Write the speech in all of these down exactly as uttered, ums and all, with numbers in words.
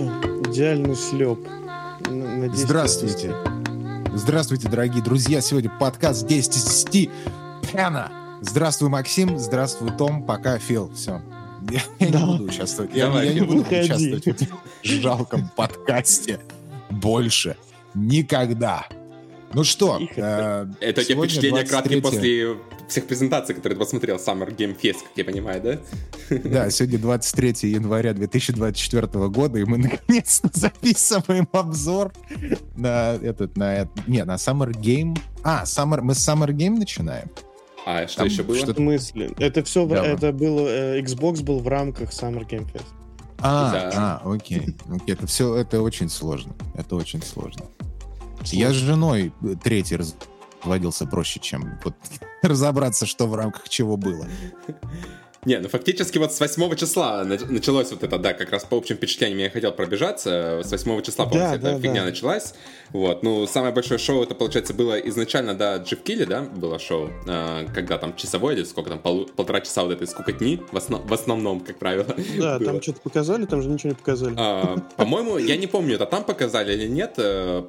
Вася, идеальный слёп. Здравствуйте. Здравствуйте, дорогие друзья. Сегодня подкаст десять из десяти. Здравствуй, Максим. Здравствуй, Том. Пока, Фил. Все. Я, я не буду участвовать. Я, Давай, я не буду выходи. участвовать в этом жалком подкасте. Больше. Никогда. Ну что, э, это у тебя впечатления краткие после всех презентаций, которые ты посмотрел, Summer Game Fest, как я понимаю, да? Да, сегодня двадцать третье января две тысячи двадцать четвёртого года, и мы наконец-то записываем обзор на этот, на, не, на Summer Game. А, Summer, мы с Summer Game начинаем? А, что Там еще было? Что-то... В смысле? Это все, да. это было, Xbox был в рамках Summer Game Fest. А, да. а окей. окей. Это все, это очень сложно, это очень сложно. Я с женой третий разводился проще, чем вот, разобраться, что в рамках чего было. Не, ну фактически вот с восьмого числа началось вот это, да, как раз по общим впечатлениям я хотел пробежаться. С восьмого числа, по-моему, да, да, эта да. фигня началась. Вот, ну, самое большое шоу, это, получается, было изначально, да, Джефф Килли, да, было шоу, когда там часовое или сколько там, пол, полтора часа вот этой скукотни, в, основ, в основном, как правило. Да, было. Там что-то показали, там же ничего не показали. А, по-моему, я не помню, это там показали или нет,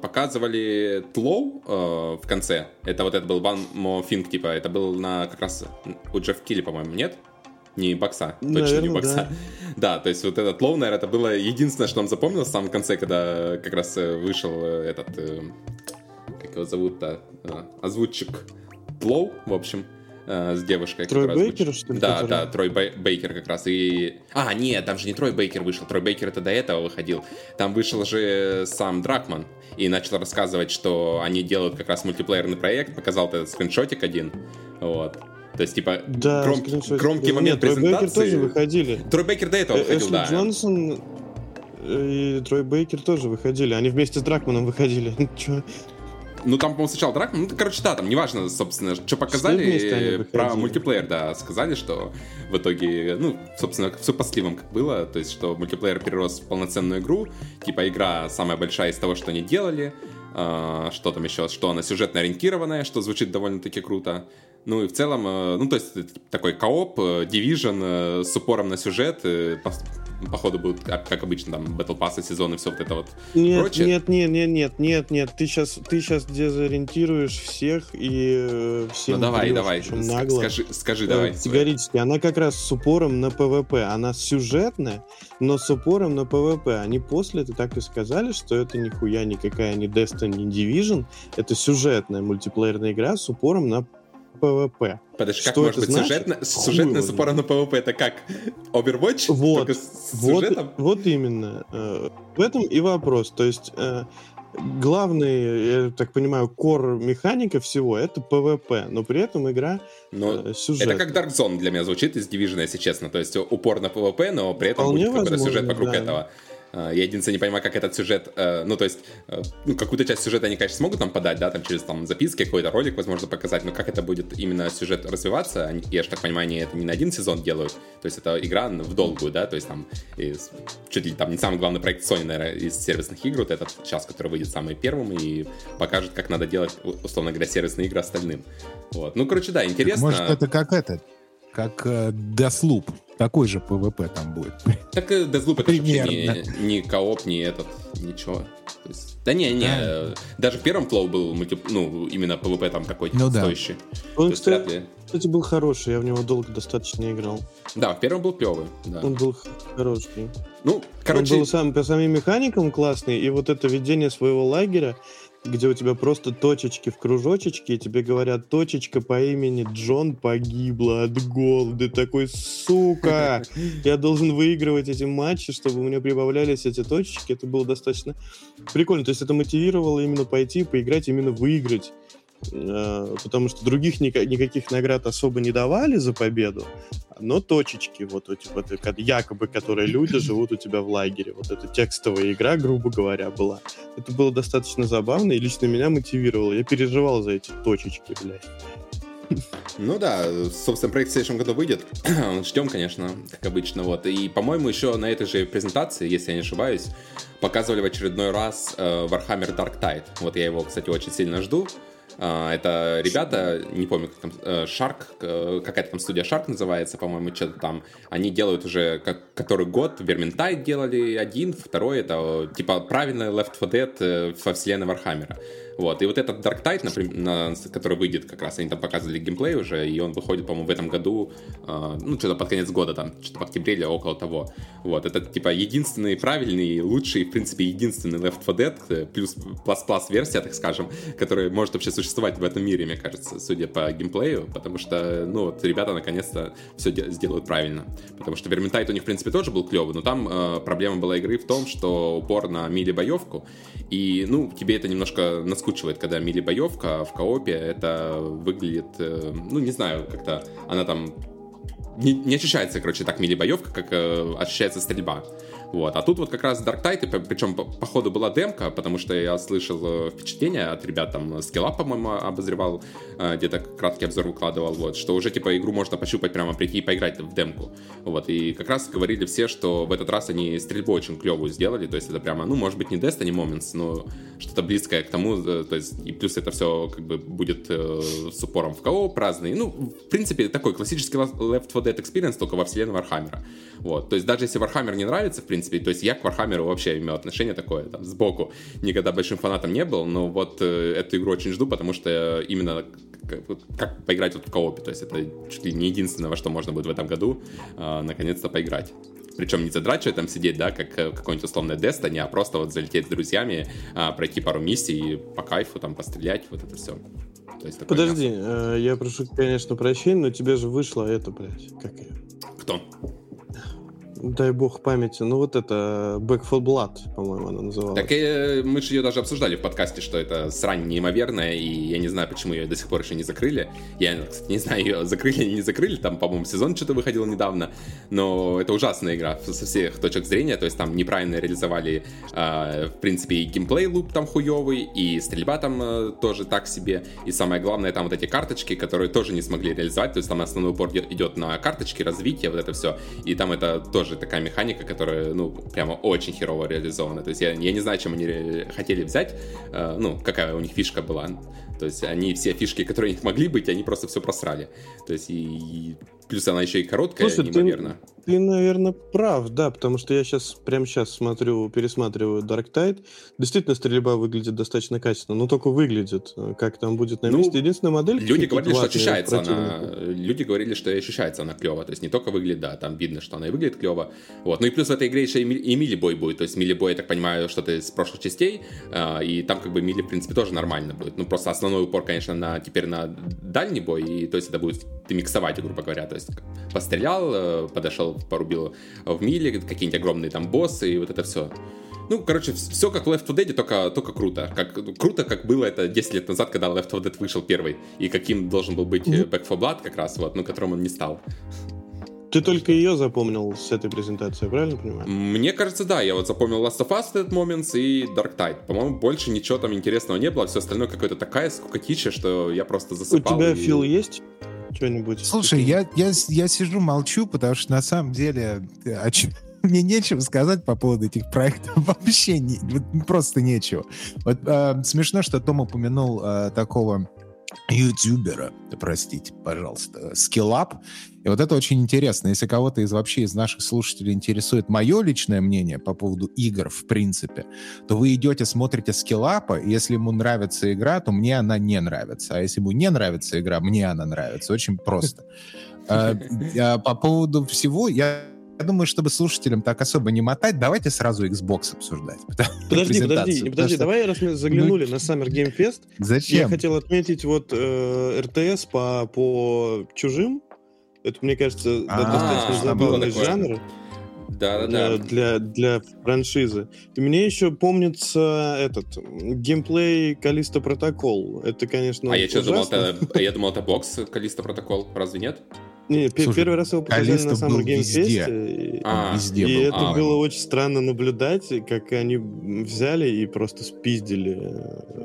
показывали Тлоу а, в конце. Это вот это был One More Thing, типа, это был на, как раз у Джефф Килли, по-моему, нет? Не бокса, точно Наверное, не бокса. Да. да, то есть вот этот лоу, наверное, это было единственное, что нам запомнилось в самом конце, когда как раз вышел этот, как его зовут-то, озвучик Тлоу, в общем, с девушкой. Трой Бейкер, озвуч... что ли? Да, который? да, Трой Бейкер как раз. И... А, нет, там же не Трой Бейкер вышел, Трой Бейкер это до этого выходил. Там вышел же сам Дракман и начал рассказывать, что они делают как раз мультиплеерный проект, показал этот скриншотик один, вот. То есть, типа, да, гром... громкий Нет, момент Трой презентации... Трой Бейкер тоже выходили. Трой Бейкер до этого выходил, Эшли да. Эшли Джонсон и Трой Бейкер тоже выходили. Они вместе с Дракманом выходили. Чё? Ну, там, по-моему, сначала Дракман... Ну, короче, да, там неважно, собственно, что показали. Про мультиплеер, да, сказали, что в итоге... Ну, собственно, все по сливам как было. То есть, что мультиплеер перерос в полноценную игру. Типа, игра самая большая из того, что они делали. А, что там еще? Что она сюжетно ориентированная, что звучит довольно-таки круто. Ну и в целом, ну то есть такой кооп, Division с упором на сюжет, по, походу будут, как обычно, там, батл-пассы, сезоны, все вот это вот нет, прочее. Нет, нет, нет, нет, нет, нет, ты сейчас, ты сейчас дезориентируешь всех и всем... Ну давай, давай, нагло. скажи, скажи, давай. Категорически, она как раз с упором на PvP, она сюжетная, но с упором на PvP. Они после это так и сказали, что это нихуя никакая не Destiny, не Division, это сюжетная мультиплеерная игра с упором на PvP. Подожди, что как может быть сюжетно, сюжетное с упором на PvP? Это как Overwatch? Вот, только с сюжетом? Вот, вот именно. В этом и вопрос. То есть главный, я так понимаю, кор механика всего — это PvP, но при этом игра сюжетная. Это как Dark Zone для меня звучит из Division, если честно. То есть упор на PvP, но при этом Вполне будет какой-то возможно, сюжет вокруг да. этого. Я единственное не понимаю, как этот сюжет, ну, то есть, ну, какую-то часть сюжета они, конечно, смогут нам подать, да, там, через, там, записки, какой-то ролик, возможно, показать, но как это будет именно сюжет развиваться, я же так понимаю, они это не на один сезон делают, то есть, это игра в долгую, да, то есть, там, из, чуть ли там не самый главный проект Sony, наверное, из сервисных игр, вот этот час, который выйдет самый первым и покажет, как надо делать, условно говоря, сервисные игры остальным, вот, ну, короче, да, интересно. Может, это как этот, как Deathloop. Такой же PvP там будет. Так Deathloop это не, не кооп, не этот, ничего. То есть, да не, не, да. даже в первом Тлоу был мульти, ну, именно PvP там какой-то ну, стоящий. Да. Он, кстати, ли... кстати, был хороший, я в него долго достаточно играл. Да, в первом был клёвый. Да. Он был хороший. Ну, короче... Он был сам, по самим механикам классный, и вот это ведение своего лагеря, где у тебя просто точечки в кружочечке, и тебе говорят, точечка по имени Джон погибла от голода. Такой, сука! Я должен выигрывать эти матчи, чтобы у меня прибавлялись эти точечки. Это было достаточно прикольно. То есть это мотивировало именно пойти, поиграть, именно выиграть. Потому что других никаких наград особо не давали за победу, но точечки, вот эти вот, якобы, которые люди живут у тебя в лагере. Вот эта текстовая игра, грубо говоря, была. Это было достаточно забавно и лично меня мотивировало. Я переживал за эти точечки, блядь. Ну да, собственно, проект в следующем году выйдет. Ждем, конечно, как обычно. Вот. И, по-моему, еще на этой же презентации, если я не ошибаюсь, показывали в очередной раз э, Warhammer Darktide. Вот я его, кстати, очень сильно жду. Это ребята, не помню, как там, Shark, какая-то там студия Shark называется, по-моему, что-то там. Они делают уже, как, который год, Vermintide делали один, второй, это типа правильно Лефт фор Дэд во вселенной Warhammer. Вот, и вот этот Darktide, например, который выйдет как раз, они там показывали геймплей уже, и он выходит, по-моему, в этом году, ну, что-то под конец года там, что-то в октябре или около того. Вот, это, типа, единственный правильный, лучший, в принципе, единственный Лефт фор Дэд, плюс плюс-плюс версия, так скажем, которая может вообще существовать в этом мире, мне кажется, судя по геймплею, потому что, ну, вот, ребята наконец-то все де- сделают правильно. Потому что Vermintide у них, в принципе, тоже был клевый, но там э, проблема была игры в том, что упор на мили-боевку, и, ну, тебе это немножко наскучивает, когда мили-боевка в коопе, это выглядит, ну, не знаю, как-то она там не, не ощущается, короче, так мили-боевка, как э, ощущается стрельба. Вот. А тут вот как раз Darktide, причем по, по ходу была демка, потому что я слышал впечатление от ребят, там SkillUp, по-моему, обозревал, где-то краткий обзор выкладывал, вот, что уже типа игру можно пощупать, прямо прийти и поиграть в демку. Вот. И как раз говорили все, что в этот раз они стрельбу очень клевую сделали, то есть это прямо, ну, может быть, не Destiny Moments, но что-то близкое к тому, то есть и плюс это все как бы будет э, с упором в кооп разный. Ну, в принципе, такой классический Лефт фор Дэд experience, только во вселенной Warhammer. Вот. То есть даже если Warhammer не нравится, в принципе, то есть я к Warhammer'у вообще имею отношение такое, там, сбоку. Никогда большим фанатом не был, но вот э, эту игру очень жду, потому что именно как, как поиграть вот в коопе, то есть это чуть ли не единственное, во что можно будет в этом году э, наконец-то поиграть. Причем не задрачивая там сидеть, да, как какой-нибудь условный Destiny, а просто вот залететь с друзьями, э, пройти пару миссий, по кайфу там пострелять, вот это все. То есть, подожди, э, я прошу, конечно, прощения, но тебе же вышло это, блядь, как я. Кто? Дай бог памяти, ну вот это Back four Blood, по-моему, она называлась. Так и, мы же ее даже обсуждали в подкасте, что это срань неимоверная, и я не знаю, почему ее до сих пор еще не закрыли. Я, кстати, не знаю, ее закрыли или не закрыли, там, по-моему, сезон что-то выходил недавно, но это ужасная игра со всех точек зрения, то есть там неправильно реализовали, э, в принципе, и геймплей-луп там хуевый, и стрельба там э, тоже так себе, и самое главное, там вот эти карточки, которые тоже не смогли реализовать, то есть там основной упор идет на карточки, развитие, вот это все, и там это тоже такая механика, которая, ну, прямо очень херово реализована. То есть я, я не знаю, чем они ре- хотели взять, э, ну, какая у них фишка была. То есть они все фишки, которые у них могли быть, они просто все просрали. То есть и, и плюс она еще и короткая, слушай, неимоверно. Ты, ты, наверное, прав, да, потому что я сейчас, прямо сейчас смотрю, пересматриваю Darktide. Действительно, стрельба выглядит достаточно качественно, но только выглядит. Как там будет на месте? Ну, единственная модель... Люди говорили, что ощущается она... Люди говорили, что ощущается она клево. То есть не только выглядит, да, там видно, что она и выглядит клево. Вот. Ну и плюс в этой игре еще и, ми- и мили-бой будет. То есть мили-бой, я так понимаю, что-то из прошлых частей, э, и там как бы мили, в принципе, тоже нормально будет. Ну, просто основной упор, конечно, на, теперь на дальний бой, и то есть это будет ты миксовать, грубо говоря. То есть пострелял, подошел, порубил в мили, какие-нибудь огромные там боссы, и вот это все. Ну, короче, все как в Left фор Dead, только, только круто. Как, круто, как было это десять лет назад, когда Left фор Dead вышел первый. И каким должен был быть mm-hmm. Back four Blood как раз, вот, но которым он не стал. Ты только ее запомнил с этой презентацией, правильно понимаю? Мне кажется, да. Я вот запомнил Last of Us в этот момент и Darktide. По-моему, больше ничего там интересного не было. Все остальное какое-то такая скукотища, что я просто засыпал. У тебя и... фил есть? Что-нибудь? Слушай, я, я, я сижу, молчу, потому что на самом деле... Мне нечего сказать по поводу этих проектов. Вообще не, вот, просто нечего. Вот, э, смешно, что Том упомянул э, такого ютубера, простите, пожалуйста, SkillUp. И вот это очень интересно. Если кого-то из вообще из наших слушателей интересует мое личное мнение по поводу игр, в принципе, то вы идете, смотрите SkillUp, и если ему нравится игра, то мне она не нравится. А если ему не нравится игра, мне она нравится. Очень просто. По поводу всего я... Я думаю, чтобы слушателям так особо не мотать, давайте сразу Xbox обсуждать. Подожди, подожди, подожди, что... давай, раз мы заглянули ну... на Summer Game Fest, зачем? Я хотел отметить вот э, эр тэ эс по, по чужим. Это, мне кажется, достаточно забавный жанр. Да, да, да. Для, для франшизы. И мне еще помнится этот геймплей Callisto Protocol. Это, конечно, а ужасно. А я думал, это бокс Callisto Protocol, разве нет? Нет, Слушай, первый раз его показали на Summer Game Fest, а, и это а, было а. очень странно наблюдать, как они взяли и просто спиздили.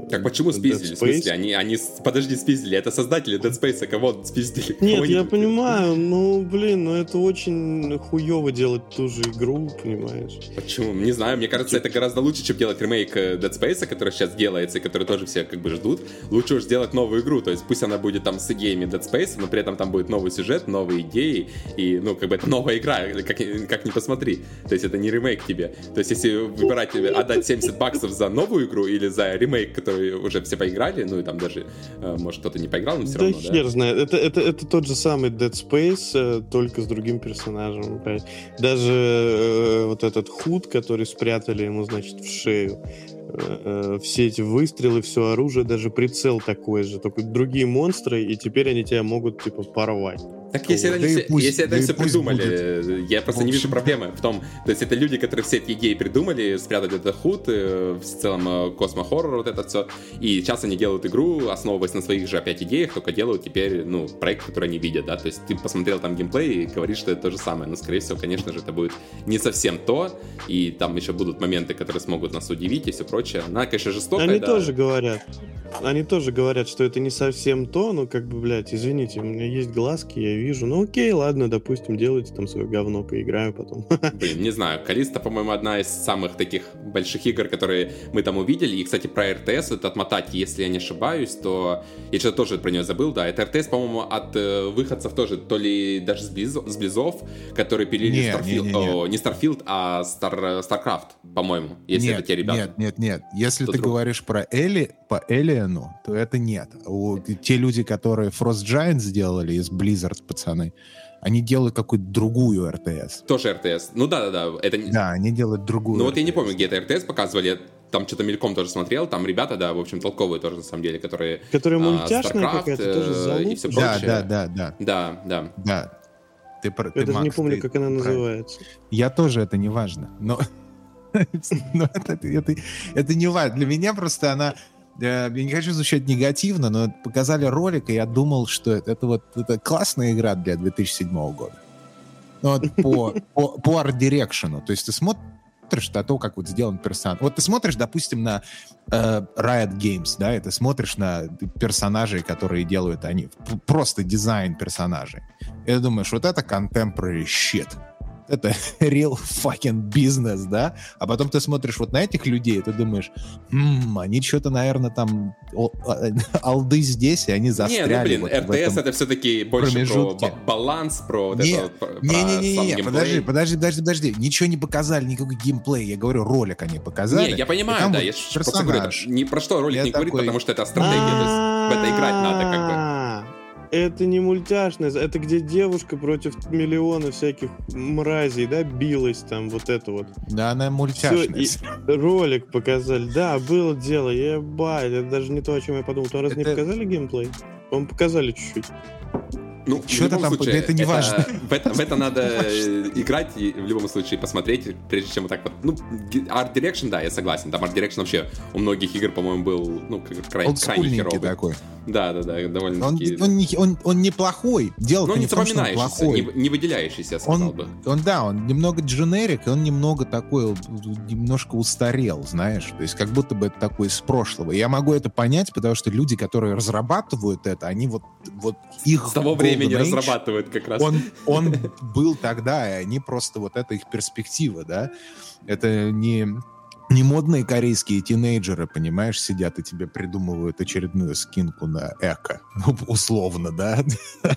Так почему спиздили? В смысле, они, они, подожди, спиздили, это создатели Dead Space, кого спиздили? Нет, кого я понимаю, ну, блин, ну это очень хуёво делать ту же игру, понимаешь? Почему? Не знаю, мне кажется, это гораздо лучше, чем делать ремейк Dead Space, который сейчас делается и который тоже все как бы ждут. Лучше уж сделать новую игру, то есть пусть она будет там с идеями Dead Space, но при этом там будет новый сюжет, новые идеи, и, ну, как бы это новая игра, как, как ни посмотри. То есть это не ремейк тебе. То есть если выбирать тебе, отдать семьдесят баксов за новую игру или за ремейк, который уже все поиграли, ну, и там даже, может, кто-то не поиграл, но все да равно, да? Да хер знает. Это, это, это тот же самый Dead Space, только с другим персонажем. Даже э, вот этот худ, который спрятали ему, значит, в шею, все эти выстрелы, все оружие, даже прицел такой же, только другие монстры, и теперь они тебя могут, типа, порвать. Так если, да они, пусть, если да это все придумали, будет. Я просто в общем, не вижу проблемы в том, то есть это люди, которые все эти идеи придумали, спрятать этот худ, в целом космо-хоррор, вот это все, и сейчас они делают игру, основываясь на своих же опять идеях, только делают теперь, ну, проект, который они видят, да, то есть ты посмотрел там геймплей и говоришь, что это то же самое, но, скорее всего, конечно же, это будет не совсем то, и там еще будут моменты, которые смогут нас удивить и все прочее, она, конечно, жестокая, они да. тоже говорят, они тоже говорят, что это не совсем то, но как бы, блядь, извините, у меня есть глазки, я вижу, ну окей, ладно, допустим, делайте там свое говно, поиграю потом. Блин, не знаю, Калиста, по-моему, одна из самых таких больших игр, которые мы там увидели, и, кстати, про эр тэ эс, это отмотать, если я не ошибаюсь, то я что-то тоже про нее забыл, да, это эр тэ эс, по-моему, от э, выходцев тоже, то ли даже с, близ... с Близов, которые пилили нет, Starfield, не, не, не. О, не Starfield, а Star... Starcraft, по-моему, если нет, это те ребята. Нет, нет, нет, если Кто ты друг? говоришь про Эли, по Элиану, то это нет. У... Те люди, которые Frost Giant сделали из Blizzard, пацаны, они делают какую-то другую эр тэ эс. Тоже эр тэ эс. Ну да-да-да. Это... Да, они делают другую Ну эр тэ эс. Вот я не помню, где это эр тэ эс показывали. Там что-то мельком тоже смотрел. Там ребята, да, в общем, толковые тоже, на самом деле, которые... Которые мультяшные а, какая-то, э, тоже залупа. И все прочее. Да-да-да. Да-да. Да. Ты, ты, я ты, даже Макс, не помню, ты, как она называется. Я тоже, это не важно. Но это не важно. Для меня просто она... Я не хочу звучать негативно, но показали ролик, и я думал, что это, это вот это классная игра для две тысячи седьмого года. Ну, вот по, по, по арт-дирекшену. То есть ты смотришь на то, как вот сделан персонаж. Вот ты смотришь, допустим, на э, Riot Games, да, и ты смотришь на персонажей, которые делают они. Просто дизайн персонажей. И ты думаешь, вот это contemporary shit. Это real fucking business, да? А потом ты смотришь вот на этих людей, и ты думаешь, м-м, они что-то, наверное, там о- о- алды здесь, и они застряли. Не, ну, блин, вот эр тэ эс это все-таки больше промежутке. про б- баланс, про... Вот не, это, про не, не, не, не, не, не. подожди, подожди, подожди, подожди. Ничего не показали, никакой геймплей. Я говорю, ролик они показали. Не, я понимаю, да, я просто говорю, это, не про что ролик я не такой... говорит, потому что это стратегия, то есть в это играть надо как бы. Это не мультяшность, это где девушка против миллиона всяких мразей, да, билась там, вот это вот. Да, она мультяшность. Все, ролик показали, да, было дело, ебать, это даже не то, о чем я подумал. Там раз это... не показали геймплей? По-моему, показали чуть-чуть. Ну, что-то там, случае, это не это, важно. В это, в это надо играть и в любом случае посмотреть, прежде чем вот так вот. Ну, Art Direction, да, я согласен. Там Art Direction вообще у многих игр, по-моему, был, ну, крайне, крайне херовый. Такой. Да, да, да, довольно он, таки... он, он, он неплохой. Дело-то не в том, что он плохой. Не, не выделяющийся, я сказал он, бы. Он, да, он немного дженерик, и он немного такой, немножко устарел, знаешь. То есть как будто бы это такой из прошлого. Я могу это понять, потому что люди, которые разрабатывают это, они вот, вот их... С того времени не разрабатывают как раз. Он, он был тогда, и они просто вот это их перспектива, да. Это не, не модные корейские тинейджеры, понимаешь, сидят и тебе придумывают очередную скинку на эко, ну, условно, да.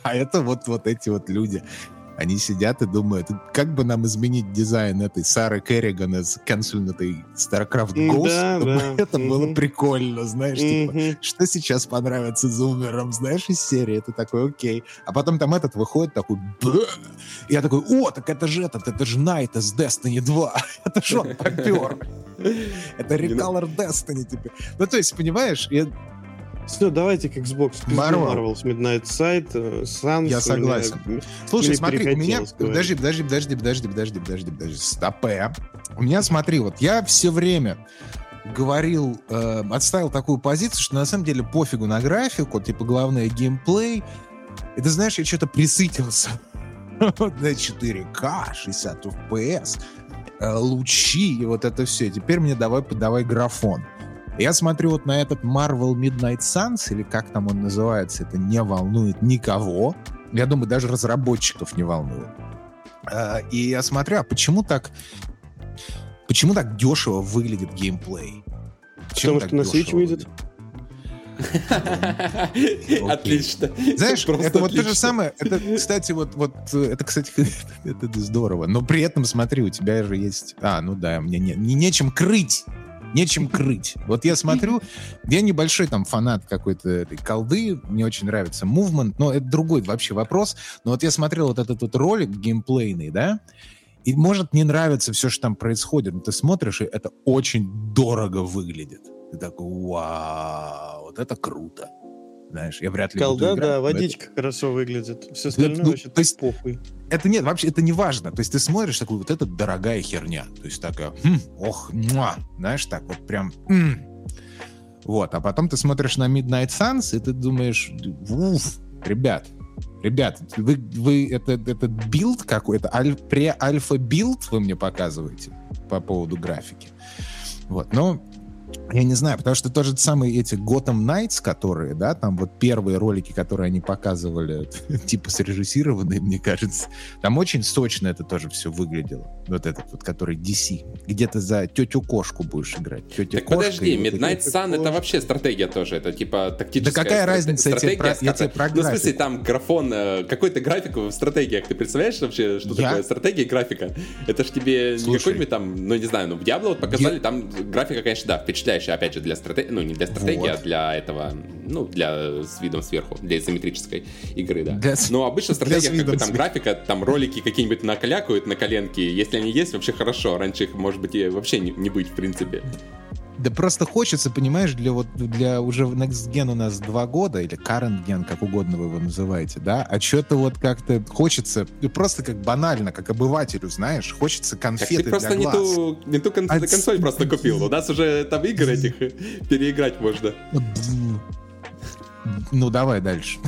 А это вот, вот эти вот люди. Они сидят и думают, как бы нам изменить дизайн этой Сары Керриган из консульной StarCraft Ghost, да, чтобы да. это mm-hmm. было прикольно, знаешь, mm-hmm. типа, что сейчас понравится зумерам, знаешь, из серии, это такой, окей. А потом там этот выходит, такой, бэ! Я такой, о, так это же этот, это же Найт из Destiny два, это же он попер, это Recolor Destiny теперь. Ну, то есть, понимаешь, я... Все, давайте к Xbox. Marvel с Midnight Suns. Я согласен. Меня... Слушай, Или смотри, у меня... Подожди, подожди, подожди, подожди, подожди, подожди, подожди. Стопэ. У меня, смотри, вот я все время говорил, э, отставил такую позицию, что на самом деле пофигу на графику, типа главное геймплей, И ты знаешь, я что-то присытился на четыре ка, шестьдесят эф пи эс, лучи и вот это все. Теперь мне давай подавай графон. Я смотрю вот на этот Marvel Midnight Suns, или как там он называется, это не волнует никого. Я думаю, даже разработчиков не волнует. И я смотрю, а почему так, почему так дешево выглядит геймплей? Почему Потому что на Switch выйдет. Отлично. Знаешь, это вот то же самое. Это, кстати, вот, вот это, кстати, это здорово. Но при этом, смотри, у тебя же есть. А, ну да, мне не, не, нечем крыть. Нечем крыть. Вот я смотрю, я небольшой там фанат какой-то этой колды, мне очень нравится мувмент, но это другой вообще вопрос. Но вот я смотрел вот этот вот ролик геймплейный, да, и может не нравится все, что там происходит, но ты смотришь, и это очень дорого выглядит. Ты такой, вау, вот это круто. Знаешь, я вряд ли колда, да, водичка это... хорошо выглядит. Все остальное ну, вообще то есть, похуй. Это нет, вообще это не важно. То есть ты смотришь такую, вот это дорогая херня. То есть такая, хм, ох, муа. Знаешь, так вот прям... М-". Вот, а потом ты смотришь на Midnight Suns, и ты думаешь, уф, ребят, ребят, вы, вы это, это билд какой-то, аль, пре-альфа-билд вы мне показываете по поводу графики. Вот, но... Я не знаю, потому что тот же самый эти Gotham Knights, которые, да, там вот первые ролики, которые они показывали, типа срежиссированные, мне кажется, там очень сочно это тоже все выглядело. Вот этот вот, который ди си. Где ты за тетю-кошку будешь играть. Тетя так кошка, подожди, Midnight Sun — это вообще стратегия тоже, это типа тактическая... Да какая разница, я тебе про, я тебе про график. Ну, в смысле, там графон, какой-то график в стратегиях. Ты представляешь вообще, что я? Такое стратегия и графика? Это ж тебе не какой-нибудь там, ну не знаю, ну в Diablo вот показали, я... там графика, конечно, да, впечатляет. Опять же, для стратегии, ну, не для стратегии, вот. А для этого, ну, для с видом сверху, для изометрической игры, да. Для, но обычно стратегия, как бы, там сверху. Графика, там ролики какие-нибудь накалякают на коленке, если они есть, вообще хорошо, раньше их, может быть, и вообще не, не быть, в принципе. Да просто хочется, понимаешь, для вот, для уже Next Gen у нас два года, или Current Gen, как угодно вы его называете, да, а что-то вот как-то хочется, просто как банально, как обывателю, знаешь, хочется конфеты для глаз. Так ты просто не ту, не ту кон- а консоль ц... просто купил, у нас уже там игр этих переиграть можно. Ну давай дальше.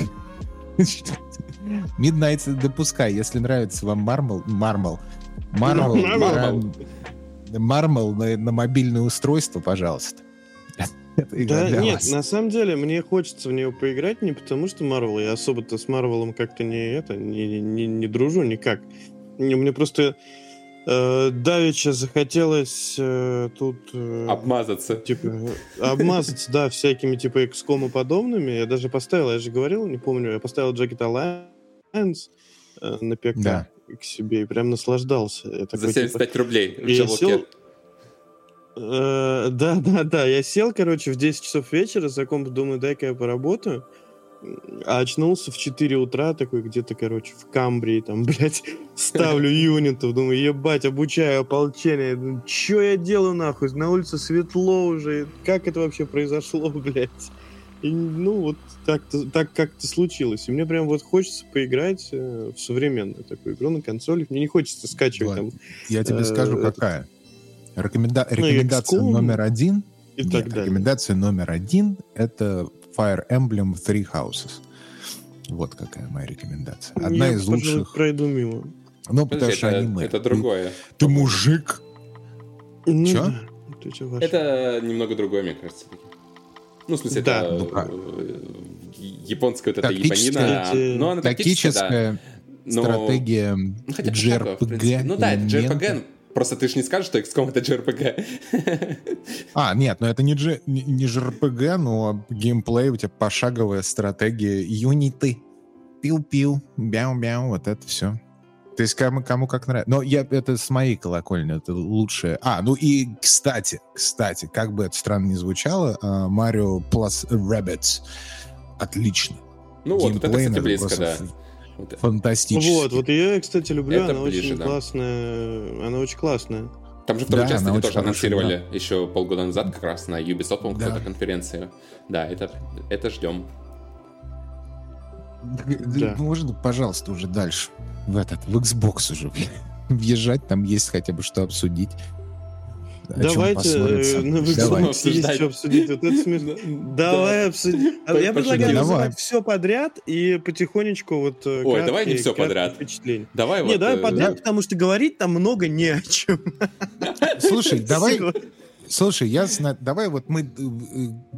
Midnight, допускай, если нравится вам Marvel, Marvel, Marvel, Marvel на, на мобильное устройство, пожалуйста. Да, нет, вас. На самом деле мне хочется в нее поиграть не потому, что Marvel, я особо-то с Marvel'ом как-то не это, не, не, не дружу никак. Мне просто э, давеча захотелось э, тут... Э, обмазаться. Типа, обмазаться, да, всякими типа икс ком и подобными. Я даже поставил, я же говорил, не помню, я поставил Jacket Alliance э, на пи си. Да. К себе и прям наслаждался. Я такой, за семьдесят пять типа... рублей в челоке. Да-да-да, я сел, короче, в десять часов вечера, за комп, думаю, дай-ка я поработаю. А очнулся в четыре утра, такой где-то, короче, в Камбрии, там, блядь, ставлю юнитов, думаю, ебать, обучаю ополчение. Чё я делаю, нахуй? На улице светло уже. Как это вообще произошло, блядь? И, ну, вот так-то, так как-то случилось. И мне прям вот хочется поиграть э, в современную такую игру на консолях. Мне не хочется скачивать там... Я тебе э, скажу, это... какая. Рекоменда... Ну, рекомендация икс ком номер один... И нет, так далее. Рекомендация номер один — это Fire Emblem Three Houses. Вот какая моя рекомендация. Одна я, из пожалуй, лучших... Я пройду мимо. Ну, потому что аниме. Это другое. Ты, ты мужик. Ну, чё? Да. Это немного другое, мне кажется. Ну, в смысле, да. Это ну, японская вот эта ебанина. Но она тактическая, да. Стратегия но... джей ар пи джи. Ну да, это джей ар пи джи, просто ты же не скажешь, что икс ком это джей ар пи джи. А, нет, ну это не, G, не, не джей ар пи джи, но геймплей, у тебя пошаговая стратегия, юниты. Пиу-пиу, бяу-бяу, вот это все. То есть кому, кому как нравится. Но я, это с моей колокольни, это лучшее. А, ну и, кстати, кстати, как бы это странно ни звучало, Mario plus Rabbids. Отлично. Ну вот, вот это, кстати, близко, да. Ф- фантастически. Вот, вот я, кстати, люблю, это она ближе, очень да. классная. Она очень классная. Там же вторую да, часть они тоже анонсировали да. еще полгода назад, как раз на Ubisoft, по-моему, да. какой-то конференции. Да, это, это ждем. Да. Можно, пожалуйста, уже дальше в этот, в Xbox уже въезжать, там есть хотя бы что обсудить. Давайте на выгоду обсуждать. Давай обсудим. Я предлагаю называть все подряд и потихонечку вот... Ой, давай не все подряд. Давай вот... Не, давай подряд, потому что говорить там много не о чем. Слушай, давай... Слушай, я знаю, давай вот мы,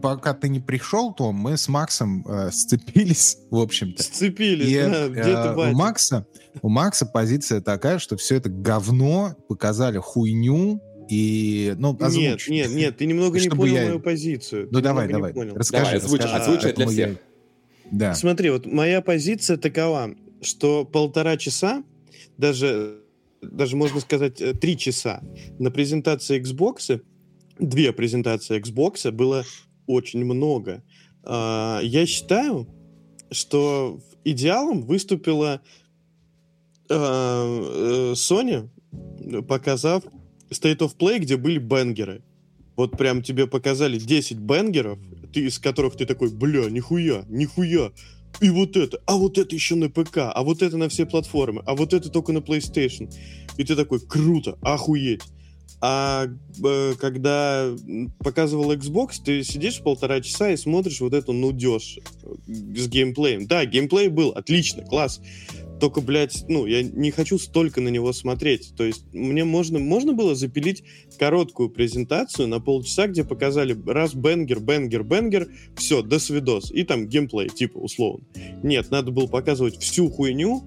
пока ты не пришел, то мы с Максом э, сцепились, в общем-то. Сцепились, и, да, где-то э, у Макса, у Макса позиция такая, что все это говно, показали хуйню и, ну, озвучь. Нет, нет, нет, ты немного не понял я... мою позицию. Ну, ты давай, давай, расскажи. Давай, озвучь, озвучь для всех. Я... Да. Смотри, вот моя позиция такова, что полтора часа, даже, даже можно сказать, три часа на презентации Xbox, две презентации Xbox было очень много. Я считаю, что идеалом выступила Sony, показав State of Play, где были бенгеры. Вот прям тебе показали десять бенгеров, из которых ты такой, бля, нихуя, нихуя. И вот это, а вот это еще на ПК, а вот это на все платформы, а вот это только на PlayStation. И ты такой, круто, охуеть. А э, когда показывал Xbox, ты сидишь полтора часа и смотришь вот эту нудёж с геймплеем. Да, геймплей был, отлично, класс. Только, блядь, ну, я не хочу столько на него смотреть. То есть мне можно, можно было запилить короткую презентацию на полчаса, где показали раз бенгер, бенгер, бенгер, все, до свидос. И там геймплей, типа, условно. Нет, надо было показывать всю хуйню,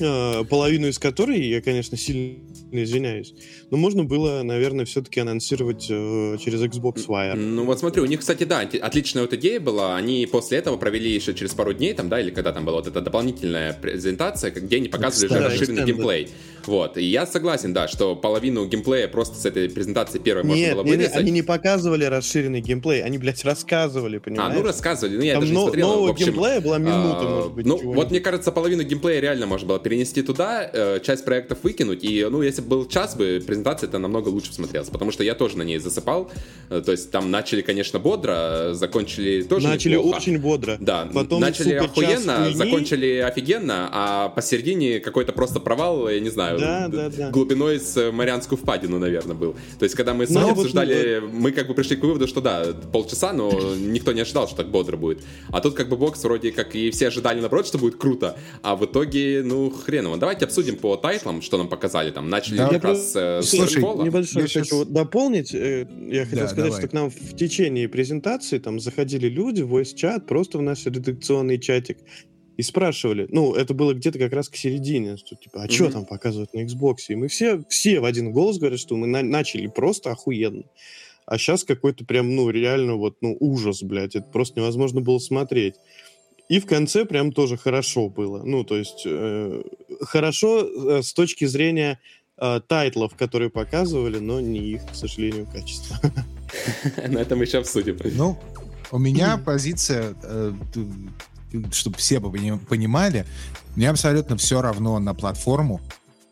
половину из которой я, конечно, сильно извиняюсь. Но можно было, наверное, все-таки анонсировать э, через Xbox Wire. Ну вот смотри, у них, кстати, да, отличная вот идея была. Они после этого провели еще через пару дней, там, да, или когда там была вот эта дополнительная презентация, где они показывали Extend, уже расширенный Extend, геймплей. Да. Вот, и я согласен, да, что половину геймплея просто с этой презентации первой можно нет, было вырезать. Нет, они не показывали расширенный геймплей, они, блядь, рассказывали, понимаешь? А, ну рассказывали, ну я там даже но, не смотрел. Нового в общем, геймплея была минута, а, может быть. Ну, вот мне кажется, половину геймплея реально можно было перенести туда, э, часть проектов выкинуть, и, ну, если был час бы, презентация это намного лучше смотрелась, потому что я тоже на ней засыпал. То есть там начали, конечно, бодро, закончили тоже начали неплохо. Начали очень бодро. Да, потом начали охуенно, закончили офигенно, а посередине какой-то просто провал, я не знаю, да, д- да, да. глубиной с Марианскую впадину, наверное, был. То есть когда мы с вами обсуждали, вот, мы как бы пришли к выводу, что да, полчаса, но никто не ожидал, что так бодро будет. А тут как бы бокс вроде как и все ожидали, наоборот, что будет круто, а в итоге, ну, хрен его. Давайте обсудим по тайтлам, что нам показали там. Начали да. как я раз про... с Слушай, небольшое сейчас... хочу дополнить. Я хотел да, сказать, давай. Что к нам в течение презентации там заходили люди в voice-чат, просто в наш редакционный чатик, и спрашивали. Ну, это было где-то как раз к середине. Что, типа, а mm-hmm. что там показывают на Xbox? И мы все, все в один голос говорят, что мы на- начали просто охуенно. А сейчас какой-то прям, ну, реально вот, ну, ужас, блядь. Это просто невозможно было смотреть. И в конце прям тоже хорошо было. Ну, то есть, э, хорошо э, с точки зрения э, тайтлов, которые показывали, но не их, к сожалению, качество. На этом еще обсудим. Ну, у меня позиция, чтобы все понимали, мне абсолютно все равно на платформу.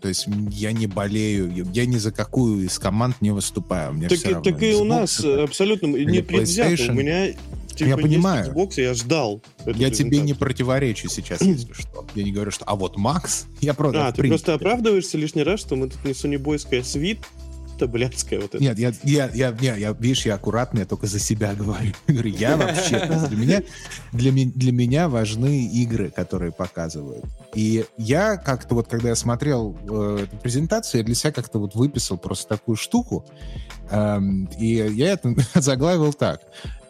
То есть я не болею, я ни за какую из команд не выступаю. Мне так, все равно. Так и у нас абсолютно не предвзято. У меня... Типа, я понимаю. Xbox, я ждал. Я тебе не противоречу сейчас, если что. Я не говорю, что... А вот Макс, я просто... А, ты просто оправдываешься лишний раз, что мы тут не сонибойская свита, блядская вот эта. Нет, я, я, я, я, я, видишь, я аккуратно, я только за себя говорю. Я вообще... Для меня, для, для меня важны игры, которые показывают. И я как-то вот, когда я смотрел э, эту презентацию, я для себя как-то вот выписал просто такую штуку. Э, и я это заглавил так...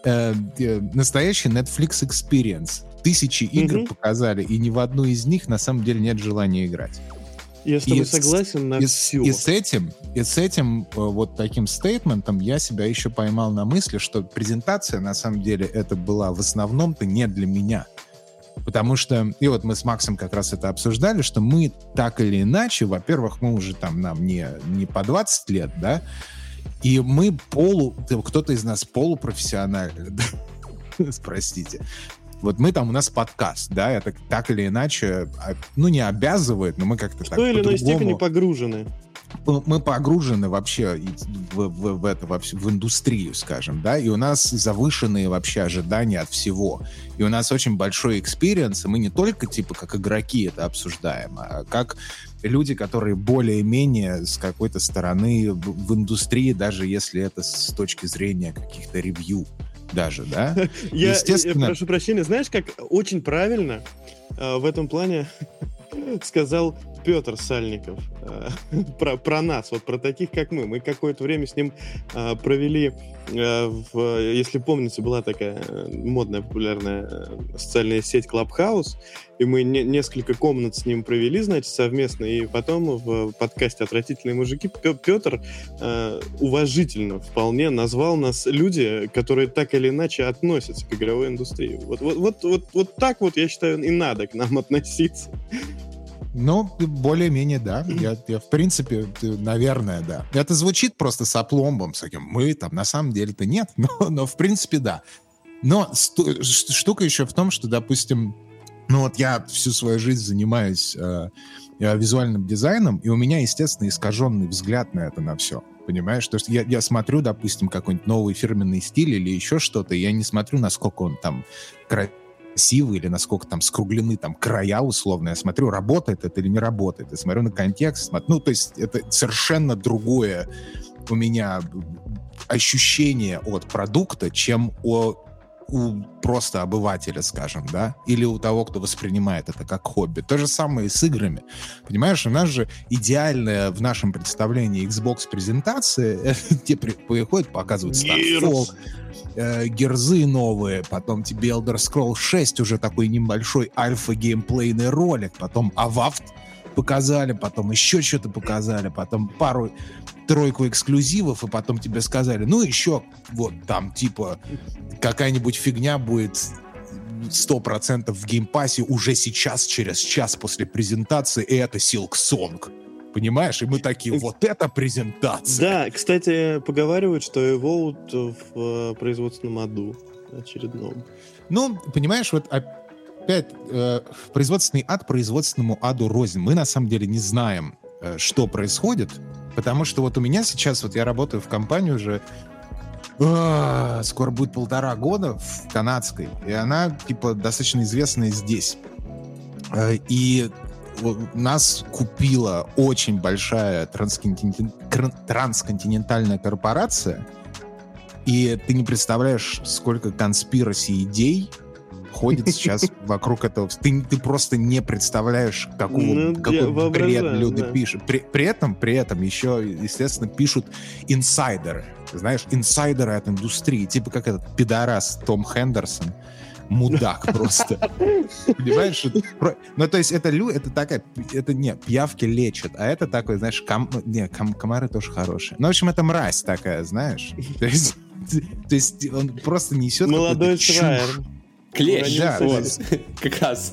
Э, э, настоящий Netflix experience. Тысячи игр mm-hmm. показали, и ни в одну из них на самом деле нет желания играть. Я с тобой согласен на и, все. И с этим, и с этим э, вот таким стейтментом я себя еще поймал на мысли, что презентация на самом деле это была в основном-то не для меня. Потому что, и вот мы с Максом как раз это обсуждали, что мы так или иначе, во-первых, мы уже там, нам не, не по двадцать лет, да, и мы полу... Кто-то из нас полупрофессиональный. Простите. Вот мы там, у нас подкаст, да, это так или иначе, ну, не обязывает, но мы как-то так по-другому... В той или иной степени погружены. мы погружены вообще в, в, в это, во всю, в индустрию, скажем, да, и у нас завышенные вообще ожидания от всего. И у нас очень большой экспириенс, и мы не только, типа, как игроки это обсуждаем, а как люди, которые более-менее с какой-то стороны в индустрии, даже если это с точки зрения каких-то ревью даже, да? Я, естественно... я прошу прощения, знаешь, как очень правильно э, в этом плане сказал Петр Сальников э, про, про нас, вот про таких, как мы. Мы какое-то время с ним э, провели, э, в, если помните, была такая модная, популярная социальная сеть Clubhouse, и мы не, несколько комнат с ним провели, значит, совместно, и потом в подкасте «Отвратительные мужики» Петр э, уважительно вполне назвал нас люди, которые так или иначе относятся к игровой индустрии. Вот, вот, вот, вот, вот так вот, я считаю, и надо к нам относиться. Ну, более-менее, да. Я, я, в принципе, наверное, да. Это звучит просто с опломбом, с таким, мы там, на самом деле-то нет, но, но в принципе, да. Но ст- штука еще в том, что, допустим, ну вот я всю свою жизнь занимаюсь э, визуальным дизайном, и у меня, естественно, искаженный взгляд на это, на все. Понимаешь? То есть я, я смотрю, допустим, какой-нибудь новый фирменный стиль или еще что-то, и я не смотрю, насколько он там красивый, красивый или насколько там скруглены там края условно, я смотрю, работает это или не работает, я смотрю на контекст, смотрю, ну, то есть это совершенно другое у меня ощущение от продукта, чем о, у просто обывателя, скажем, да, или у того, кто воспринимает это как хобби. То же самое и с играми. Понимаешь, у нас же идеальная в нашем представлении Xbox-презентация, те приходят, показывают Starfall, Герзы новые, потом тебе Elder Scrolls шесть, уже такой небольшой альфа-геймплейный ролик, потом Авафт показали, потом еще что-то показали, потом пару-тройку эксклюзивов, и потом тебе сказали, ну еще вот там типа какая-нибудь фигня будет сто процентов в геймпассе уже сейчас, через час после презентации, и это Silksong. Понимаешь? И мы такие, вот это презентация. Да, кстати, поговаривают, что Evolved в производственном аду очередном. Ну, понимаешь, вот опять э, производственный ад производственному аду рознь. Мы на самом деле не знаем, э, что происходит, потому что вот у меня сейчас, вот я работаю в компании уже, э, скоро будет полтора года, в канадской, и она, типа, достаточно известная здесь. Э, и нас купила очень большая трансконтинент... трансконтинентальная корпорация, и ты не представляешь, сколько конспираси идей ходит сейчас вокруг этого. Ты, ты просто не представляешь, какого, ну, какой бред люди да. пишут. При, при этом, при этом еще, естественно, пишут инсайдеры. Знаешь, инсайдеры от индустрии. Типа как этот пидорас Том Хендерсон. Мудак просто. Понимаешь? Ну, то есть это лю, это такая... Это, не, пиявки лечат, а это такой, знаешь, ком... Не, ком... комары тоже хорошие. Ну, в общем, это мразь такая, знаешь? То есть, то есть он просто несет молодой шрайер. Клещ, да, вот. Как раз.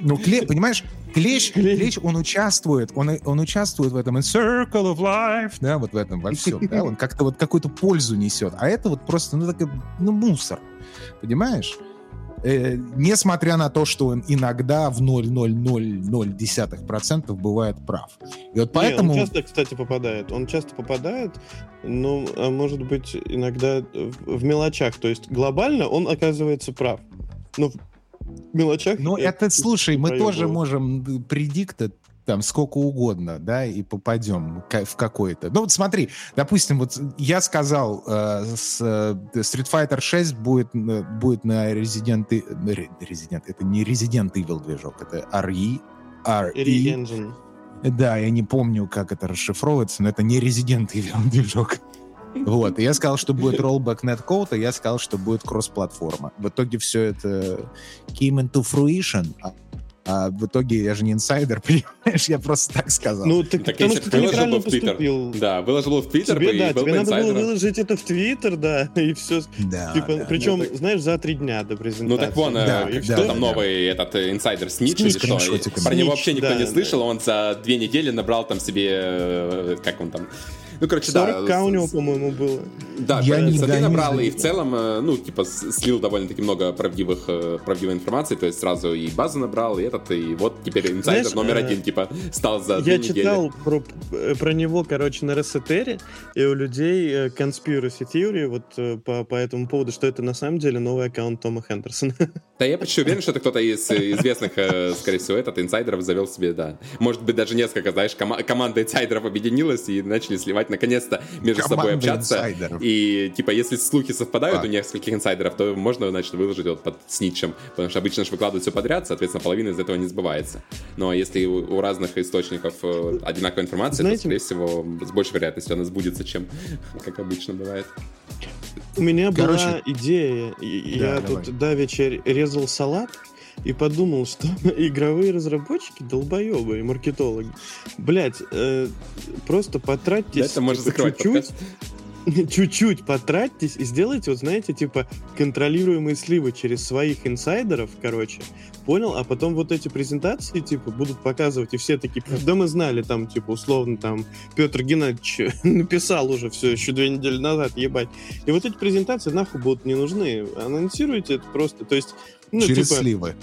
Ну, кле... понимаешь, клещ, клещ, он участвует, он, он участвует в этом in circle of life, да, вот в этом во всем, да, он как-то вот какую-то пользу несет, а это вот просто, ну, такой, ну, мусор, понимаешь? Э, несмотря на то, что он иногда в ноль целых ноль ноль ноль процента бывает прав. И вот поэтому... Не, он часто, кстати, попадает. Он часто попадает, но, может быть, иногда в мелочах. То есть глобально он оказывается прав. Но в мелочах... Ну, это, это, слушай, мы тоже будет. Можем предикты там сколько угодно, да, и попадем в какое-то... Ну, вот смотри, допустим, вот я сказал, э, с, э, Street Fighter шесть будет, будет на Resident... Resident... Это не Resident Evil движок, это ар и. ар и. Да, я не помню, как это расшифровывается, но это не Resident Evil движок. Вот, и я сказал, что будет rollback netcode, а я сказал, что будет кросс-платформа. В итоге все это came into fruition... А в итоге я же не инсайдер, понимаешь? Я просто так сказал. Ну, так, так потому что ты неправильно поступил. Да, выложил в Твиттер, тебе, да, был тебе бы надо было выложить это в Твиттер, да, и все. Да, типа, да, причем, ну, так... знаешь, за три дня до презентации. Ну, так вон, да, и кто да, там да, новый да. этот инсайдер Снич или что? Про него вообще никто да, не слышал, да. Он за две недели набрал там себе, как он там... Ну, короче, сорок да. сорок тысяч у него, по-моему, было. Да, статей набрал, и в целом, ну, типа, слил довольно-таки много правдивых, правдивой информации, то есть сразу и базу набрал, и этот, и вот теперь инсайдер Знаешь, номер один, типа, стал за две недели. Я читал про, про него, короче, на Рессетере, и у людей conspiracy theory вот по, по этому поводу, что это на самом деле новый аккаунт Тома Хендерсона. Да, я почти уверен, что это кто-то из известных, скорее всего, этот инсайдеров завел себе, да. Может быть, даже несколько, знаешь, кома- команда инсайдеров объединилась и начали сливать, наконец-то, между команда собой общаться. Инсайдеров. И, типа, если слухи совпадают а. у нескольких инсайдеров, то можно, значит, выложить вот под снитчем. Потому что обычно же выкладывают все подряд, соответственно, половина из этого не сбывается. Но если у, у разных источников одинаковая информация, знаете, то, скорее всего, с большей вероятностью она сбудется, чем как обычно бывает. У меня Короче, была идея. Да, Я давай. тут давеча резал салат и подумал, что игровые разработчики долбоебы и маркетологи. Блять, э, просто потратьтесь это можно типа, чуть-чуть, чуть-чуть потратьтесь и сделайте, вот знаете, типа контролируемые сливы через своих инсайдеров, короче, понял, а потом вот эти презентации, типа, будут показывать, и все такие, да мы знали, там, типа, условно, там, Петр Геннадьевич написал уже все еще две недели назад, ебать. И вот эти презентации нахуй будут не нужны, анонсируйте это просто, то есть Ну, через типа, сливы.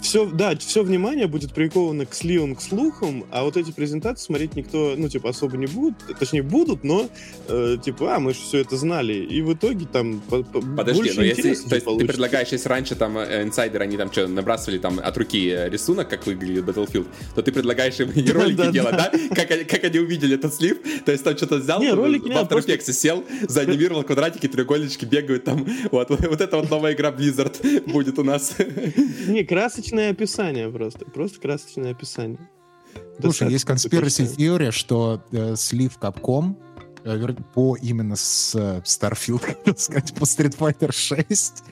Все, да, все внимание будет приковано к сливам, к слухам, а вот эти презентации смотреть никто, ну, типа, особо не будет, точнее, будут, но, э, типа, а, мы же все это знали, и в итоге там Подожди, больше но если, то есть получится. Ты предлагаешь, если раньше там инсайдеры, они там что, набрасывали там от руки рисунок, как выглядит Battlefield, то ты предлагаешь им не ролики делать, да? Как они увидели этот слив, то есть там что-то взял, в After Effects сел, заанимировал квадратики, треугольнички, бегают там, вот это вот новая игра Blizzard будет у нас. Не, красочное описание просто. Просто красочное описание. Слушай, есть conspiracy theory, что э, слив Capcom э, по именно с э, Starfield, так сказать, по Street Fighter шесть,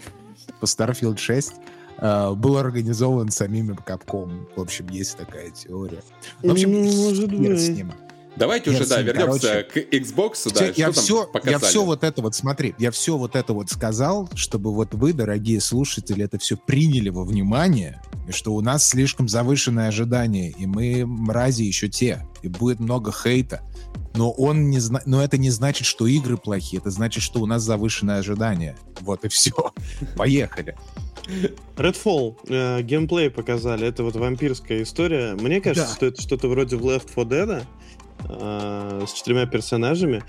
по Starfield шесть, э, был организован самими Capcom. В общем, есть такая теория. В общем, может быть. С ним. Давайте я уже, да, вернемся короче, к Xbox. Да, я, все, я все вот это вот, смотри, я все вот это вот сказал, чтобы вот вы, дорогие слушатели, это все приняли во внимание, и что у нас слишком завышенные ожидания, и мы мрази еще те, и будет много хейта. Но, он не зна... Но это не значит, что игры плохие, это значит, что у нас завышенные ожидания. Вот и все. Поехали. Redfall э, геймплей показали, это вот вампирская история. Мне кажется, да. что это что-то вроде Лефт фор Дэд, с четырьмя персонажами.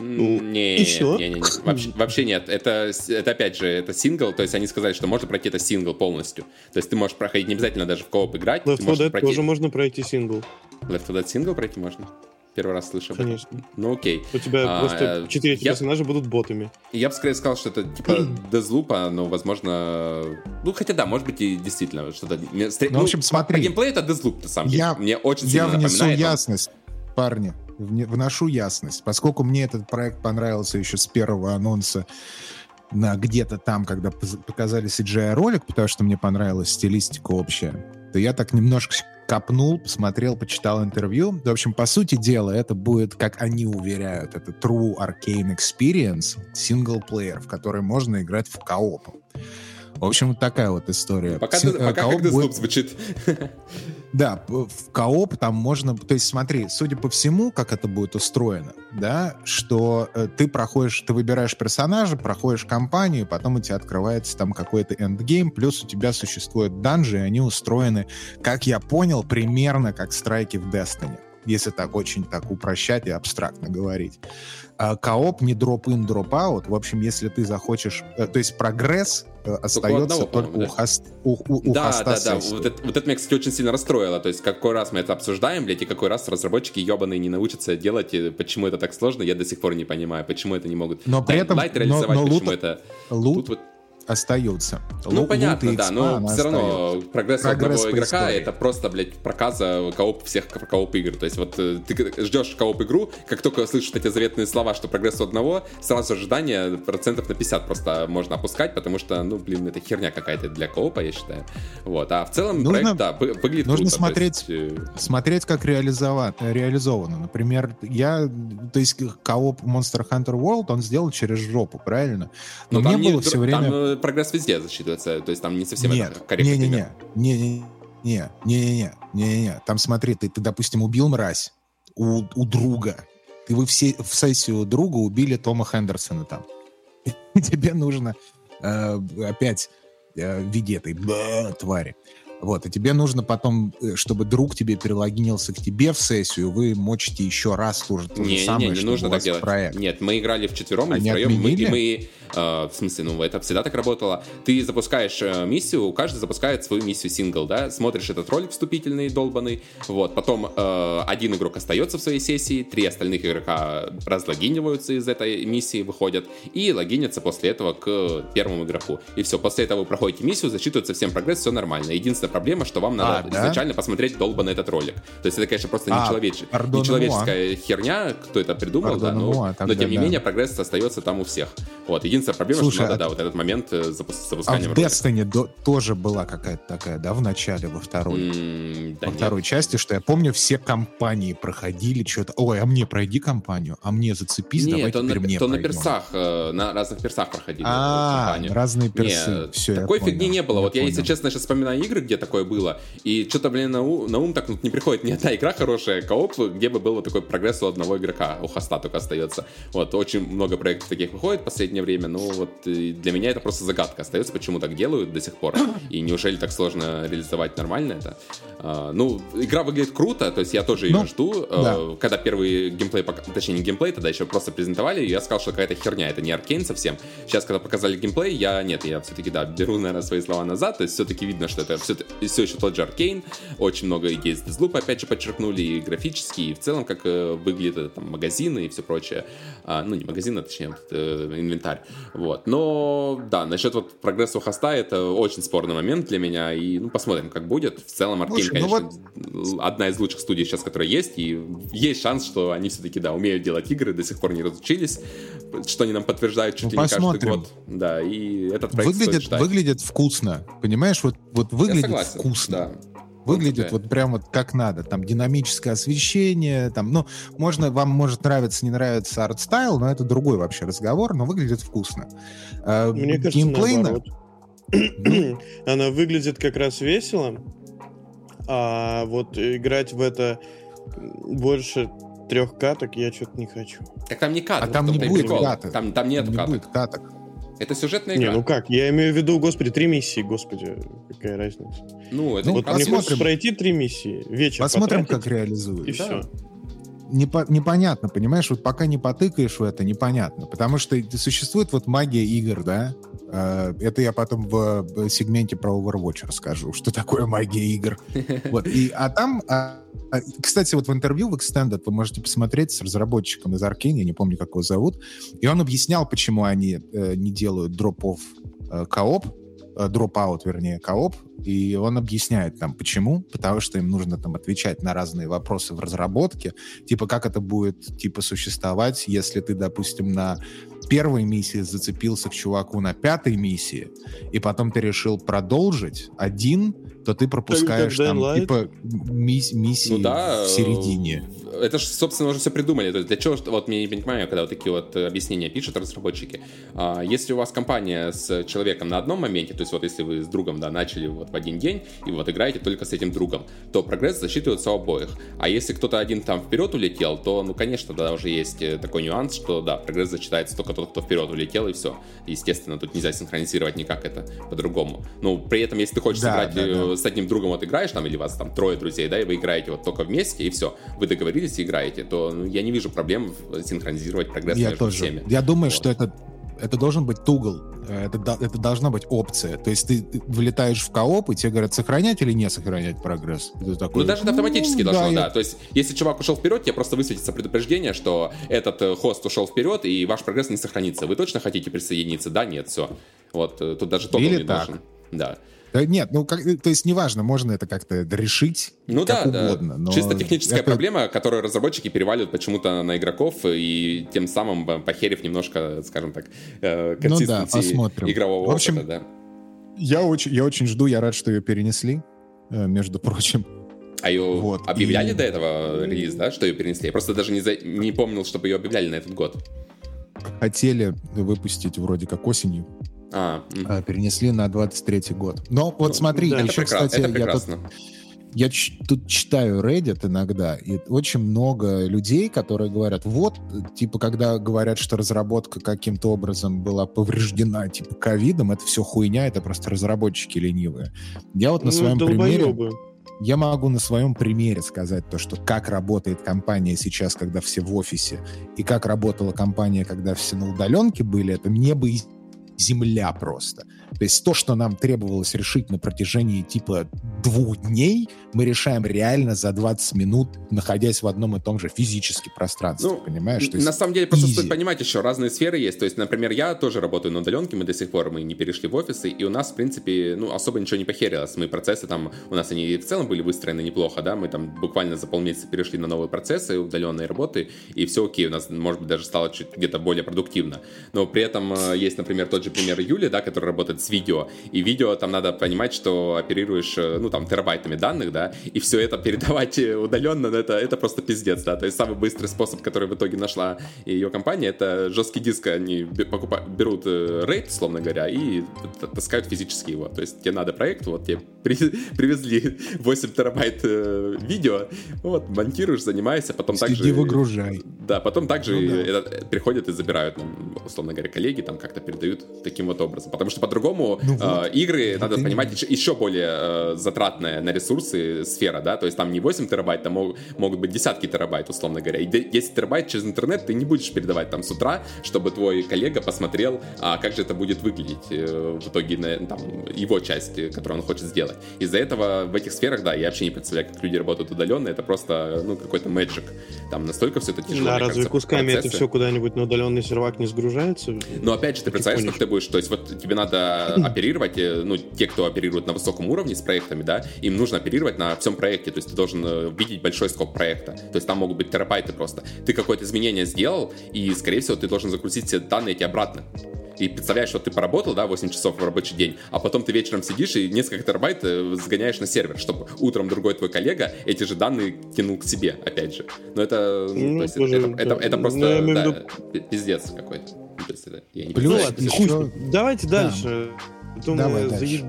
Не, не, не, не. Вообще, вообще нет. Это, это опять же, это сингл. То есть они сказали, что можно пройти это сингл полностью. То есть ты можешь проходить, не обязательно даже в кооп играть. Left four Dead пройти... тоже можно пройти сингл. Left four Dead сингл пройти можно? Первый раз слышал. Конечно. Ну окей. У тебя а, просто четыре я... персонажа будут ботами. Я бы скорее сказал, что это типа Deathloop, но возможно... Ну хотя да, может быть и действительно что-то... Ну, ну в общем, смотри. По геймплею это Deathloop, на самом деле. Я... Мне очень я сильно внесу напоминает. ясность, парни. Вношу ясность. Поскольку мне этот проект понравился еще с первого анонса на где-то там, когда показали си джи ай-ролик, потому что мне понравилась стилистика общая, то я так немножко... копнул, посмотрел, почитал интервью. В общем, по сути дела, это будет, как они уверяют, это True Arkane Experience, синглплеер, в который можно играть в кооп. В общем, вот такая вот история. Пока, Син- пока как Deathloop звучит. Да, в кооп там можно... То есть смотри, судя по всему, как это будет устроено, да, что ты проходишь, ты выбираешь персонажа, проходишь кампанию, потом у тебя открывается там какой-то эндгейм, плюс у тебя существуют данжи, и они устроены, как я понял, примерно как страйки в Destiny, если так очень так упрощать и абстрактно говорить. Кооп не дроп-ин, дроп-аут. В общем, если ты захочешь... То есть прогресс остается только у, только у, да. у, у, у да, хоста. Да, да, да. Вот, вот это меня, кстати, очень сильно расстроило. То есть какой раз мы это обсуждаем, блядь, и какой раз разработчики ебаные не научатся делать, и почему это так сложно, я до сих пор не понимаю, почему это не могут. Но при этом... Но, но лут, это... лут вот... остается. Ну, Лу- понятно, да, но все остается. равно прогресс, прогресс одного игрока истории. Это просто, блядь, проказа кооп всех кооп-игр. То есть вот ты ждешь кооп-игру, как только слышишь эти заветные слова, что прогресс у одного, сразу ожидания процентов на пятьдесят просто можно опускать, потому что, ну, блин, это херня какая-то для коопа, я считаю. Вот, а в целом нужно, проект, да, выглядит нужно круто. Нужно смотреть, есть... смотреть, как реализовано. Например, я, то есть кооп Monster Hunter World, он сделал через жопу, правильно? Но, но мне было все время... Там, прогресс везде засчитывается, то есть там не совсем нет, это корректный не, пример. Не-не-не, не-не-не, не-не-не, там смотри, ты, ты, допустим, убил мразь у, у друга, И вы в, се- в сессию друга убили Тома Хендерсона там. И тебе нужно э, опять э, вегеты, бэ, твари. Вот, и тебе нужно потом, чтобы друг тебе перелогинился к тебе в сессию, вы мочите еще раз служить то же не, самое, не, не что нужно у вас так проект. Нет, мы играли вчетвером, а и втроем, мы, и мы... Э, в смысле, ну, это всегда так работало. Ты запускаешь э, миссию, каждый запускает свою миссию сингл, да, смотришь этот ролик вступительный, долбанный, вот, потом э, один игрок остается в своей сессии, три остальных игрока разлогиниваются из этой миссии, выходят, и логинятся после этого к первому игроку. И все, после этого вы проходите миссию, зачитывается всем прогресс, все нормально. Единственное, проблема, что вам надо а, да? изначально посмотреть долбанный этот ролик. То есть это, конечно, просто а, нечеловеч... нечеловеческая херня, кто это придумал, да, но, но тем не да. менее прогресс остается там у всех. Вот. Единственная проблема, Слушай, что надо а... да, вот этот момент запу... с запусканием а в ролика. Destiny до... тоже была какая-то такая, да, в начале, во второй? М-м, да во нет. второй части, что я помню, все компании проходили что-то. Ой, а мне пройди компанию, а мне зацепись, нет, давай теперь на... мне то пройдем. На персах, на разных персах проходили. А, разные персы. Все, такой фигни не было. Вот я, если честно, сейчас вспоминаю игры, где такое было. И что-то, блин, на, у, на ум так вот не приходит ни одна игра хорошая, кооп, где бы был вот такой прогресс у одного игрока. У хоста только остается. Вот, очень много проектов таких выходит в последнее время, но вот для меня это просто загадка остается, почему так делают до сих пор. И неужели так сложно реализовать нормально это? А, ну, игра выглядит круто, то есть я тоже ее ну, жду. Да. А, когда первый геймплей, точнее не геймплей, тогда еще просто презентовали, я сказал, что какая-то херня, это не Arkane совсем. Сейчас, когда показали геймплей, я, нет, я все-таки, да, беру, наверное, свои слова назад, то есть все-таки видно, что это все-таки И все еще тот же Arkane, очень много идей с Deathloop, опять же, подчеркнули, и графически, и в целом, как э, выглядят там магазины и все прочее. А, ну, не магазины, а точнее, вот, э, инвентарь. Вот. Но, да, насчет вот прогресса у хоста, это очень спорный момент для меня, и, ну, посмотрим, как будет. В целом, Arkane, Слушай, конечно, ну вот... одна из лучших студий сейчас, которая есть, и есть шанс, что они все-таки, да, умеют делать игры, до сих пор не разучились, что они нам подтверждают чуть ну, ли не каждый год. Да, и этот проект выглядит, выглядит вкусно, понимаешь? Вот, вот выглядит Согласен, вкусно. Да. Выглядит вот прям вот как надо. Там динамическое освещение, там, ну, можно, вам может нравиться, не нравится арт-стайл, но это другой вообще разговор, но выглядит вкусно. Мне кажется, геймплейно... Она выглядит как раз весело, а вот играть в это больше трех каток я что-то не хочу. Так там не каток. А там не будет каток. Там, там нет там каток. Не будет каток. Это сюжетная игра. Не, ну как? Я имею в виду, господи, три миссии, господи, какая разница. Ну, это ну, вот мне хочется пройти три миссии, вечер посмотрим, потратить, как реализуют. И да. все. Непо- непонятно, понимаешь? Вот пока не потыкаешь в это, непонятно. Потому что существует вот магия игр, да? Это я потом в сегменте про Overwatch расскажу, что такое магия игр. Вот. И, а там... Кстати, вот в интервью в Extended вы можете посмотреть с разработчиком из Arkane, я не помню, как его зовут, и он объяснял, почему они э, не делают дроп-офф э, кооп, э, дроп-аут, вернее, кооп, и он объясняет там, почему, потому что им нужно там отвечать на разные вопросы в разработке, типа, как это будет, типа, существовать, если ты, допустим, на первой миссии зацепился к чуваку на пятой миссии, и потом ты решил продолжить один, то ты пропускаешь там, типа, мис- миссии ну, да, в середине. Это же, собственно, уже все придумали. То есть для чего, вот мне не понимаю, когда вот такие вот объяснения пишут разработчики. А, если у вас компания с человеком на одном моменте, то есть вот если вы с другом, да, начали вот в один день, и вот играете только с этим другом, то прогресс засчитывается у обоих. А если кто-то один там вперед улетел, то, ну, конечно, да, уже есть такой нюанс, что, да, прогресс засчитается только тот, кто вперед улетел, и все. Естественно, тут нельзя синхронизировать никак это по-другому. Но при этом, если ты хочешь да, сыграть... Да, да. с одним другом вот играешь, там, или вас там трое друзей, да, и вы играете вот только вместе, и все, вы договорились и играете, то ну, я не вижу проблем синхронизировать прогресс я между тоже. всеми. Я думаю, вот. что это, это должен быть тугл, это, это должна быть опция. То есть ты влетаешь в кооп, и тебе говорят, сохранять или не сохранять прогресс. Такой, ну, даже это автоматически ну, должно, да. да. Я... То есть, если чувак ушел вперед, тебе просто высветится предупреждение, что этот хост ушел вперед, и ваш прогресс не сохранится. Вы точно хотите присоединиться? Да, нет, все. Вот, тут даже тугл не так. должен. Да. Нет, ну, как, то есть неважно, можно это как-то решить, ну, как да, угодно. Да. Но чисто техническая это... проблема, которую разработчики переваливают почему-то на игроков, и тем самым похерив немножко, скажем так, консистенции ну, да, игрового В общем, опыта. Да. Я, очень, я очень жду, я рад, что ее перенесли, между прочим. А ее вот, объявляли и... до этого релиз, да, что ее перенесли? Я просто даже не, за... не помнил, чтобы ее объявляли на этот год. Хотели выпустить вроде как осенью. А, перенесли на двадцать третий год. Но вот ну, смотри, да, еще, прекрасно. кстати, я тут, Я ч- тут читаю Reddit иногда, и очень много людей, которые говорят, вот, типа, когда говорят, что разработка каким-то образом была повреждена, типа, ковидом, это все хуйня, это просто разработчики ленивые. Я вот на ну, своем долбоёбы. примере... Я могу на своем примере сказать то, что как работает компания сейчас, когда все в офисе, и как работала компания, когда все на удаленке были, это небо и земля просто. То есть то, что нам требовалось решить на протяжении типа двух дней, мы решаем реально за двадцать минут, находясь в одном и том же физически пространстве, ну, понимаешь? То есть на самом деле, просто easy. Стоит понимать еще, разные сферы есть. То есть, например, я тоже работаю на удаленке, мы до сих пор мы не перешли в офисы, и у нас, в принципе, ну, особо ничего не похерилось. Мы процессы там, у нас они в целом были выстроены неплохо, да, мы там буквально за полмесяца перешли на новые процессы, удаленные работы, и все окей, у нас, может быть, даже стало чуть где-то более продуктивно. Но при этом есть, например, тот же пример Юли, да, который работает с видео, и видео там надо понимать, что оперируешь, ну, там, терабайтами данных, да, и все это передавать удаленно, ну, это, это просто пиздец, да, то есть самый быстрый способ, который в итоге нашла ее компания, это жесткий диск, они покупают, берут рейд, словно говоря, и таскают физически его, то есть тебе надо проект, вот тебе при, привезли восемь терабайт видео, вот, монтируешь, занимаешься, потом Сиди также... выгружай. Да, потом также ну, да. Это, приходят и забирают, там, условно говоря, коллеги там как-то передают таким вот образом, потому что по-другому Ну, э, вот. игры, надо это понимать, еще, еще более э, затратная на ресурсы сфера, да, то есть там не восемь терабайт, там мог, могут быть десятки терабайт, условно говоря, и десять терабайт через интернет ты не будешь передавать там с утра, чтобы твой коллега посмотрел, а как же это будет выглядеть э, в итоге, на, там, его часть, которую он хочет сделать. Из-за этого в этих сферах, да, я вообще не представляю, как люди работают удаленно, это просто, ну, какой-то мэджик, там настолько все это тяжело. Да, разве кусками процессы. Это все куда-нибудь на удаленный сервак не сгружается? Но опять же, ты представляешь, что ты будешь, то есть вот тебе надо оперировать, ну, те, кто оперирует на высоком уровне с проектами, да, им нужно оперировать на всем проекте, то есть ты должен видеть большой скоп проекта, то есть там могут быть терабайты просто. Ты какое-то изменение сделал, и, скорее всего, ты должен загрузить все данные эти обратно. И представляешь, что ты поработал, да, восемь часов в рабочий день, а потом ты вечером сидишь и несколько терабайт загоняешь на сервер, чтобы утром другой твой коллега эти же данные тянул к себе, опять же. Но это, ну, то есть, тоже, это, да. это, это просто, да, да, пиздец какой-то. Я не Плюс, еще... Давайте дальше. Да. Думаю, давай дальше.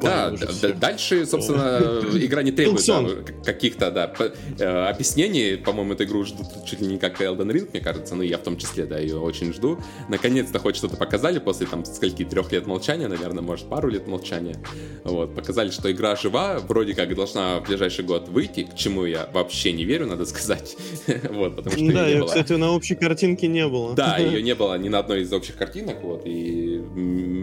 Да, да, дальше, собственно, игра не требует да, каких-то да, по, э, объяснений. По-моему, эту игру ждут чуть ли не как Elden Ring, мне кажется. Ну, я в том числе, да, ее очень жду. Наконец-то хоть что-то показали после, там, скольки, трех лет молчания, наверное, может, пару лет молчания. Вот, показали, что игра жива, вроде как должна в ближайший год выйти, к чему я вообще не верю, надо сказать. Вот, потому что да, ее, не было. Кстати, на общей картинке не было. Да, ее не было ни на одной из общих картинок, вот, и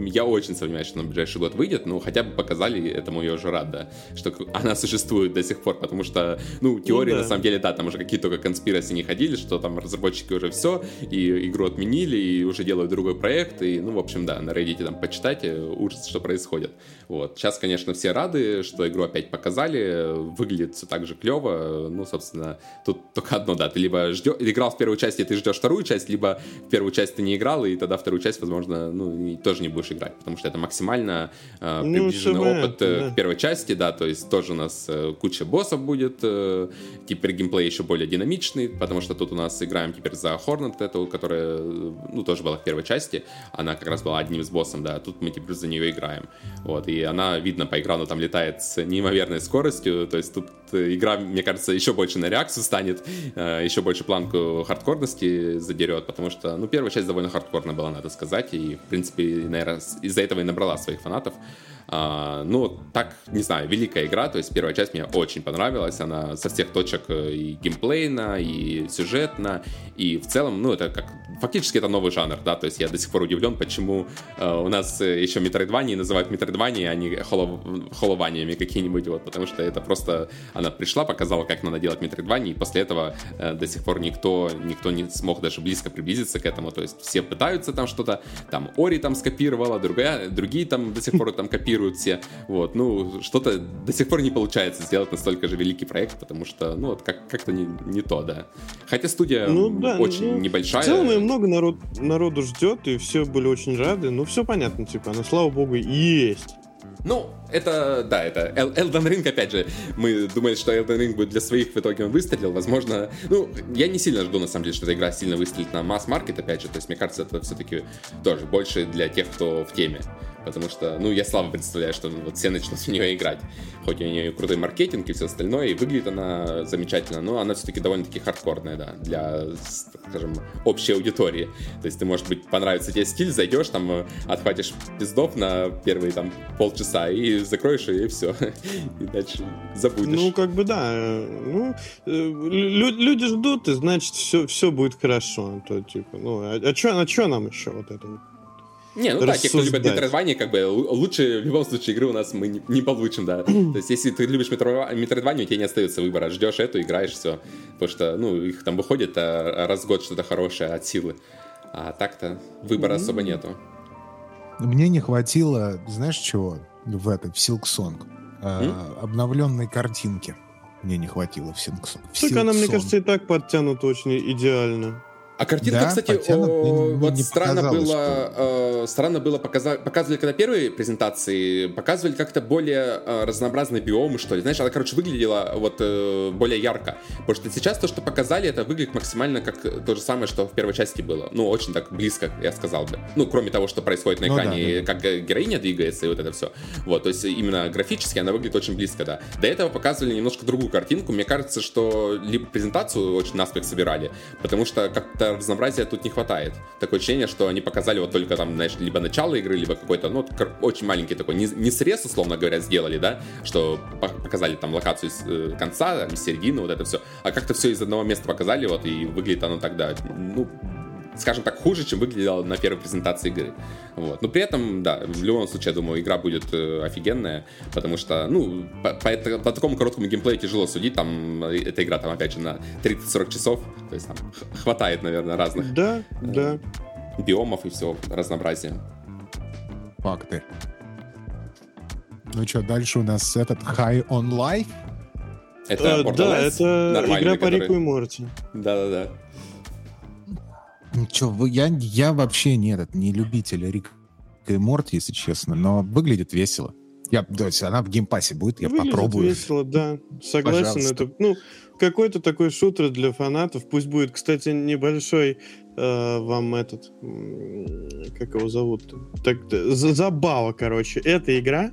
я очень сомневаюсь, что на ближайший год выйдет, но хотя бы показали, этому я уже рад, да, что она существует до сих пор, потому что, ну, теории, ну, да. на самом деле, да, там уже какие только конспираси не ходили, что там разработчики уже все, и игру отменили, и уже делают другой проект, и, ну, в общем, да, на Reddit там почитайте, ужас, что происходит. Вот, сейчас, конечно, все рады, что игру опять показали, выглядит все так же клево, ну, собственно, тут только одно, да, ты либо ждешь, играл в первую часть, и ты ждешь вторую часть, либо в первую часть ты не играл, и тогда вторую часть, возможно, ну, тоже не будешь играть, потому что это максимально э, приближенный ну, опыт да. к первой части, да, то есть тоже у нас э, куча боссов будет, э, теперь геймплей еще более динамичный, потому что тут у нас играем теперь за Хорнет, эту, которая, ну, тоже была в первой части, она как раз была одним из боссов, да, тут мы теперь за нее играем, вот, и она, видно, по экрану там летает с неимоверной скоростью, то есть тут игра, мне кажется, еще больше на реакцию станет, э, еще больше планку хардкорности задерет, потому что, ну, первая часть довольно хардкорная была, надо сказать, и, в принципе, наверное, из-за этого и набрала своих фанатов. А, ну, так, не знаю, великая игра, то есть первая часть мне очень понравилась, она со всех точек и геймплейна, и сюжетна, и в целом, ну, это как, фактически это новый жанр, да, то есть я до сих пор удивлен, почему э, у нас еще Metroidvania называют Metroidvania, а не холованиями какие-нибудь, вот, потому что это просто, она пришла, показала, как надо делать Metroidvania, и после этого э, до сих пор никто, никто не смог даже близко приблизиться к этому, то есть все пытаются там что-то, там Ори там скопировала, другая, другие там до сих пор там копируют, все. Вот, ну, что-то до сих пор не получается сделать настолько же великий проект, потому что, ну, вот как- как-то не, не то, да. Хотя студия ну, да, очень ну, небольшая. В целом, и много народ, народу ждет, и все были очень рады, ну, все понятно, типа, но, слава богу, есть. Ну, это, да, это Elden Ring, опять же, мы думали, что Elden Ring будет для своих, в итоге он выстрелил, возможно, ну, я не сильно жду, на самом деле, что эта игра сильно выстрелит на масс-маркет, опять же, то есть, мне кажется, это все-таки тоже больше для тех, кто в теме. Потому что, ну, я слабо представляю, что вот все начнут в нее играть. Хоть у нее крутой маркетинг и все остальное, и выглядит она замечательно, но она все-таки довольно-таки хардкорная, да, для, скажем, общей аудитории. То есть ты, может быть, понравится тебе стиль, зайдешь, там, отхватишь пиздов на первые, там, полчаса и закроешь ее, и все. И дальше забудешь. Ну, как бы, да. Ну, лю- люди ждут, и, значит, все, все будет хорошо. То, типа, ну, а, а что а чё нам еще вот это? Не, ну да, те, кто любит Metroidvania, как бы лучше в любом случае игры у нас мы не, не получим, да. То есть, если ты любишь Metroidvania, у тебя не остается выбора. Ждешь эту, играешь, все. Потому что, ну, их там выходит а раз в год что-то хорошее от силы. А так-то выбора mm-hmm. особо нету. Мне не хватило, знаешь чего, в этой, в Silksong? Mm-hmm. А, обновленной картинки. Мне не хватило в Silksong. Так она, мне кажется, и так подтянута очень идеально. А картинка, да, кстати, Татьяна, о, не, вот не странно, было, э, странно было, показа- показывали, когда первые презентации, показывали как-то более э, разнообразные биомы, что ли. Знаешь, она, короче, выглядела вот э, более ярко. Потому что сейчас то, что показали, это выглядит максимально как то же самое, что в первой части было. Ну, очень так близко, я сказал бы. Ну, кроме того, что происходит на экране, ну, да, да, да. Как героиня двигается и вот это все. Вот, то есть именно графически она выглядит очень близко, да. До этого показывали немножко другую картинку. Мне кажется, что либо презентацию очень наспех собирали, потому что как-то разнообразия тут не хватает. Такое ощущение, что они показали вот только там, знаешь, либо начало игры, либо какой-то, ну, очень маленький такой, не, не срез, условно говоря, сделали, да, что показали там локацию с конца, там, середины, вот это все, а как-то все из одного места показали, вот, и выглядит оно тогда, ну, скажем так, хуже, чем выглядело на первой презентации игры. Вот. Но при этом, да, в любом случае, я думаю, игра будет э, офигенная, потому что, ну, по, по, по такому короткому геймплею тяжело судить, там, эта игра, там, опять же, на тридцать-сорок часов, то есть там хватает, наверное, разных да, э, да. биомов и всего разнообразия. Факты. Ну что, дальше у нас этот High on Life? Это Mortal Да, это игра по Рику и Морти. Да-да-да. Че, я, я вообще не этот, не любитель Рика и Морти, если честно, но выглядит весело. Я, то есть она в геймпассе будет, я выглядит попробую. Весело, да, согласен. Пожалуйста. Это, ну, какой-то такой шутер для фанатов, пусть будет. Кстати, небольшой э, вам этот, как его зовут-то? Так, забава, короче. Эта игра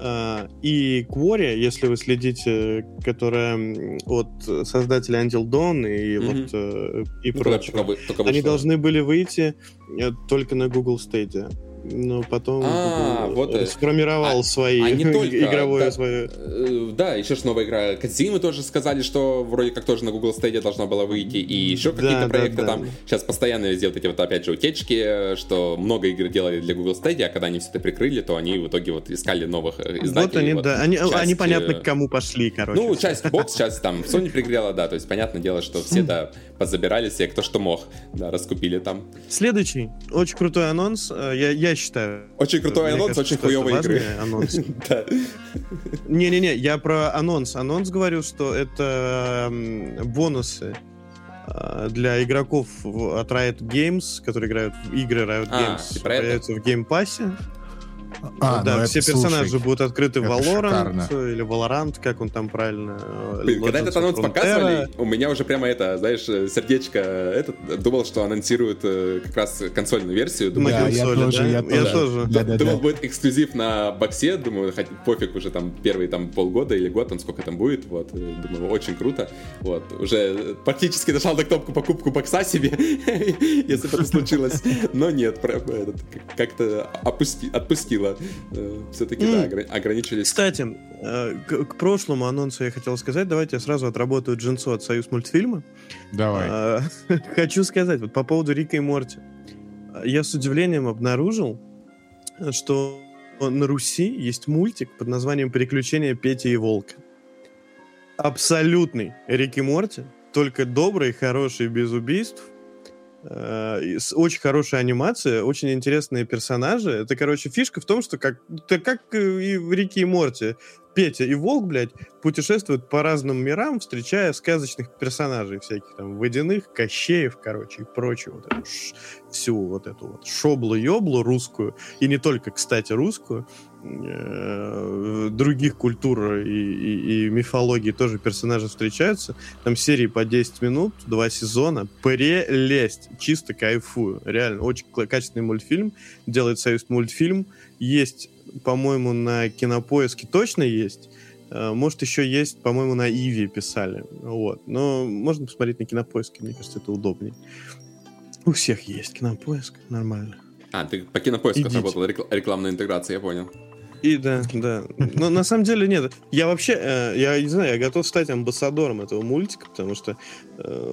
э, и Quarry, если вы следите, которая от создателя Until Dawn и, mm-hmm. вот, э, и ну, прочего, только, только они вышло. Должны были выйти э, только на Google Stadia. Но потом а, вот сформировал а, свои а только, игровое да, свое. Да, еще ж новая игра Кадзимы тоже сказали, что вроде как тоже на Google Stadia должна была выйти. И еще какие-то да, проекты да, да. там. Сейчас постоянно сделают эти вот опять же утечки, что много игр делали для Google Stadia, а когда они все это прикрыли, то они в итоге вот искали новых издателей. Вот они, вот, да, они, часть, они понятно к кому пошли, короче. Ну, часть Box, часть там Sony пригрела, да, то есть понятное дело, что все да позабирали себе, кто что мог, да, раскупили там. Следующий, очень крутой анонс, я, я Я считаю. Очень крутой анонс, кажется, очень хуёвые игры. Анонс. Не-не-не, я про анонс. Анонс говорю, что это бонусы для игроков от Riot Games, которые играют в игры Riot Games, появляются в геймпассе. А, да, ну все это, персонажи слушай, будут открыты в Valorant или Valorant, как он там правильно. Блин, когда этот анонс показывали, у меня уже прямо это, знаешь, сердечко этот, думал, что анонсируют как раз консольную версию. Думал, да, я, консоли, тоже, да? я тоже, я тоже. Да, да, думал, да. будет эксклюзив на боксе, думаю, хоть пофиг уже там первые там полгода или год, там сколько там будет, вот, думаю, очень круто, вот, уже практически дошел до кнопку покупку бокса себе, если бы это случилось, но нет, как-то отпустил. Все-таки, mm. да, ограничились. Кстати, к, к прошлому анонсу я хотел сказать, давайте я сразу отработаю джинсу от Союзмультфильма. Давай. Хочу сказать, вот по поводу Рика и Морти. Я с удивлением обнаружил, что на Руси есть мультик под названием «Приключения Пети и Волка». Абсолютный Рик и Морти, только добрый, хороший, без убийств. С очень хорошая анимация, очень интересные персонажи. Это, короче, фишка в том, что как, да как и в Рике и Морти, Петя и Волк, блядь, путешествуют по разным мирам, встречая сказочных персонажей всяких там, водяных, Кощеев, короче, и прочую вот эту, всю вот эту вот шоблу-ёблу русскую, и не только, кстати, русскую. других культур и, и, и мифологии тоже персонажи встречаются. Там серии по десять минут, два сезона. Прелесть! Чисто кайфую. Реально, очень качественный мультфильм. Делает Союз мультфильм. Есть, по-моему, на Кинопоиске точно есть. Может, еще есть, по-моему, на Иви писали. Вот. Но можно посмотреть на Кинопоиске. Мне кажется, это удобнее. У всех есть Кинопоиск. Нормально. А, ты по Кинопоиску работал рекламная интеграция, я понял. И да, да. Но на самом деле нет. Я вообще, я не знаю, я готов стать амбассадором этого мультика, потому что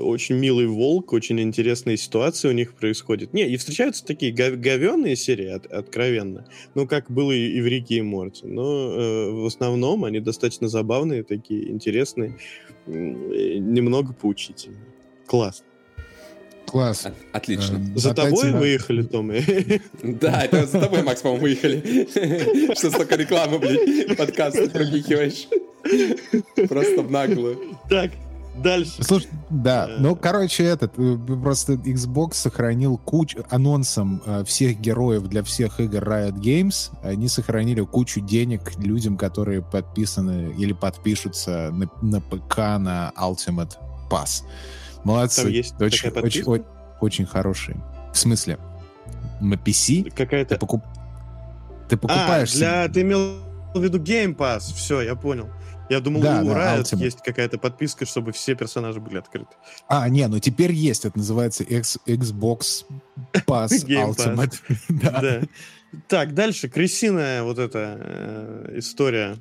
очень милый волк, очень интересные ситуации у них происходят. Не, и встречаются такие говёные серии, откровенно. Ну, как было и в Рике и Морти. Но в основном они достаточно забавные, такие интересные, немного поучительные. Классно. Класс. Отлично. За Опять тобой на... выехали, Том? Да, это за тобой, Макс, по-моему, выехали. Что столько рекламы, блядь, подкасты пропихиваешь. Просто в наглую. Так, дальше. Слушай, да, ну, короче, этот, просто Xbox сохранил кучу, анонсом всех героев для всех игр Riot Games, они сохранили кучу денег людям, которые подписаны или подпишутся на, на ПК, на Ultimate Pass. Молодцы, очень, очень, очень, очень хорошие. В смысле, на пи си какая-то... ты, покуп... ты покупаешь... А, для... ты имел в виду Game Pass, все, я понял. Я думал, да, у да, Riot Ultimate есть какая-то подписка, чтобы все персонажи были открыты. А, не, ну теперь есть, это называется X- Xbox Pass Ultimate. Pass. да. Да. Так, дальше, крысиная вот эта э, история...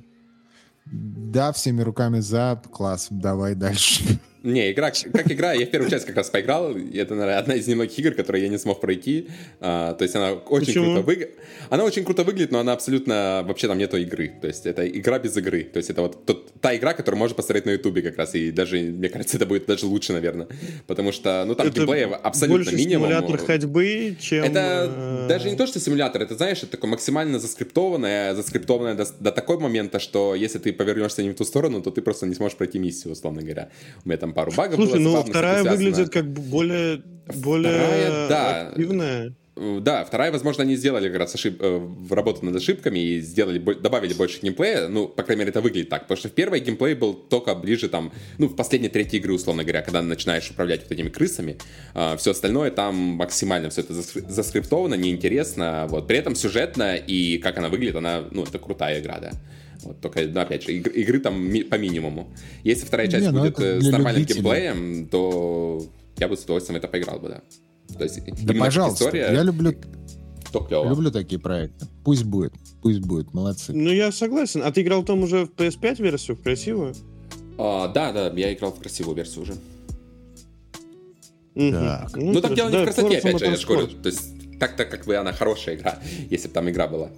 Да, всеми руками за. Класс, давай дальше. Не, игра, как игра, я в первую часть как раз поиграл. Это, наверное, одна из немногих игр, которые я не смог пройти. А, то есть она очень Почему? круто выглядит. Она очень круто выглядит, но она абсолютно... Вообще там нету игры. То есть это игра без игры. То есть это вот тот, та игра, которую можно посмотреть на Ютубе как раз. И даже, мне кажется, это будет даже лучше, наверное. Потому что, ну, там геймплея абсолютно минимум. Это больше симулятор ходьбы, чем... Это даже не то, что симулятор. Это, знаешь, это такое максимально заскриптованное. Заскриптованное до, до такого момента, что если ты повернешься не в ту сторону, то ты просто не сможешь пройти миссию, условно говоря. У меня там пару багов. Слушай, было, ну вторая выглядит как более, более вторая, да. активная. Да, вторая, возможно, они сделали как раз ошиб... работу над ошибками и сделали, добавили больше геймплея, ну, по крайней мере, это выглядит так, потому что в первой геймплей был только ближе там, ну, в последней третьей игры, условно говоря, когда начинаешь управлять вот этими крысами, а, все остальное там максимально все это заскриптовано, неинтересно, вот, при этом сюжетно и как она выглядит, она, ну, это крутая игра, да. Вот, только, ну, опять же, игры, игры там ми- по минимуму. Если вторая часть не, будет ну, с нормальным любителей. геймплеем, то я бы с удовольствием это поиграл бы, да. То есть, да, пожалуйста, история... я люблю... люблю такие проекты. Пусть будет, пусть будет, молодцы. Ну, я согласен. А ты играл там уже в пи эс пять версию, в красивую? А, да, да, я играл в красивую версию уже. Так. Ну, ну там дело не да, в красоте, опять же, я школю. То есть, так-то как бы она хорошая игра, если бы там игра была.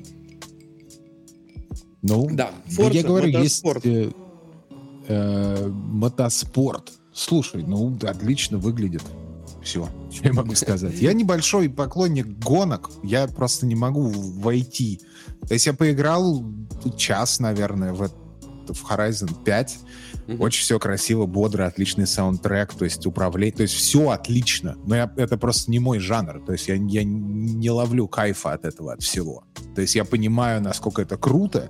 Ну, да, Forza, я говорю, мотоспорт. есть э, э, мотоспорт. Слушай, ну, отлично выглядит. Все, что я могу сказать. Я небольшой поклонник гонок, я просто не могу войти. То есть я поиграл час, наверное, в, в Horizon пять. Mm-hmm. Очень все красиво, бодро, отличный саундтрек, то есть управление, то есть все отлично. Но я, это просто не мой жанр, то есть я, я не ловлю кайфа от этого, от всего. То есть я понимаю, насколько это круто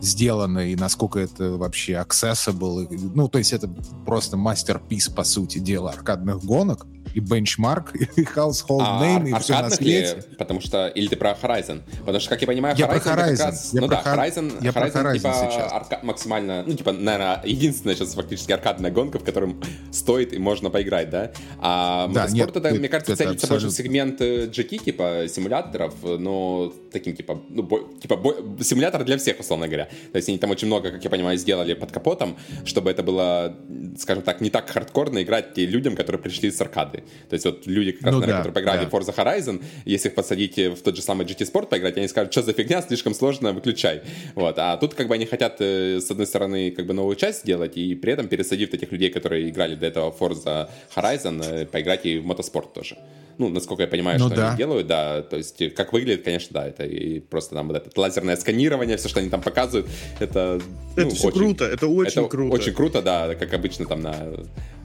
сделано и насколько это вообще accessible. Ну, то есть это просто мастер-пис, по сути дела, аркадных гонок и бенчмарк, и household name, а, и все на свете. Ли, потому что... Или ты про Horizon? Потому что, как я понимаю, я Horizon... Про Horizon. Раз, я ну про да, Horizon, я Horizon, Horizon типа сейчас. Арка, максимально... Ну, типа, наверное, единственная сейчас фактически аркадная гонка, в которой стоит и можно поиграть, да? А да, мотоспорт, нет, это, нет, мне кажется, это целится абсолютно... больше в сегмент джи ти, типа, симуляторов, но таким, типа, ну, бо, типа бо, симулятор для всех, условно говоря. То есть они там очень много, как я понимаю, сделали под капотом, чтобы это было, скажем так, не так хардкорно играть людям, которые пришли с аркады. То есть вот люди, как раз, ну, наверное, да, которые поиграли в да. Forza Horizon, если их посадить в тот же самый джи ти Sport поиграть, они скажут, что за фигня, слишком сложно, выключай. Вот. А тут как бы они хотят, с одной стороны, как бы новую часть сделать, и при этом пересадив этих людей, которые играли до этого в Forza Horizon, поиграть и в мотоспорт тоже. Ну, насколько я понимаю, ну, что да. они делают, да. То есть как выглядит, конечно, да, это и просто там вот это лазерное сканирование, все, что они там показывают, это... Это ну, все очень, круто, это очень это круто. очень круто, да, как обычно там на...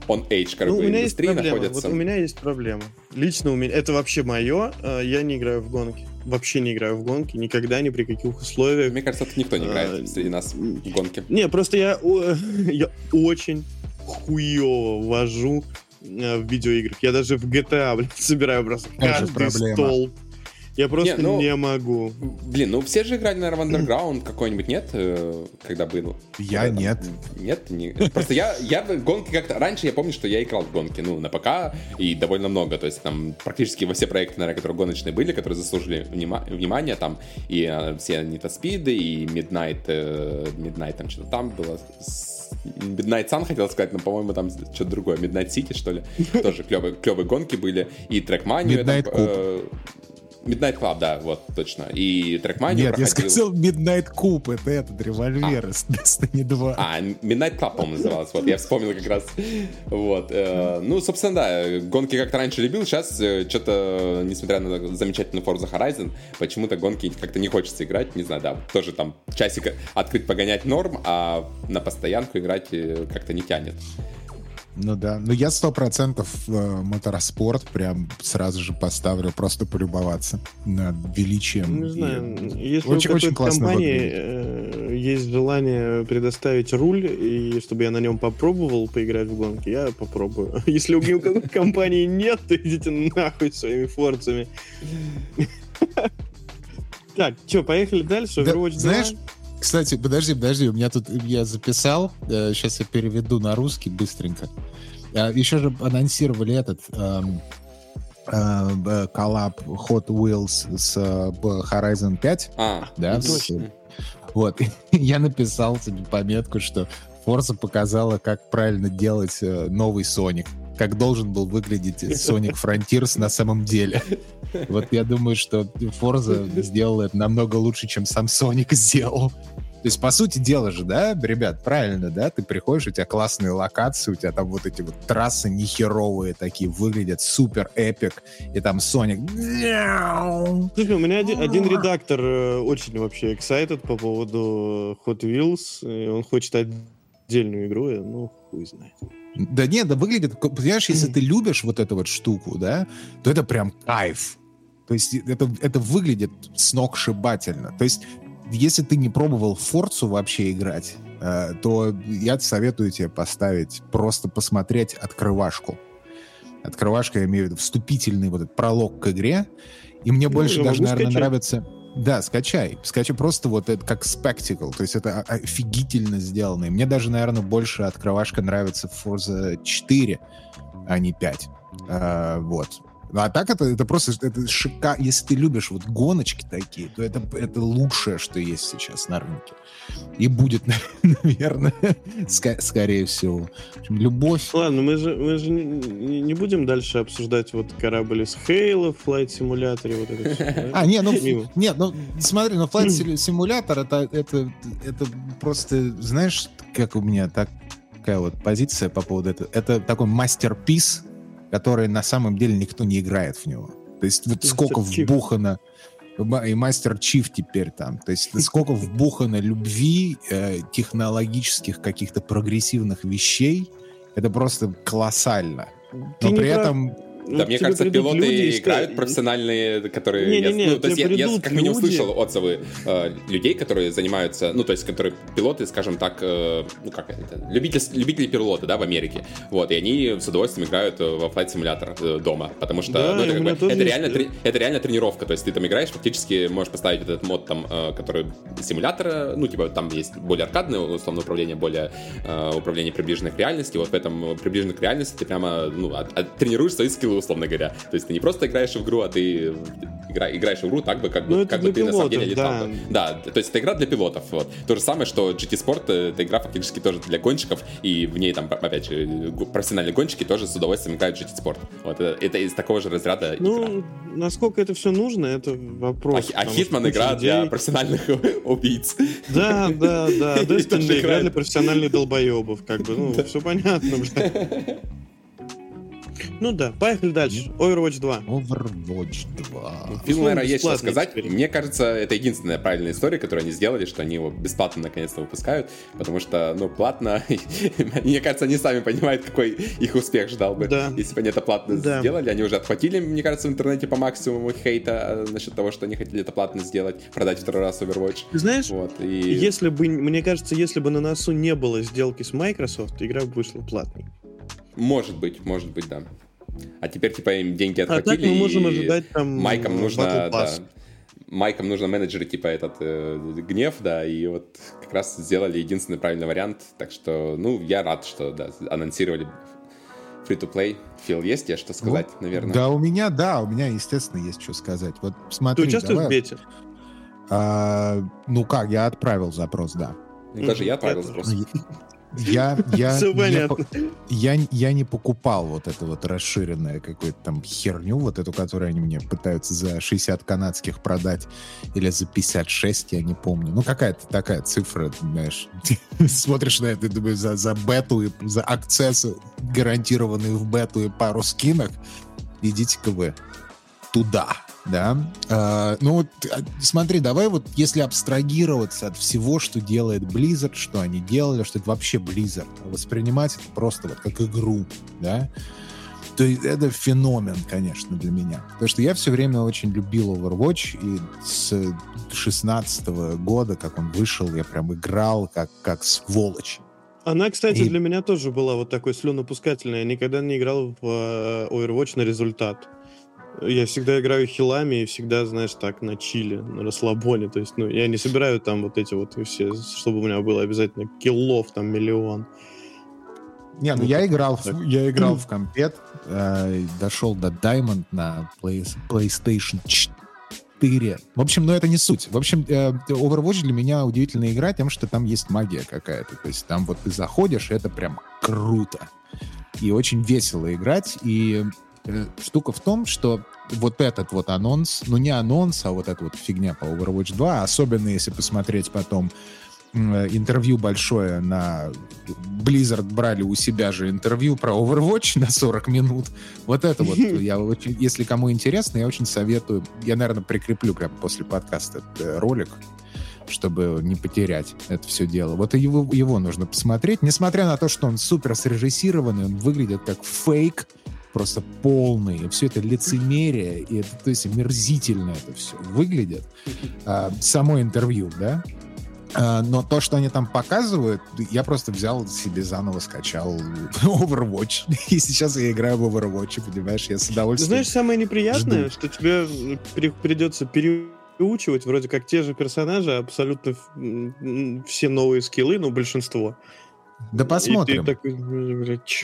On Age, как ну, бы, индустрии находятся. Вот у меня есть проблема. Лично у меня... Это вообще мое. Я не играю в гонки. вообще не играю в гонки, никогда, ни при каких условиях. Мне кажется, это никто не играет а, среди нас в гонки. Не, просто я, я очень хуёво вожу в видеоиграх. Я даже в джи ти эй, блин, собираю просто каждый проблема. стол. Я просто не, ну, не могу. Блин, ну все же играли, наверное, в Underground какой-нибудь, нет? Когда был? Я когда нет. Там, нет? Не. Просто я, я в гонки как-то... Раньше я помню, что я играл в гонки, ну, на ПК, и довольно много. То есть там практически во все проекты, наверное, которые гоночные были, которые заслужили внима- внимания, там и э, все Need for Speed, и Midnight, э, Midnight там что-то там было... Midnight Sun хотел сказать, но, по-моему, там что-то другое. Midnight City, что ли? Тоже клевые, клевые гонки были. И Trackmania... Midnight там, э, Midnight Club, да, вот, точно. И Трекманию Нет, проходил... я сказал Midnight Coupe, это этот револьвер из а. Destiny два. А, Midnight Club, по-моему, назывался, вот, я вспомнил как раз. Вот, ну, собственно, да, гонки как-то раньше любил, сейчас что-то, несмотря на замечательную Forza Horizon, почему-то гонки как-то не хочется играть, не знаю, да, тоже там часик открыть, погонять норм, а на постоянку играть как-то не тянет. Ну да, ну я сто процентов мотороспорт прям сразу же поставлю, просто полюбоваться над величием. Не знаю, и... если очень, у какой-то компании есть желание предоставить руль, и чтобы я на нем попробовал поиграть в гонки, я попробую. Если у какой-то компании нет, то идите нахуй своими форцами. Так, что, поехали дальше? Overwatch два? Кстати, подожди, подожди, у меня тут, я записал, э, сейчас я переведу на русский быстренько. Э, еще же анонсировали этот э, э, коллаб Hot Wheels с э, Horizon пять. А, да, точно. Вот, я написал себе пометку, что Forza показала, как правильно делать э, новый Sonic. Как должен был выглядеть Sonic Frontiers на самом деле. Вот я думаю, что Forza сделала это намного лучше, чем сам Sonic сделал. То есть, по сути дела же, да, ребят, правильно, да? Ты приходишь, у тебя классные локации, у тебя там вот эти вот трассы нехеровые такие, выглядят супер эпик, и там Sonic... Слушай, у меня один, один редактор очень вообще excited по поводу Hot Wheels, и он хочет отдельную игру, ну, хуй знает. Да нет, да выглядит... Понимаешь, если ты любишь вот эту вот штуку, да, то это прям кайф. То есть это, это выглядит сногсшибательно. То есть если ты не пробовал в Форцу вообще играть, э, то я советую тебе поставить, просто посмотреть открывашку. Открывашка, я имею в виду, вступительный вот этот пролог к игре. И мне ну, больше даже, наверное, скачать. нравится... Да, скачай. Скачай просто вот это как спектакл. То есть это офигительно сделано. И мне даже, наверное, больше открывашка нравится в Forza четыре, а не пять. А, вот. А так это, это просто это шикарно. Если ты любишь вот гоночки такие, то это, это лучшее, что есть сейчас на рынке. И будет, наверное, ск- скорее всего. В общем, любовь. Ладно, мы же, мы же не, не будем дальше обсуждать вот корабль из Halo, Flight Simulator, вот это все. А, нет, ну, нет, ну, смотри, ну, Flight Simulator, это, это, это просто, знаешь, как у меня такая вот позиция по поводу этого. Это такой мастер-пис, который на самом деле никто не играет в него. То есть вот сколько вбухано... И Мастер Чиф теперь там. То есть сколько вбухано любви, э, технологических каких-то прогрессивных вещей. Это просто колоссально. Ты Но при прав... этом... Да, мне кажется, пилоты люди, играют что... профессиональные, которые... Не, не, не, ну, то есть я, я как минимум слышал отзывы э, людей, которые занимаются... Ну, то есть, которые пилоты, скажем так... Э, ну, как это? Любитель, любители пилоты, да, в Америке. Вот, и они с удовольствием играют во Flight Simulator э, дома. Потому что, да, ну, это, как бы, это, реально, тре, это реально тренировка. То есть, ты там играешь, фактически можешь поставить этот мод, там, э, который симулятор... Ну, типа, там есть более аркадное, условно, управление, более э, управление приближенных к реальности. Вот в этом приближенных к реальности ты прямо, ну, от, от, тренируешь свои скиллы, условно говоря. То есть ты не просто играешь в игру, а ты игра, играешь в игру так бы, как, бы, как бы ты пилотов, на самом деле летал. Да. да, то есть это игра для пилотов. Вот. То же самое, что джи ти Sport, это игра фактически тоже для гонщиков, и в ней там, опять же, профессиональные гонщики тоже с удовольствием играют в джи ти Sport. Вот. Это, это из такого же разряда ну, игра. Насколько это все нужно, это вопрос. А Hitman игра людей... для профессиональных убийц. Да, да, да. Destiny игра для профессиональных долбоебов, как бы. Ну, все понятно, блядь. Ну да, поехали дальше. Overwatch два. Overwatch два. Фильм, наверное, есть что сказать. Теперь. Мне кажется, это единственная правильная история, которую они сделали, что они его бесплатно наконец-то выпускают, потому что, ну, платно... Мне кажется, они сами понимают, какой их успех ждал бы. Да. Если бы они это платно да. сделали, они уже отхватили, мне кажется, в интернете по максимуму хейта насчет того, что они хотели это платно сделать, продать второй раз Overwatch. Знаешь, вот, и... если бы, мне кажется, если бы на носу не было сделки с Microsoft, игра бы вышла платной. Может быть, может быть, да. А теперь, типа, им деньги отхватили, а так мы можем ожидать, там, Майкам нужно, да, Майкам нужно менеджеры, типа, этот э, гнев, да, и вот как раз сделали единственный правильный вариант, так что, ну, я рад, что, да, анонсировали free-to-play. Фил, есть тебе что сказать, вот, наверное? Да, у меня, да, у меня, естественно, есть что сказать. Вот, смотри, ты участвуешь давай... в бете? А, ну как, я отправил запрос, да. Ну, даже я отправил запрос. Я, я, я, я, я не покупал вот это вот расширенное какую-то там херню, вот эту, которую они мне пытаются за шестьдесят канадских продать, или за пятьдесят шесть, я не помню. Ну, какая-то такая цифра, знаешь, смотришь на это и думаешь, за, за бету, и за акцессы, гарантированные в бету и пару скинок, идите-ка вы туда. Да. А, ну вот, смотри, давай вот, если абстрагироваться от всего, что делает Blizzard, что они делали, что это вообще Blizzard, воспринимать это просто вот как игру, да, то это феномен, конечно, для меня. Потому что я все время очень любил Overwatch, и с шестнадцатого года, как он вышел, я прям играл как, как сволочь. Она, кстати, и... для меня тоже была вот такой слюнопускательной. Я никогда не играл в Overwatch на результат. Я всегда играю хилами и всегда, знаешь, так, на чиле, на расслабоне. То есть, ну, я не собираю там вот эти вот все, чтобы у меня было обязательно киллов там миллион. Не, ну, ну я, играл, я играл в компет, э, дошел до Diamond на play, PlayStation четыре. В общем, ну, это не суть. В общем, э, Overwatch для меня удивительная игра тем, что там есть магия какая-то. То есть там вот ты заходишь, это прям круто. И очень весело играть, и... штука в том, что вот этот вот анонс, ну не анонс, а вот эта вот фигня по Overwatch два, особенно если посмотреть потом интервью большое на... Blizzard брали у себя же интервью про Overwatch на сорок минут. Вот это вот, я очень, если кому интересно, я очень советую, я, наверное, прикреплю прямо после подкаста этот ролик, чтобы не потерять это все дело. Вот его, его нужно посмотреть. Несмотря на то, что он супер срежиссированный, он выглядит как фейк, просто полные, все это лицемерие, и это, то есть, омерзительно это все выглядит. А, само интервью, да? А, но то, что они там показывают, я просто взял себе заново, скачал Overwatch. И сейчас я играю в Overwatch, понимаешь, я с удовольствием. Знаешь, самое неприятное, жду. Что тебе придется переучивать вроде как те же персонажи, абсолютно все новые скиллы, ну, большинство. Да посмотрим. Такой,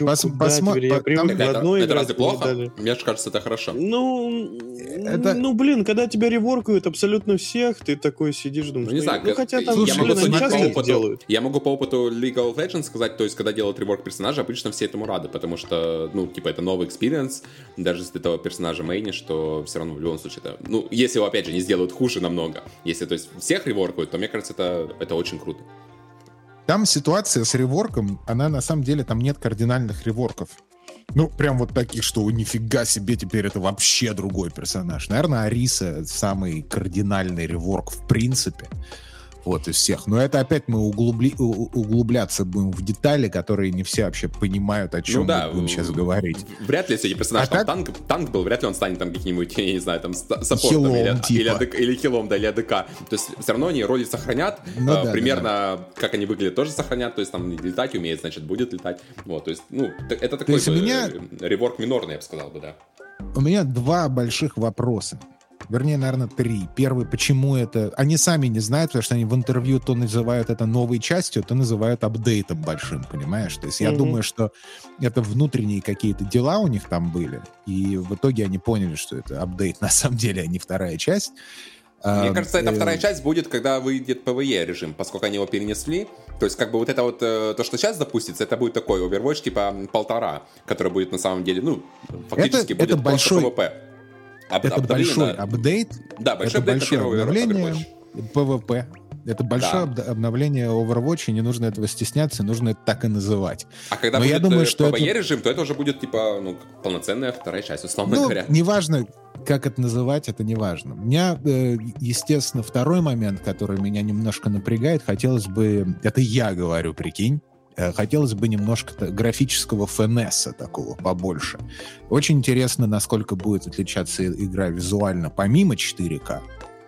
Пос, посмо... я там, это это, это разве плохо? Мне же кажется, это хорошо. Ну, это... ну, блин, когда тебя реворкают абсолютно всех, ты такой сидишь, думаешь, ну, не ну, знаю, ну, как... хотя там, слушай, я, блин, могу по опыту, делают. Я могу по опыту League of Legends сказать, то есть, когда делают реворк персонажа, обычно все этому рады, потому что, ну, типа, это новый экспириенс, даже если ты этого персонажа мейнишь, то все равно в любом случае это... Ну, если его, опять же, не сделают хуже намного, если, то есть, всех реворкают, то, мне кажется, это, это очень круто. Там ситуация с реворком, она на самом деле, там нет кардинальных реворков. Ну, прям вот таких, что нифига себе, теперь это вообще другой персонаж. Наверное, Ариса самый кардинальный реворк в принципе. Вот, из всех. Но это опять мы углубли... углубляться будем в детали, которые не все вообще понимают, о чем ну, да, мы будем сейчас говорить. Вряд ли, если персонаж а там, так... танк, танк был, вряд ли он станет там каким-нибудь, я не знаю, там саппортом хилом, или, типа. или, АДК, или хилом, да, или АДК. То есть все равно они роли сохранят, ну, а, да, примерно да, да. как они выглядят, тоже сохранят, то есть там летать умеет, значит, будет летать. Вот, то есть, ну, это такой бы, меня... реворк минорный, я бы сказал бы, да. У меня два больших вопроса. Вернее, наверное, три. Первый, почему это... Они сами не знают, потому что они в интервью то называют это новой частью, то называют апдейтом большим, понимаешь? То есть mm-hmm. я думаю, что это внутренние какие-то дела у них там были, и в итоге они поняли, что это апдейт на самом деле, а не вторая часть. Мне кажется, эта вторая часть будет, когда выйдет пи ви и режим, поскольку они его перенесли. То есть, как бы вот это вот, то, что сейчас запустится, это будет такой Overwatch типа полтора, который будет на самом деле, ну, фактически это, будет это просто большой... пи ви пи. Об, это, большой апдейт, да, большой это апдейт, большой апдейт, обновление, ПВП. Это большое да. об- обновление Overwatch, и не нужно этого стесняться, нужно это так и называть. А когда Но будет я думаю, что пи ви и-режим, это... то это уже будет типа ну, полноценная вторая часть, условно ну, говоря. Неважно, как это называть, это неважно. У меня, естественно, второй момент, который меня немножко напрягает, хотелось бы... Это я говорю, прикинь. Хотелось бы немножко графического финесса такого побольше. Очень интересно, насколько будет отличаться игра визуально помимо четыре ка,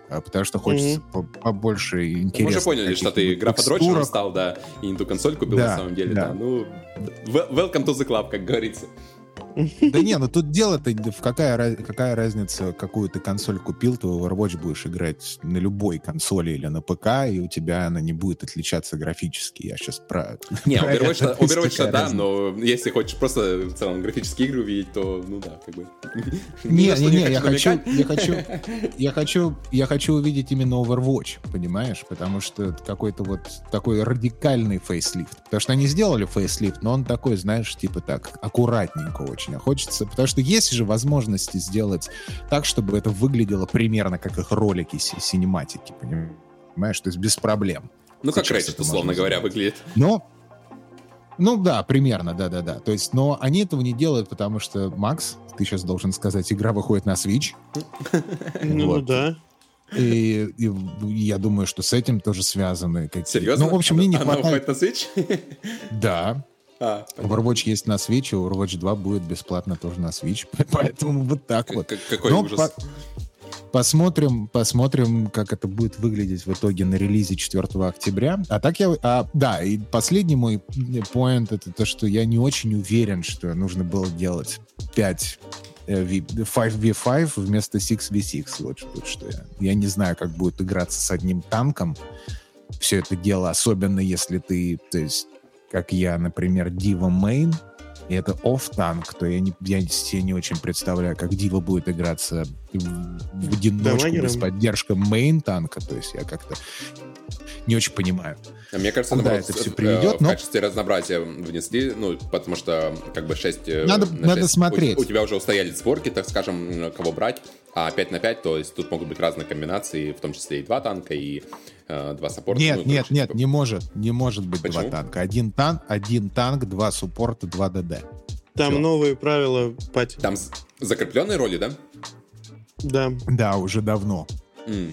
потому что хочется mm-hmm. побольше интересных. Мы уже поняли, что ты игра подрочером стал, да, и не ту консоль купил да, на самом деле. Да. Да. Ну, welcome to the club, как говорится. Да не, ну тут дело-то в какая, какая разница, какую ты консоль купил, ты в Overwatch будешь играть на любой консоли или на ПК, и у тебя она не будет отличаться графически. Я сейчас про... Не, Overwatch, да, но если хочешь просто в целом графические игры увидеть, то, ну да, как бы... Не, не, не, я хочу, я хочу, я хочу, я хочу увидеть именно Overwatch, понимаешь? Потому что какой-то вот такой радикальный фейслифт. Потому что они сделали фейслифт, но он такой, знаешь, типа так, аккуратненько очень. Очень хочется, потому что есть же возможности сделать так, чтобы это выглядело примерно как их ролики, синематики, понимаешь, то есть без проблем. Ну, сейчас как Reddit, условно говоря, выглядит. Но, ну да, примерно, да-да-да, то есть, но они этого не делают, потому что, Макс, ты сейчас должен сказать, игра выходит на Switch. Ну да. И, и я думаю, что с этим тоже связаны какие-то... Серьезно? Ну, в общем, мне не хватает... Она выходит на Switch? Да. А, Overwatch есть на Switch, и Overwatch два будет бесплатно тоже на Switch, поэтому вот так как, вот. Какой Но ужас. По- посмотрим, посмотрим, как это будет выглядеть в итоге на релизе четвёртого октября. А так я... А, да, и последний мой поинт — это то, что я не очень уверен, что нужно было делать пять ви пять вместо шесть ви шесть. Вот, вот что я. Я не знаю, как будет играться с одним танком все это дело, особенно если ты... То есть, как я, например, Дива Мейн, и это офф-танк, то я не, я себе не очень представляю, как Дива будет играться в одиночку Давай, без поддержки мейн-танка, то есть я как-то не очень понимаю. А мне кажется, да, это все приведет, в но... качестве разнообразия внесли, ну, потому что как бы шесть... Надо, на надо шесть, смотреть. У, у тебя уже устоялись сборки, так скажем, кого брать, а пять на пять, то есть тут могут быть разные комбинации, в том числе и два танка, и... Два саппорта. Нет, ну, нет, короче, нет, типа... не может. Не может быть. Почему? Два танка. Один танк, один танк, два суппорта, два ДД. Там Все. Новые правила, Пать. Там закрепленные роли, да? Да. Да, уже давно. Mm.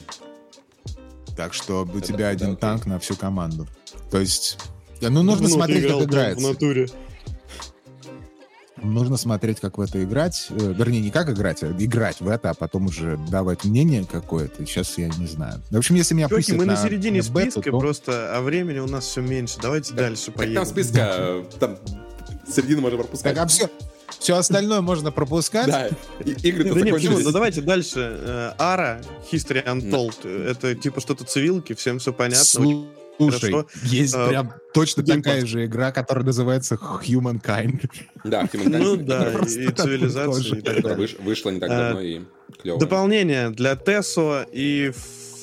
Так что у это, тебя да, один да, танк на всю команду. То есть, ну нужно ну, смотреть, играл, как играется. В натуре. Нужно смотреть, как в это играть. Вернее, не как играть, а играть в это, а потом уже давать мнение какое-то. Сейчас я не знаю. В общем, если меня пустят на... мы на середине на списка бету, то... просто, а времени у нас все меньше. Давайте так, дальше так поедем. Там списка, там середину можно пропускать. Так, а все, все остальное можно пропускать? Да, игры-то закончились. Ну давайте дальше. Ара, History Untold. Это типа что-то цивилки, всем все понятно. Слушай, Хорошо. есть uh, прям точно Game такая Pass. же игра, которая называется Humankind. Да, Humankind. Ну да, и цивилизация. Которая вышла не так давно и клево. Дополнение для Тесо и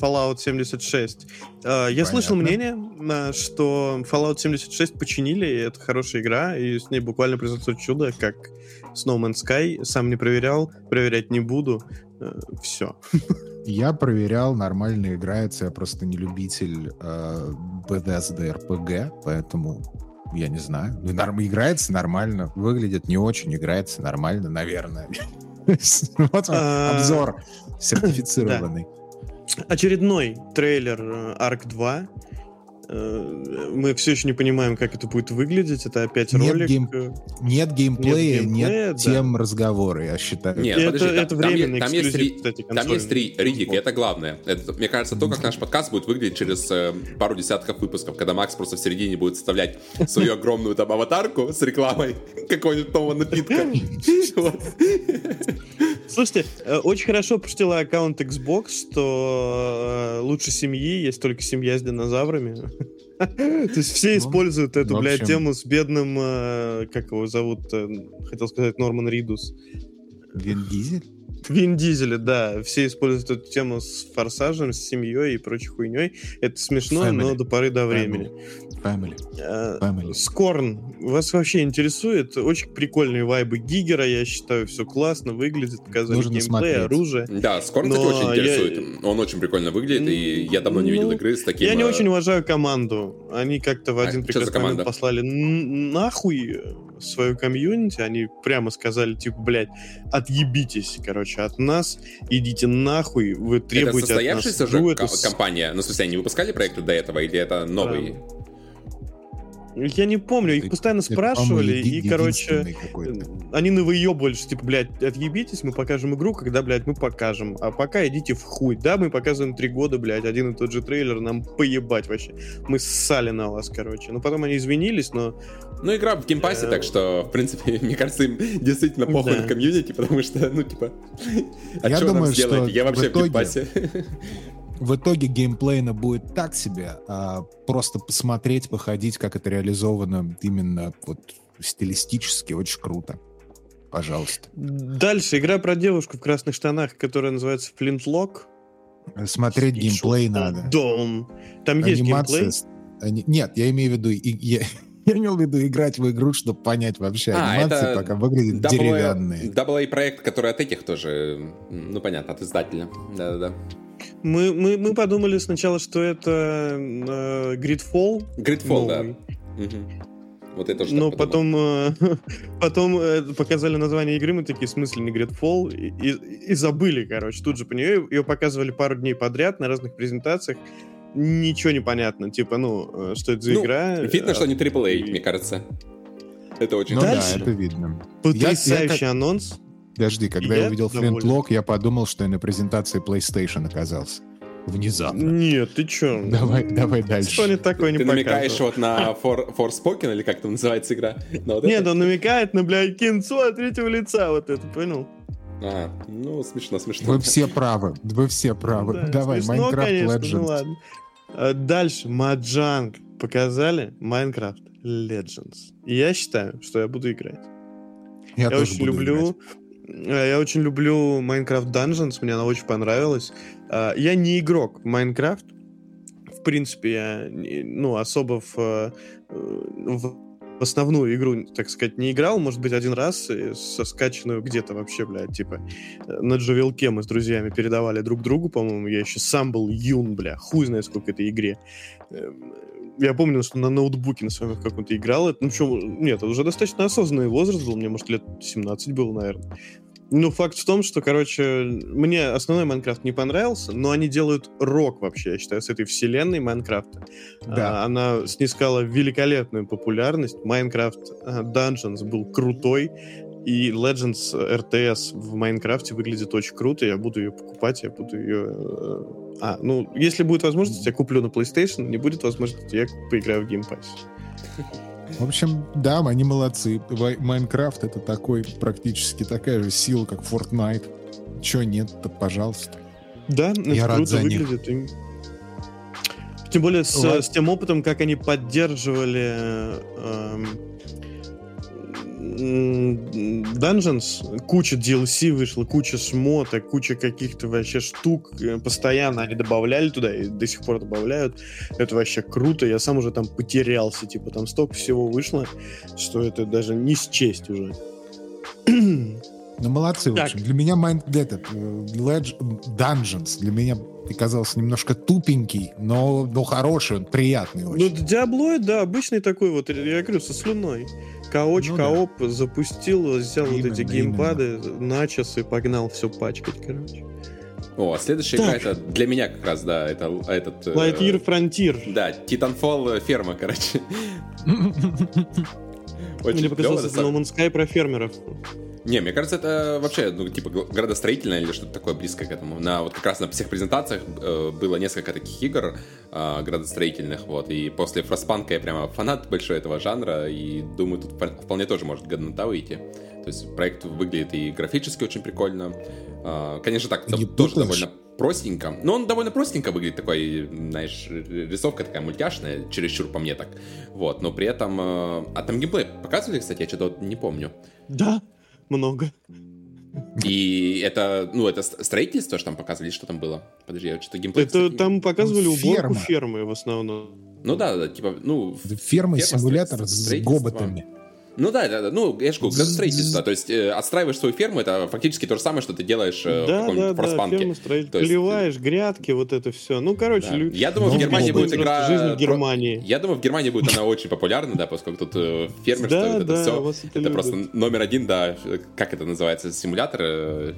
Fallout семьдесят шесть. Я слышал мнение, что Fallout семьдесят шесть починили, и это хорошая игра, и с ней буквально произошло чудо, как No Man's Sky. Сам не проверял, проверять не буду. Все. Я проверял, нормально играется. Я просто не любитель э, би эс ди эр пи джи, поэтому я не знаю. Норм, играется нормально, выглядит не очень, играется нормально, наверное. Вот обзор сертифицированный. Очередной трейлер Арк два. Мы все еще не понимаем, как это будет выглядеть. Это опять нет ролик. Гейм... Нет геймплея, нет, геймплея, нет да. тем разговора, я считаю. Нет, это, подожди, это там, временный там эксклюзив, есть, кстати, консоль. Там есть три ригик, это главное. Это, мне кажется, то, как наш подкаст будет выглядеть через э, пару десятков выпусков, когда Макс просто в середине будет вставлять свою огромную там аватарку с рекламой какого-нибудь нового напитка. Слушайте, очень хорошо пошутила аккаунт Xbox, что лучше семьи, есть только семья с динозаврами. То есть все используют эту, блядь, тему с бедным, как его зовут, хотел сказать, Норман Ридус. Вин Дизель? В Вин Дизеле, да. Все используют эту тему с форсажем, с семьей и прочей хуйней. Это смешно, Family. Но до поры до времени. Family. Family. Family. Скорн. Вас вообще интересует? Очень прикольные вайбы Гигера, я считаю, все классно выглядит. Показали нужно геймплей, смотреть. Оружие. Да, Скорн, кстати, очень интересует. Я... Он очень прикольно выглядит, и я давно ну, не видел игры с таким... Я не очень уважаю команду. Они как-то в один а, прекрасный момент послали нахуй свою комьюнити. Они прямо сказали, типа, блядь, отъебитесь, короче, от нас, идите нахуй, вы требуете от нас. Это состоявшаяся же эту... компания? Ну, в смысле, они выпускали проекты до этого, или это новые? Да. Я не помню, их постоянно это, спрашивали, и, короче, какой-то. Они навыебывались, типа, блядь, отъебитесь, мы покажем игру, когда, блядь, мы покажем. А пока идите в хуй. Да, мы показываем три года, блядь, один и тот же трейлер, нам поебать вообще. Мы ссали на вас, короче. Ну, потом они извинились, но... Ну, игра в геймпассе, так что, в принципе, мне кажется, им действительно похуй на комьюнити, потому что, ну, типа, а что нам сделать? Я вообще в геймпассе... В итоге геймплейно будет так себе, а просто посмотреть, походить, как это реализовано именно вот стилистически, очень круто. Пожалуйста. Дальше игра про девушку в красных штанах, которая называется Flintlock. Смотреть Стиш, геймплей надо. Дом. Там есть анимация, геймплей? Нет, я имею в виду... Я... Я имел в виду играть в игру, чтобы понять вообще а, анимации, пока выглядят дабл эй, деревянные. дабл эй-проект, который от этих тоже, ну понятно, от издателя. Да-да-да. Мы, мы, мы подумали сначала, что это э, Gridfall. Gridfall, да. Угу. Вот это же. Но потом, э, потом э, показали название игры, мы такие, в смысле не Gridfall, и, и, и забыли, короче, тут же по нее. Ее показывали пару дней подряд на разных презентациях. Ничего не понятно, типа, ну, что это за ну, игра. Видно, а... что они трипл эй, мне кажется. Это очень ну, дальше. Да, это видно. Потрясающий я, я... анонс. Подожди, когда я, я увидел Flintlock, я подумал, что я на презентации PlayStation оказался. Внезапно. Нет, ты чё? Давай, давай дальше. Что ли такое не показывал? Ты намекаешь вот на Forspoken, или как там называется игра? Нет, он намекает на, блядь, кинцо от третьего лица, вот это, понял? А, ну, смешно, смешно. Вы все правы, вы все правы. Давай, Minecraft Legends. Дальше, Маджанг. Показали Minecraft Legends. И я считаю, что я буду играть. Я, я тоже очень буду люблю. Играть. Я очень люблю Minecraft Dungeons, мне она очень понравилась. Я не игрок в Minecraft. В принципе, я ну, особо в, в основную игру, так сказать, не играл. Может быть, один раз со скачанную где-то вообще, блядь, типа на джавелке мы с друзьями передавали друг другу, по-моему. Я еще сам был юн, бля. Хуй знает, сколько этой игре. Я помню, что на ноутбуке на своем каком-то играл. Это, ну, что, нет, это уже достаточно осознанный возраст был. Мне, может, лет семнадцать было, наверное. Ну, факт в том, что, короче, мне основной Майнкрафт не понравился, но они делают рок вообще, я считаю, с этой вселенной Майнкрафта. Да. А, она снискала великолепную популярность. Minecraft Dungeons был крутой, и Legends эр ти эс в Майнкрафте выглядит очень круто. Я буду ее покупать, я буду ее... А, ну, если будет возможность, я куплю на PlayStation, не будет возможности, я поиграю в Game Pass. В общем, да, они молодцы. Майнкрафт — это такой, практически такая же сила, как Фортнайт. Чего нет-то, пожалуйста. Да, я это круто выглядит. Них. Тем более с, с тем опытом, как они поддерживали эм, Dungeons. Куча ди эл си вышло, куча смота, куча каких-то вообще штук. Постоянно они добавляли туда и до сих пор добавляют. Это вообще круто. Я сам уже там потерялся. Типа там столько всего вышло, что это даже не счесть уже. Ну, молодцы, так. В общем. Для меня Mind этот, Ledge, Dungeons для меня оказался немножко тупенький, но, но хороший, он приятный очень. Ну, Диаблоид, да, обычный такой вот, я говорю, со слюной. Кооч, ну, кооп, да. Запустил, взял именно, вот эти геймпады, именно. Начос и погнал все пачкать, короче. О, следующая так. игра, это для меня как раз, да, это этот... Lightyear э, Frontier. Да, Titanfall ферма, короче. Мне показалось, это No Man's Sky про фермеров. Не, мне кажется, это вообще, ну, типа, градостроительное или что-то такое близкое к этому. На, вот как раз на всех презентациях э, было несколько таких игр э, градостроительных, вот. И после Фростпанка я прямо фанат большой этого жанра, и думаю, тут вполне тоже может годнота выйти. То есть проект выглядит и графически очень прикольно. Э, конечно, так, не тоже путаешь. Довольно простенько. Но он довольно простенько выглядит, такой, знаешь, рисовка такая мультяшная, чересчур по мне так. Вот, но при этом... Э, а там геймплей показывали, кстати, я что-то не помню. Да. Много. И это, ну, это строительство, что там показывали, что там было? Подожди, я что-то геймплей... Это там показывали уборку фермы в основном. Ну да, да, типа, ну... Ферма, симулятор с гоботами. Ну да, да, да, ну, я же говорю, градостроительство, то есть э, отстраиваешь свою ферму, это фактически то же самое, что ты делаешь э, да, в каком-нибудь проспанке. Да, да, ферму строить, поливаешь, грядки, вот это все, ну, короче, да. люди... Я думаю, в Германии будет игра... Жизнь в Германии. Я думаю, в Германии будет она очень популярна, да, поскольку тут э, фермерство, да, это да, все, это, это просто номер один, да, как это называется, симулятор... Э...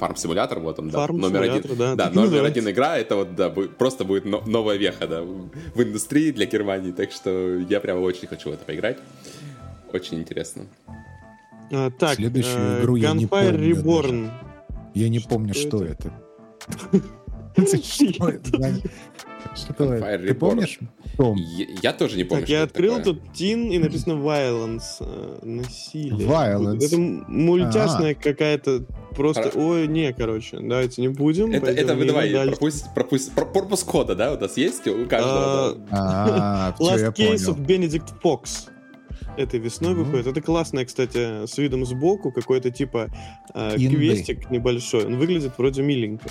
Фарм-симулятор, вот он, да, номер один, да, да, номер один игра, это вот, да, будет, просто будет но, новая веха, да, в индустрии для Германии, так что я прямо очень хочу в это поиграть, очень интересно. А, так, следующую игру я не помню. Gunfire Reborn. Я не помню, что это. Ты помнишь? Я тоже не помню. Я открыл тут Teen и написано Violence. Насилие. Violence. Это мультяшная какая-то. Просто, ой, не, короче, давайте не будем. Это, это вы давай, пропусть, пропусть, пропуск кода, да, у нас есть у каждого? Last Case of Benedict Fox. Этой весной выходит. Это классное, кстати, с видом сбоку, какой-то типа квестик небольшой. Он выглядит вроде миленько.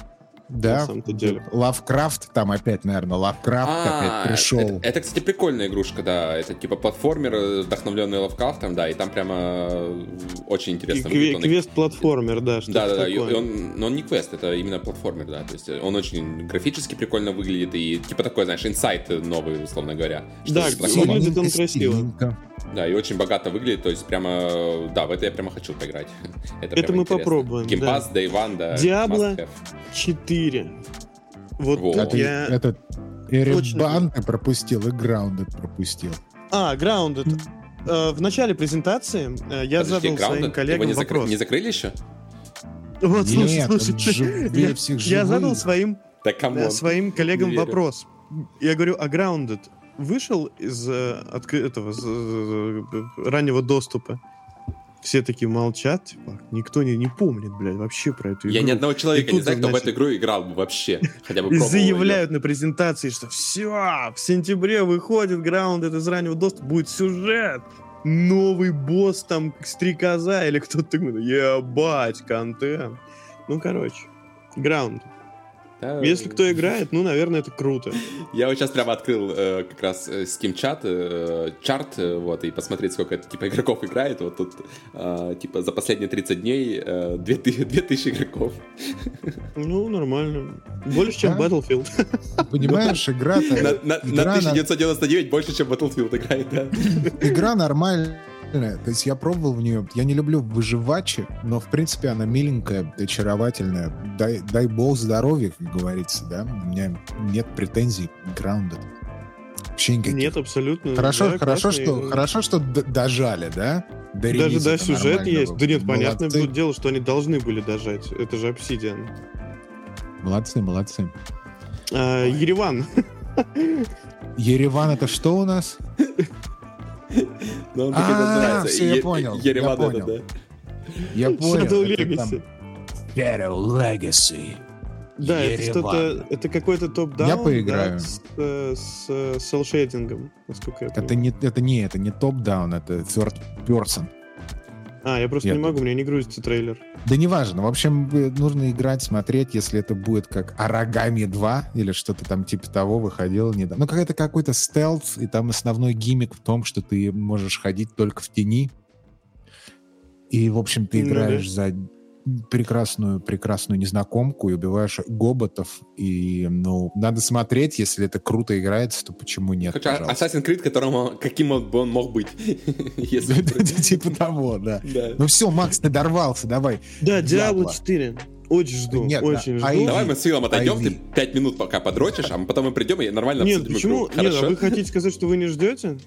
Да, Lovecraft, там опять, наверное, Lovecraft опять пришел. Это, это, кстати, прикольная игрушка, да. Это типа платформер, вдохновленный Lovecraft'ом, да, и там прямо очень интересно. Кве- квест-платформер, да, что-то такое. Да, да, да, он, но он не квест, это именно платформер, да, то есть он очень графически прикольно выглядит и типа такой, знаешь, инсайт новый, условно говоря. Да, выглядит он красиво. Да, и очень богато выглядит, то есть прямо, да, в это я прямо хочу поиграть. Это, это мы интересно. Попробуем, Game Pass, Day One, да. Diablo четыре. Вот wow. Тут я... Этот Эребан ты пропустил и Grounded пропустил. А, Grounded. Э, в начале презентации э, я Подожди, задал Grounded? своим коллегам не вопрос. Закры... Не закрыли еще? Вот, слушай, слушай. Жив... Я, я задал своим, да, своим коллегам вопрос. Я говорю, а Grounded вышел из э, открытого э, раннего доступа? Все такие молчат, типа, никто не, не помнит, блядь, вообще про эту игру. Я ни одного человека не знаю, кто значит... в эту игру играл бы вообще. Хотя бы и заявляют ее. На презентации, что все, в сентябре выходит Grounded из раннего доступа, будет сюжет, новый босс там, стрекоза или кто-то, ебать, контент. Ну, короче, Grounded. Да. Если кто играет, ну, наверное, это круто. Я вот сейчас прямо открыл э, как раз Steam-чат, э, чарт, э, вот, и посмотреть, сколько это, типа, игроков играет. Вот тут, э, типа, за последние тридцать дней э, две тысячи игроков. Ну, нормально. Больше, чем да? Battlefield. Понимаешь, игра-то... На, на, игра на тысяча девятьсот девяносто девять на... больше, чем Battlefield играет, да? Игра нормальная. То есть я пробовал в нее, я не люблю выживачи, но в принципе она миленькая, очаровательная. Дай, дай бог здоровья, как говорится, да. У меня нет претензий к Grounded. Вообще никаких. Нет, абсолютно. Хорошо, да, хорошо, что, хорошо, что д- дожали, да? До Даже да, сюжет есть. Да нет, молодцы. Понятное тут дело, что они должны были дожать. Это же Obsidian. Молодцы, молодцы. А, Ереван. Ереван это что у нас? Но он так и называется. Все, я понял. Я понял. Я понял. Shadow Legacy. Shadow Legacy. Да, это что-то... Это какой-то топ-даун. Я поиграю. С селшейдингом, насколько я понимаю. Это не, это не топ-даун, это third person. А, я просто не могу, у меня не грузится трейлер. Да неважно. В общем, нужно играть, смотреть, если это будет как Оригами два или что-то там типа того выходило недавно. Ну, какой-то какой-то стелс, и там основной гиммик в том, что ты можешь ходить только в тени. И, в общем, ты играешь ну, да. за прекрасную, прекрасную незнакомку и убиваешь гоботов. И, ну, надо смотреть, если это круто играется, то почему нет, Хотя пожалуйста. Assassin's Creed, которому, каким бы он мог быть. Типа того, да. Ну все, Макс, ты дорвался, давай. Да, Diablo четыре. Очень жду, очень жду. Давай мы с Филом отойдем, ты пять минут пока подрочишь, а потом мы придем и нормально обсудим игру. Нет, а вы хотите сказать, что вы не ждете?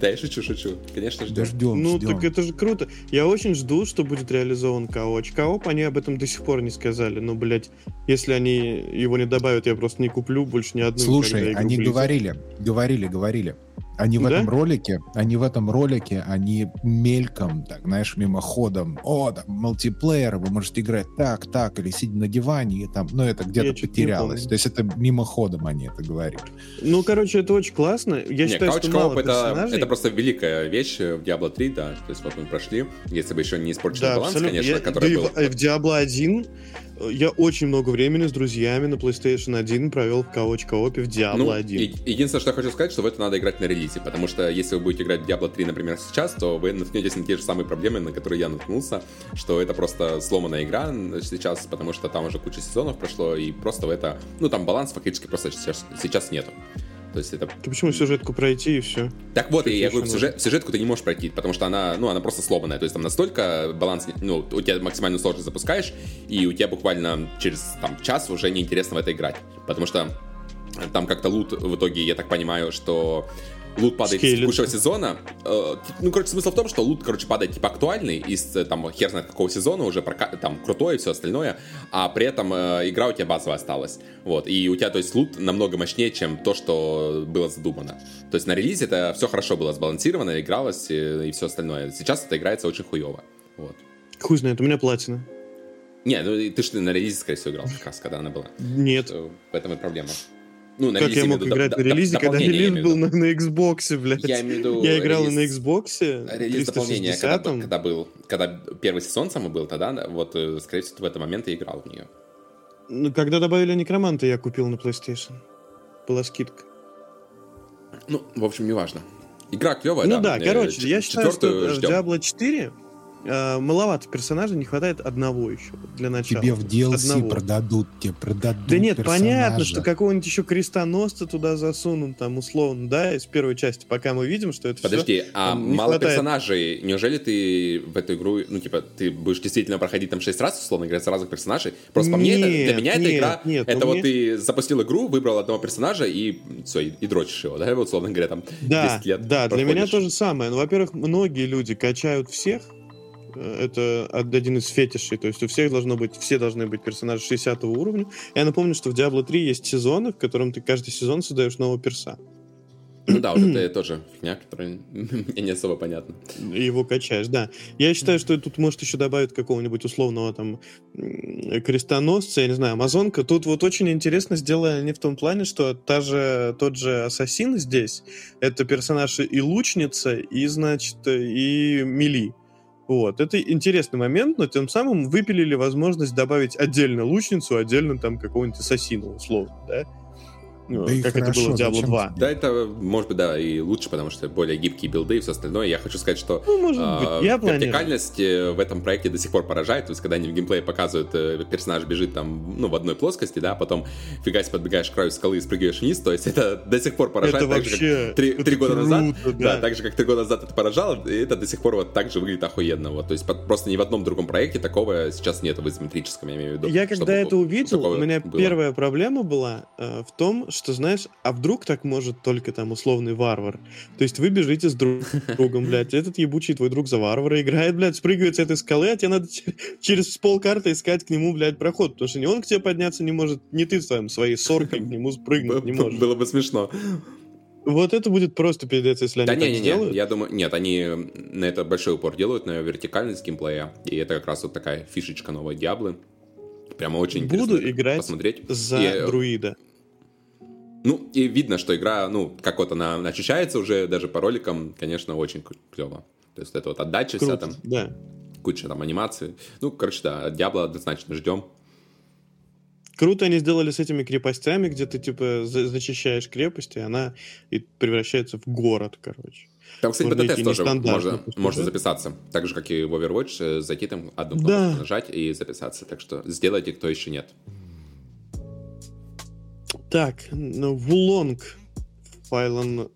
Да, я шучу, шучу. Конечно, ждем. Ждем, Ну, так это же круто. Я очень жду, что будет реализован КООП. КООП, они об этом до сих пор не сказали. Но, блядь, если они его не добавят, я просто не куплю больше ни одну. Слушай, они говорили, говорили, говорили. Они в да? этом ролике, они в этом ролике, они мельком, так, знаешь, мимоходом, о, там, мультиплеер, вы можете играть так, так, или сидя на диване, там, ну, это где-то я потерялось. То есть это мимоходом они это говорили. Ну, короче, это очень классно. Я Не, считаю, что мало это, персонажей... это просто великая вещь в Diablo три, да, то есть вот мы прошли, если бы еще не испорченный да, баланс, абсолютно. Конечно, я, который да, был. В Diablo один я очень много времени с друзьями на PlayStation один провел в кооп-коопе в Diablo ну, один. Е- единственное, что я хочу сказать, что в это надо играть на релизе, потому что если вы будете играть в Diablo три, например, сейчас, то вы наткнетесь на те же самые проблемы, на которые я наткнулся, что это просто сломанная игра сейчас, потому что там уже куча сезонов прошло, и просто это, ну там баланс фактически просто сейчас, сейчас нету. То есть это... Ты почему сюжетку пройти и все? Так вот, я, я говорю, сюжет, сюжетку ты не можешь пройти, потому что она, ну, она просто сломанная. То есть там настолько баланс, ну, у тебя максимальную сложность запускаешь, и у тебя буквально через там, час уже неинтересно в это играть. Потому что там как-то лут в итоге, я так понимаю, что... Лут падает Скейлит. С текущего сезона. Ну, короче, смысл в том, что лут, короче, падает типа актуальный из, там, хер знает какого сезона, уже прока- там, крутой и все остальное, а при этом игра у тебя базовая осталась. Вот, и у тебя, то есть, лут намного мощнее, чем то, что было задумано. То есть на релизе это все хорошо было сбалансировано, игралось и, и все остальное. Сейчас это играется очень хуево. Вот. Хуй знает, у меня платина. Не, ну ты же на релизе, скорее всего, играл как раз, когда она была. Нет. В этом и проблема. Ну, на как я мог играть до, на релизе, когда релиз был на, на Xbox, блядь? Я, виду, я играл релиз, на Xbox. Релиз дополнения, когда, когда был, когда первый сезон самый был, тогда, вот, скорее всего, в этот момент я играл в нее. Ну, когда добавили Некроманта, я купил на PlayStation. Была скидка. Ну, в общем, неважно. Игра клевая, ну, да. Ну да, короче, ч- я считаю, что ждем. Diablo четыре э, маловато персонажей, не хватает одного еще для начала. Тебе в ди эл си одного. продадут, тебе продадут Да нет, персонажа. Понятно, что какого-нибудь еще крестоносца туда засунут, там, условно, да, из первой части, пока мы видим, что это Подожди, все... Подожди, а мало хватает. Персонажей, неужели ты в эту игру, ну, типа, ты будешь действительно проходить там шесть раз, условно говоря, сразу персонажей? Просто нет, по мне, это, для меня нет, эта игра, нет, это вот мне... ты запустил игру, выбрал одного персонажа и все, и, и дрочишь его, да, условно говоря, там, да, десять лет Да, проходишь. Для меня то же самое. Ну, во-первых, многие люди качают всех, это один из фетишей. То есть у всех должно быть, все должны быть персонажи шестидесятого уровня. Я напомню, что в Diablo три есть сезоны, в котором ты каждый сезон создаешь нового перса. Ну да, вот это тоже фигня, которая мне не особо понятна. Его качаешь, да. Я считаю, что тут может еще добавить какого-нибудь условного там крестоносца, я не знаю, амазонка. Тут вот очень интересно сделано не в том плане, что та же, тот же ассасин здесь, это персонаж и лучница, и, значит, и мили. Вот, это интересный момент, но тем самым выпилили возможность добавить отдельно лучницу, отдельно там какого-нибудь ассасина, условно, да? Ну, да как хорошо, это было в Diablo два. Да, это, может быть, да, и лучше, потому что более гибкие билды и все остальное. Я хочу сказать, что ну, может а, быть. Я вертикальность планирую. В этом проекте до сих пор поражает. То есть, когда они в геймплее показывают, персонаж бежит там, ну, в одной плоскости, да, потом фигась подбегаешь к краю скалы и спрыгиваешь вниз. То есть, это до сих пор поражает. Это так вообще, же, как три, три года круто, назад. Да. да, так же, как три года назад это поражало, и это до сих пор вот так же выглядит охуенно. Вот. То есть, просто ни в одном другом проекте такого сейчас нет в изометрическом, я имею в виду. Я когда это увидел, у меня было. Первая проблема была э, в том, что, знаешь, а вдруг так может только там условный варвар? То есть вы бежите с друг другом, блядь, этот ебучий твой друг за варвара играет, блядь, спрыгивает с этой скалы, а тебе надо через полкарты искать к нему, блядь, проход, потому что ни он к тебе подняться не может, ни ты своим, своей соркой к нему спрыгнуть не можешь. Было бы смешно. Вот это будет просто пиздец, если да они не, так не, сделают. Не. Я думаю, нет, они на это большой упор делают, на вертикальность геймплея, и это как раз вот такая фишечка новой Диаблы. Прямо очень Буду интересно посмотреть. Буду играть за и... друида. Ну, и видно, что игра, ну, как вот она ощущается уже, даже по роликам, конечно, очень клево. То есть это вот отдача Круто, вся там, да. Куча там анимаций. Ну, короче, да, от Diablo однозначно ждем. Круто они сделали с этими крепостями, где ты, типа, зачищаешь крепость, и она и превращается в город, короче. Там, кстати, бета-тест тоже можно, можно записаться. Так же, как и в Overwatch, зайти там, одну кнопку да. нажать и записаться. Так что сделайте, кто еще нет. Так, ну, Вулонг Файлон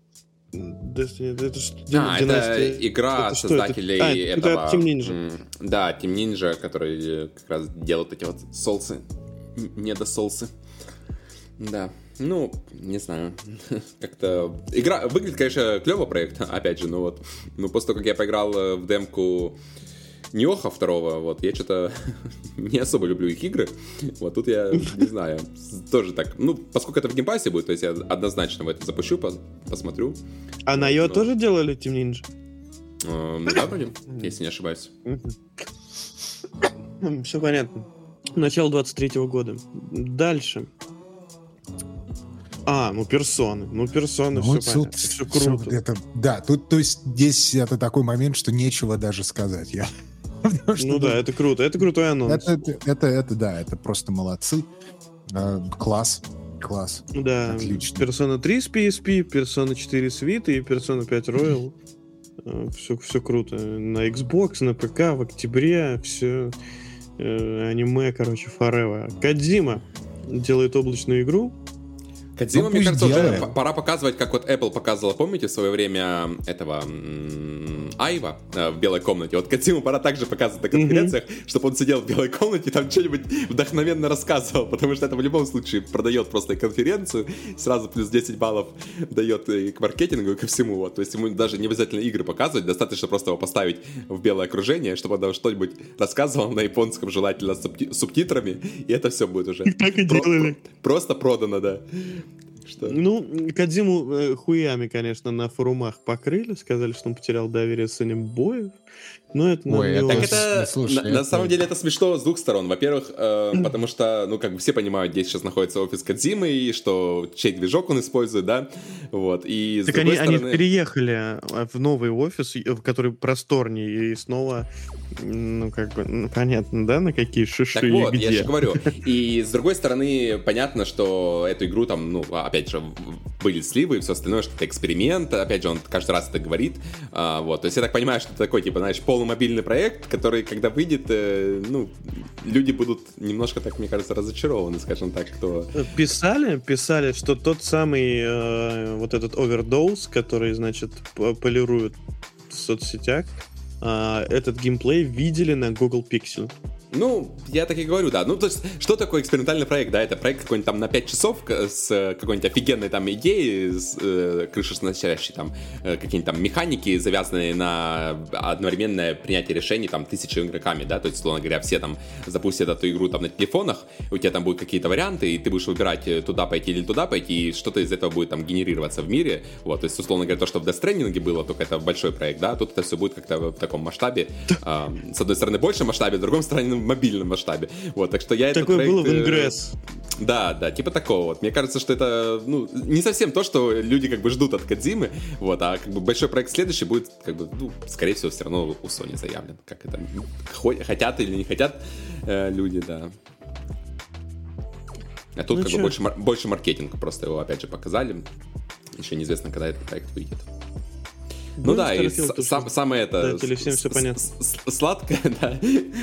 Destiny, это что? А, Династия. Это игра это создателей это? А, это, этого... Это Team Ninja. Да, Team Ninja, которые как раз делают эти вот соусы, недосоусы. Да, ну, не знаю, как-то... Игра выглядит, конечно, клево проект, опять же, но вот... Ну, после того, как я поиграл в демку... Ниоха второго, вот, я что-то не особо люблю их игры, вот тут я, не знаю, тоже так, ну, поскольку это в геймпассе будет, то есть я однозначно в это запущу, пос- посмотрю. А на ее Но... тоже делали Team Ninja? Ну, да, вроде, если не ошибаюсь. Все понятно. Начало двадцать третьего года. Дальше. А, ну персоны, ну персоны, ну, все понятно, все круто. Все это, да, тут, то есть, здесь это такой момент, что нечего даже сказать. Я, потому, что, ну да, это круто, это крутой анонс. Это, это, это, это да, это просто молодцы. А, класс, класс. Да, отлично. Persona три с пи эс пи, Persona четыре Vita и Persona пять Royal. Mm-hmm. Все, все круто. На Xbox, на ПК в октябре, все э, аниме, короче, forever. Кодзима делает облачную игру. Кодзима, ну, мне кажется, уже пора показывать, как вот Apple показывала, помните, в свое время этого м- Айва э, в белой комнате. Вот Кодзиму пора также показывать на конференциях, mm-hmm. чтобы он сидел в белой комнате и там что-нибудь вдохновенно рассказывал, потому что это в любом случае продает просто конференцию, сразу плюс десять баллов дает и к маркетингу, и ко всему. Вот. То есть ему даже не обязательно игры показывать, достаточно просто его поставить в белое окружение, чтобы он что-нибудь рассказывал на японском, желательно с субти- субтитрами, и это все будет уже. Так и делали. Просто продано, да. Что? Ну, Кодзиму э, хуями, конечно, на форумах покрыли, сказали, что он потерял доверие Санебоев, но это... Ой, это так это... Слушай, на, это... на самом деле это смешно с двух сторон. Во-первых, э, потому что, ну, как бы все понимают, здесь сейчас находится офис Кодзимы, и что чей движок он использует, да, вот, и с так другой они, стороны... они переехали в новый офис, который просторнее, и снова, ну, как бы, понятно, да, на какие шиши так и вот, где. Я же говорю. И с другой стороны, понятно, что эту игру там, ну, опять опять же, были сливы и все остальное, что это эксперимент, опять же, он каждый раз это говорит, а, вот, то есть я так понимаю, что это такой, типа, знаешь, полумобильный проект, который, когда выйдет, э, ну, люди будут немножко, так, мне кажется, разочарованы, скажем так, кто... Писали, писали, что тот самый э, вот этот Overdose, который, значит, полирует в соцсетях, э, этот геймплей видели на Google Pixel. Ну, я так и говорю, да. Ну, то есть, что такое экспериментальный проект, да? Это проект какой-нибудь там на пять часов с какой-нибудь офигенной там идеей, с э, крышесносящей там э, какие-нибудь там механики, завязанные на одновременное принятие решений там тысячи игроками, да? То есть, словно говоря, все там запустят эту игру там на телефонах, у тебя там будут какие-то варианты, и ты будешь выбирать туда пойти или туда пойти, и что-то из этого будет там генерироваться в мире, вот. То есть, условно говоря, то, что в Death Stranding было, только это большой проект, да? Тут это все будет как-то в таком масштабе. Э, с одной стороны, больше масштабе, с другой стороны, в мобильном масштабе. Вот, так что я этот проект... Такое было в Ingress. Да, да, типа такого вот. Мне кажется, что это, ну, не совсем то, что люди как бы ждут от Кодзимы, вот, а как бы большой проект следующий будет, как бы, ну, скорее всего, все равно у Sony заявлен. Как это, хотят или не хотят э, люди, да. А тут, ну, как чё? бы, больше, больше маркетинг, просто его, опять же, показали. Еще неизвестно, когда этот проект выйдет. Ну, ну да, и сам, самое это с, с, с, сладкое, да,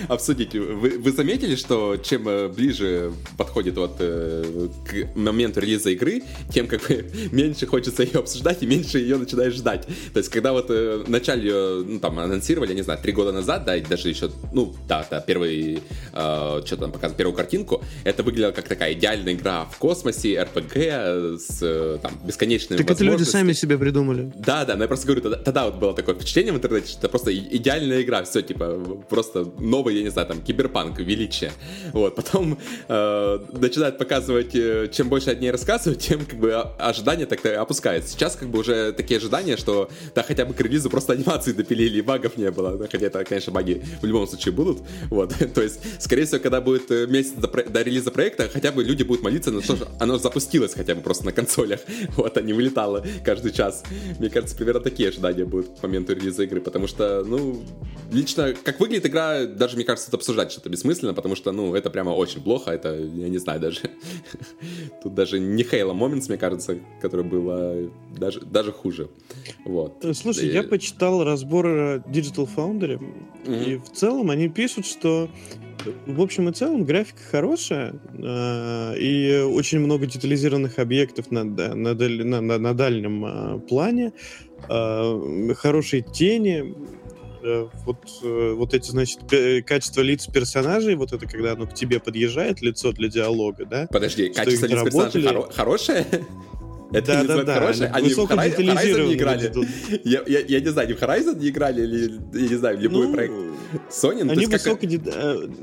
обсудить. Вы, вы заметили, что чем ближе подходит вот э, к моменту релиза игры, тем как бы меньше хочется ее обсуждать и меньше ее начинаешь ждать. То есть, когда вот э, вначале ее, ну, там, анонсировали, я не знаю, три года назад, да, и даже еще, ну, да, да, первый, э, что там показывал, первую картинку, это выглядело как такая идеальная игра в космосе, эр пи джи с э, там, бесконечными так возможностями. Так это люди сами себе придумали. Да, да, но я просто говорю, тогда Тогда вот было такое впечатление в интернете, что это просто идеальная игра, все, типа, просто новый, я не знаю, там, киберпанк, величие. Вот, потом э, начинают показывать, э, чем больше от ней рассказывают, тем, как бы, ожидания так-то опускаются. Сейчас, как бы, уже такие ожидания, что, да, хотя бы к релизу просто анимации допилили, и багов не было. Хотя, это, конечно, баги в любом случае будут. Вот, то есть, скорее всего, когда будет месяц до, до релиза проекта, хотя бы люди будут молиться на то, что оно запустилось хотя бы просто на консолях. Вот, а не вылетало каждый час. Мне кажется, примерно такие ожидания будет к моменту релиза игры, потому что, ну, лично, как выглядит игра, даже, мне кажется, обсуждать что-то бессмысленно, потому что, ну, это прямо очень плохо, это, я не знаю, даже тут даже не Halo Moments, мне кажется, которая была даже, даже хуже. Вот. Слушай, и... я почитал разбор Digital Foundry, mm-hmm. и в целом они пишут, что в общем и целом графика хорошая, э- и очень много детализированных объектов на, на, на, на, на дальнем э- плане, э- хорошие тени, э- вот, э- вот эти, значит, п- качество лиц персонажей, вот это когда оно к тебе подъезжает, лицо для диалога, да? Подожди, что качество лиц персонажей хоро- хорошее? Это не знаю, хорошее. Они в Horizon не играли. Я не знаю, они в Horizon не играли или, я не знаю, любой проект Sony. Они высоко...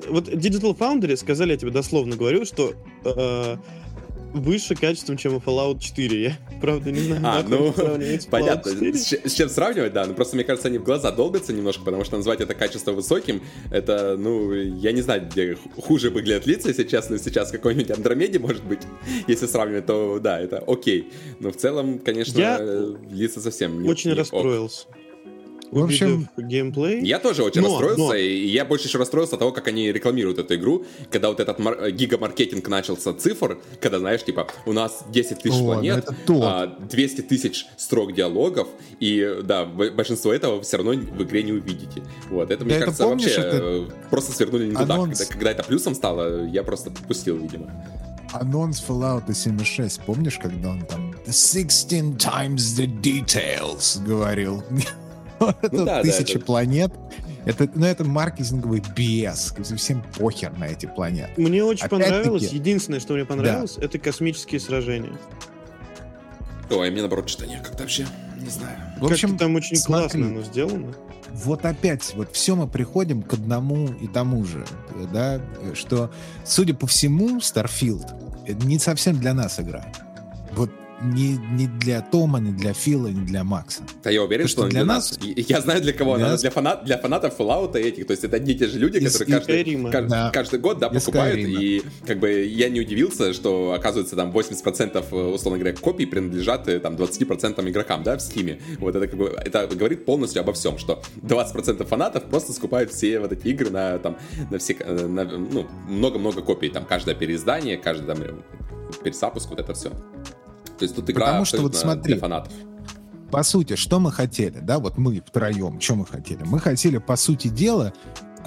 Вот Digital Foundry сказали, я тебе дословно говорю, что... выше качеством, чем у Fallout четыре. Я, правда, не знаю, а, ну, понятно. С, с чем сравнивать, да. Ну, просто, мне кажется, они в глаза долбятся немножко, потому что назвать это качество высоким, это, ну, я не знаю, где хуже выглядят лица, если честно, сейчас какой-нибудь Андромеде, может быть, если сравнивать, то, да, это окей. Но в целом, конечно, я лица совсем не очень не расстроился. Ок. В общем, геймплей. Я тоже очень но, расстроился, но. И я больше еще расстроился от того, как они рекламируют эту игру, когда вот этот мар- гигамаркетинг начался цифр, когда, знаешь, типа, у нас десять тысяч О, планет, двести тысяч строк диалогов, и, да, большинство этого все равно в игре не увидите. Вот, это, мне да кажется, это помнишь, вообще это... просто свернули не туда. Когда, когда это плюсом стало, я просто попустил, видимо. Анонс Fallout семьдесят шесть, помнишь, когда он там sixteen times the details говорил? Это ну, да, тысячи да, это... планет. Это, ну, это маркетинговый би эс. Всем похер на эти планеты. Мне очень Опять понравилось. Таки... Единственное, что мне понравилось, да. это космические сражения. Ой, мне наоборот что-то не как-то вообще не знаю. В общем, как-то там очень смотри, классно оно сделано. Вот опять, вот все мы приходим к одному и тому же, да, что, судя по всему, Starfield не совсем для нас игра. Вот. Не, не для Тома, не для Фила, не для Макса. Да я уверен, что, что для, для нас... нас... Я знаю, для кого для она. Нас... Для, фанат... для фанатов Fallout и этих. То есть это одни и те же люди, Из которые каждый, каждый, да. каждый год да, покупают. Карима. И как бы я не удивился, что, оказывается, там восемьдесят процентов, условно говоря, копий принадлежат там, двадцать процентов игрокам, да, в Steam. Вот это как бы это говорит полностью обо всем, что двадцать процентов фанатов просто скупают все вот эти игры на, там, на все, на, ну, много-много копий. Там каждое переиздание, каждый там, перезапуск, вот это все. То есть тут игра Потому что, вот смотри, для фанатов. По сути, что мы хотели, да, вот мы втроем, что мы хотели? Мы хотели, по сути дела,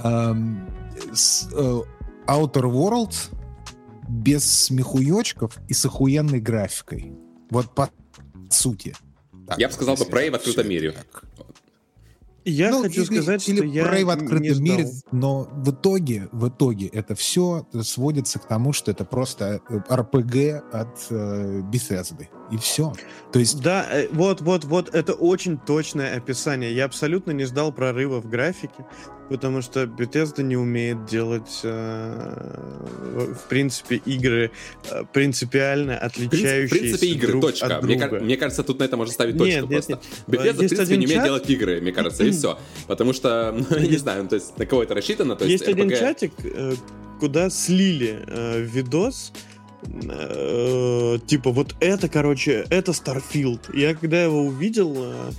эм, с, э, Outer Worlds без смехуёчков и с охуенной графикой. Вот по сути. Так, я бы сказал, бы Prey в открытом мире. Так. Я ну, хочу или, сказать, или что я Prey в открытом мире, но в итоге, в итоге это все сводится к тому, что это просто эр пи джи от э, Bethesda. И все. То есть... Да, вот, вот, вот, это очень точное описание. Я абсолютно не ждал прорыва в графике, потому что Bethesda не умеет делать, э, в принципе, игры принципиально отличающиеся в принципе, игры, друг точка. от друга. Мне, мне кажется, тут на это можно ставить точку нет, просто. Нет, нет. Bethesda, есть в принципе, не умеет чат? делать игры, мне кажется, и все. Потому что, не знаю, то есть на кого это рассчитано. То есть, есть эр пи джи... один чатик, куда слили э, видос, э, типа вот это, короче, это Starfield. Я когда его увидел... Э,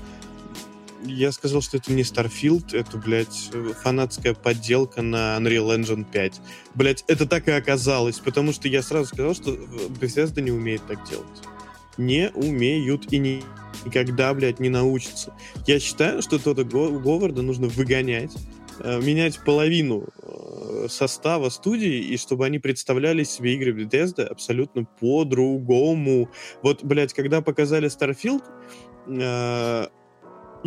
Я сказал, что это не Starfield, это, блядь, фанатская подделка на Unreal Engine пять. Блядь, это так и оказалось, потому что я сразу сказал, что Bethesda не умеет так делать. Не умеют и не, никогда, блядь, не научатся. Я считаю, что Тодда Говарда нужно выгонять, менять половину состава студии, и чтобы они представляли себе игры Bethesda абсолютно по-другому. Вот, блядь, когда показали Starfield...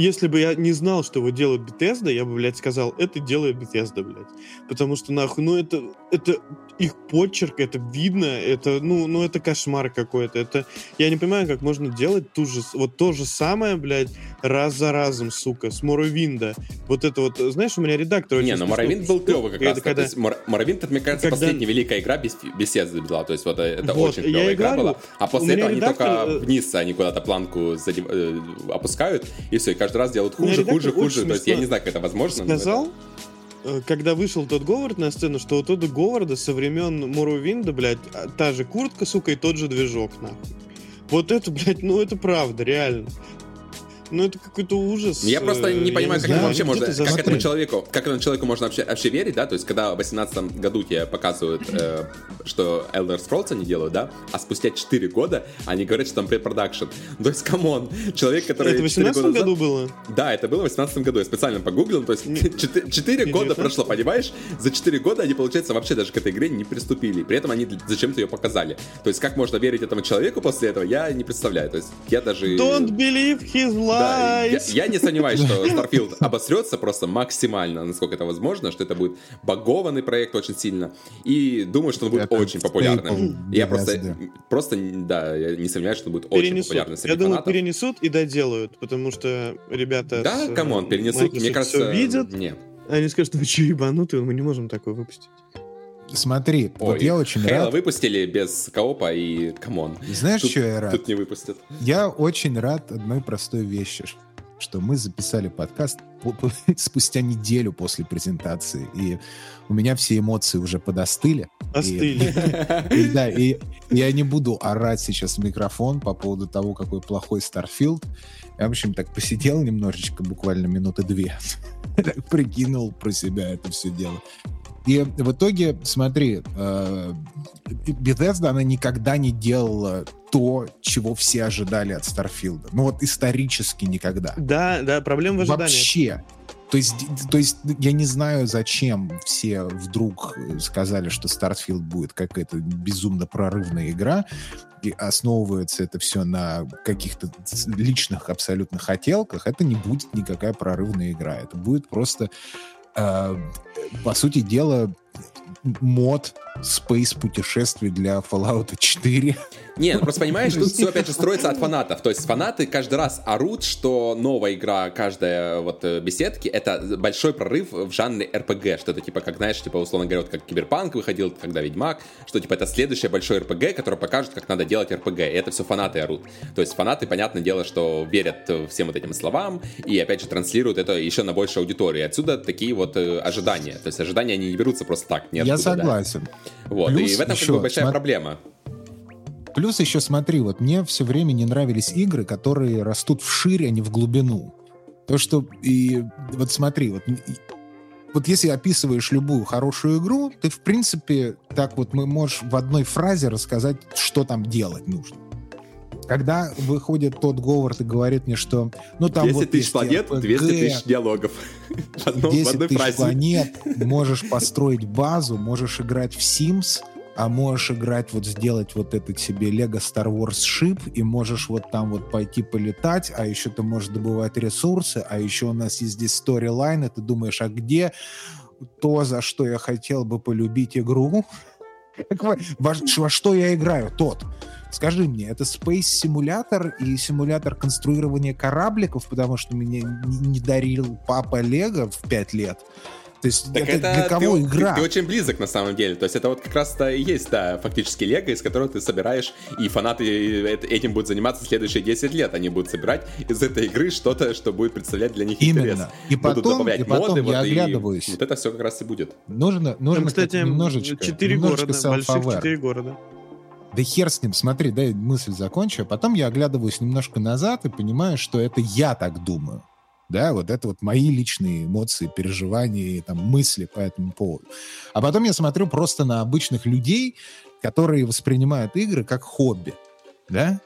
Если бы я не знал, что его делает Bethesda, я бы, блядь, сказал, это делает Bethesda, блядь. Потому что, нахуй, ну это, это их почерк, это видно, это, ну, ну, это кошмар какой-то. Это, я не понимаю, как можно делать ту же, вот то же самое, блядь, раз за разом, сука, с Morrowind'а. Вот это вот, знаешь, у меня редактор... Не, но Morrowind был клёвый как раз. Когда... Morrowind, это, мне кажется, когда... последняя великая игра без Bethesda была. То есть вот это вот, очень клёвая игра была. А после этого редактор... они только вниз, они куда-то планку задев... опускают, и все, и каждый раз делают хуже, хуже, хуже. То есть я не знаю, как это возможно. Сказал, это... когда вышел Тодд Говард на сцену, что у Тодда Говарда со времен Morrowind'а, блядь, та же куртка, сука, и тот же движок, нахуй. Вот это, блядь, ну это правда, реально. Ну это какой-то ужас. Я просто не я понимаю, не как, знаю, это вообще можно, как, этому человеку, как этому человеку можно вообще, вообще верить, да? То есть когда в две тысячи восемнадцатом году тебе показывают, э, что Elder Scrolls они делают, да? А спустя четыре года они говорят, что там препродакшн. То есть, камон, человек, который... Это в две тысячи восемнадцатом году назад... было? Да, это было в две тысячи восемнадцатом году. Я специально погуглил. То есть четыре, четыре года прошло, понимаешь? За четыре года они, получается, вообще даже к этой игре не приступили. При этом они зачем-то ее показали. То есть как можно верить этому человеку после этого, я не представляю. То есть я даже... Don't believe his life. Да, я, я не сомневаюсь, что Starfield обосрется просто максимально, насколько это возможно, что это будет багованный проект очень сильно, и думаю, что он будет это очень популярным. Я просто, да. просто, да, я не сомневаюсь, что он будет перенесут. очень популярным среди фанатов. Я думаю, перенесут и доделают, потому что ребята... Да, камон, э, перенесут, мне кажется... Видят, нет. Они скажут, вы что, ебанутые, мы не можем такое выпустить. Смотри, Ой, вот я очень Halo рад... выпустили без коопа и камон. Знаешь, что я рад? Тут не выпустят. Я очень рад одной простой вещи, что мы записали подкаст спустя неделю после презентации, и у меня все эмоции уже подостыли. Остыли. И, и, да, и я не буду орать сейчас в микрофон по поводу того, какой плохой Starfield. Я, в общем, так посидел немножечко, буквально минуты две, так прикинул про себя это все дело. И в итоге, смотри, Bethesda, она никогда не делала то, чего все ожидали от Starfield. Ну вот исторически никогда. Да, да, проблема в ожидании. Вообще. То есть, то есть я не знаю, зачем все вдруг сказали, что Starfield будет какая-то безумно прорывная игра. И основывается это все на каких-то личных абсолютно хотелках. Это не будет никакая прорывная игра. Это будет просто... по сути дела, мод спейс-путешествий для Fallout четыре. Не, ну просто понимаешь, тут все опять же строится от фанатов. То есть фанаты каждый раз орут, что новая игра, каждая вот беседки, это большой прорыв в жанре эр пи джи, что это типа, как знаешь, типа условно говоря, вот как Киберпанк выходил, когда Ведьмак, что типа это следующее большое эр пи джи, которое покажет, как надо делать эр пи джи. И это все фанаты орут. То есть фанаты, понятное дело, что верят всем вот этим словам и опять же транслируют это еще на большую аудиторию. И отсюда такие вот ожидания. То есть ожидания они не берутся просто так. Ниоткуда, Я согласен. Да. Вот. Плюс и в этом еще, как бы большая смотри... проблема. Плюс еще, смотри, вот мне все время не нравились игры, которые растут вширь, а не в глубину. То, что... И вот смотри, вот, и, вот если описываешь любую хорошую игру, ты, в принципе, так вот можешь в одной фразе рассказать, что там делать нужно. Когда выходит тот Говард и говорит мне, что... ну там десять вот тысяч планет, эр пи джи, двести тысяч диалогов. В одном, десять в одной тысяч фразе. Планет, можешь построить базу, можешь играть в Sims, а можешь играть, вот сделать вот этот себе Лего Star Wars шип, и можешь вот там вот пойти полетать, а еще ты можешь добывать ресурсы, а еще у нас есть здесь сторилайн, и ты думаешь, а где то, за что я хотел бы полюбить игру? Во, во что я играю? Тот. Скажи мне, это спейс-симулятор и симулятор конструирования корабликов, потому что меня не дарил папа Лего в пять лет? То есть так это, это для кого ты, игра? Ты, ты очень близок на самом деле. То есть это вот как раз-то и есть, да, фактически Лего, из которого ты собираешь, и фанаты этим будут заниматься следующие десять лет. Они будут собирать из этой игры что-то, что будет представлять для них Именно. интерес. И будут потом, добавлять и потом моды, я вот, оглядываюсь. И вот это все как раз и будет. Нужно, нужно Там, кстати, немножечко, четыре немножечко города, больших четыре города. Да хер с ним, смотри, дай мысль закончу. А потом я оглядываюсь немножко назад и понимаю, что это я так думаю. Да, вот это вот мои личные эмоции, переживания и там мысли по этому поводу. А потом я смотрю просто на обычных людей, которые воспринимают игры как хобби, да?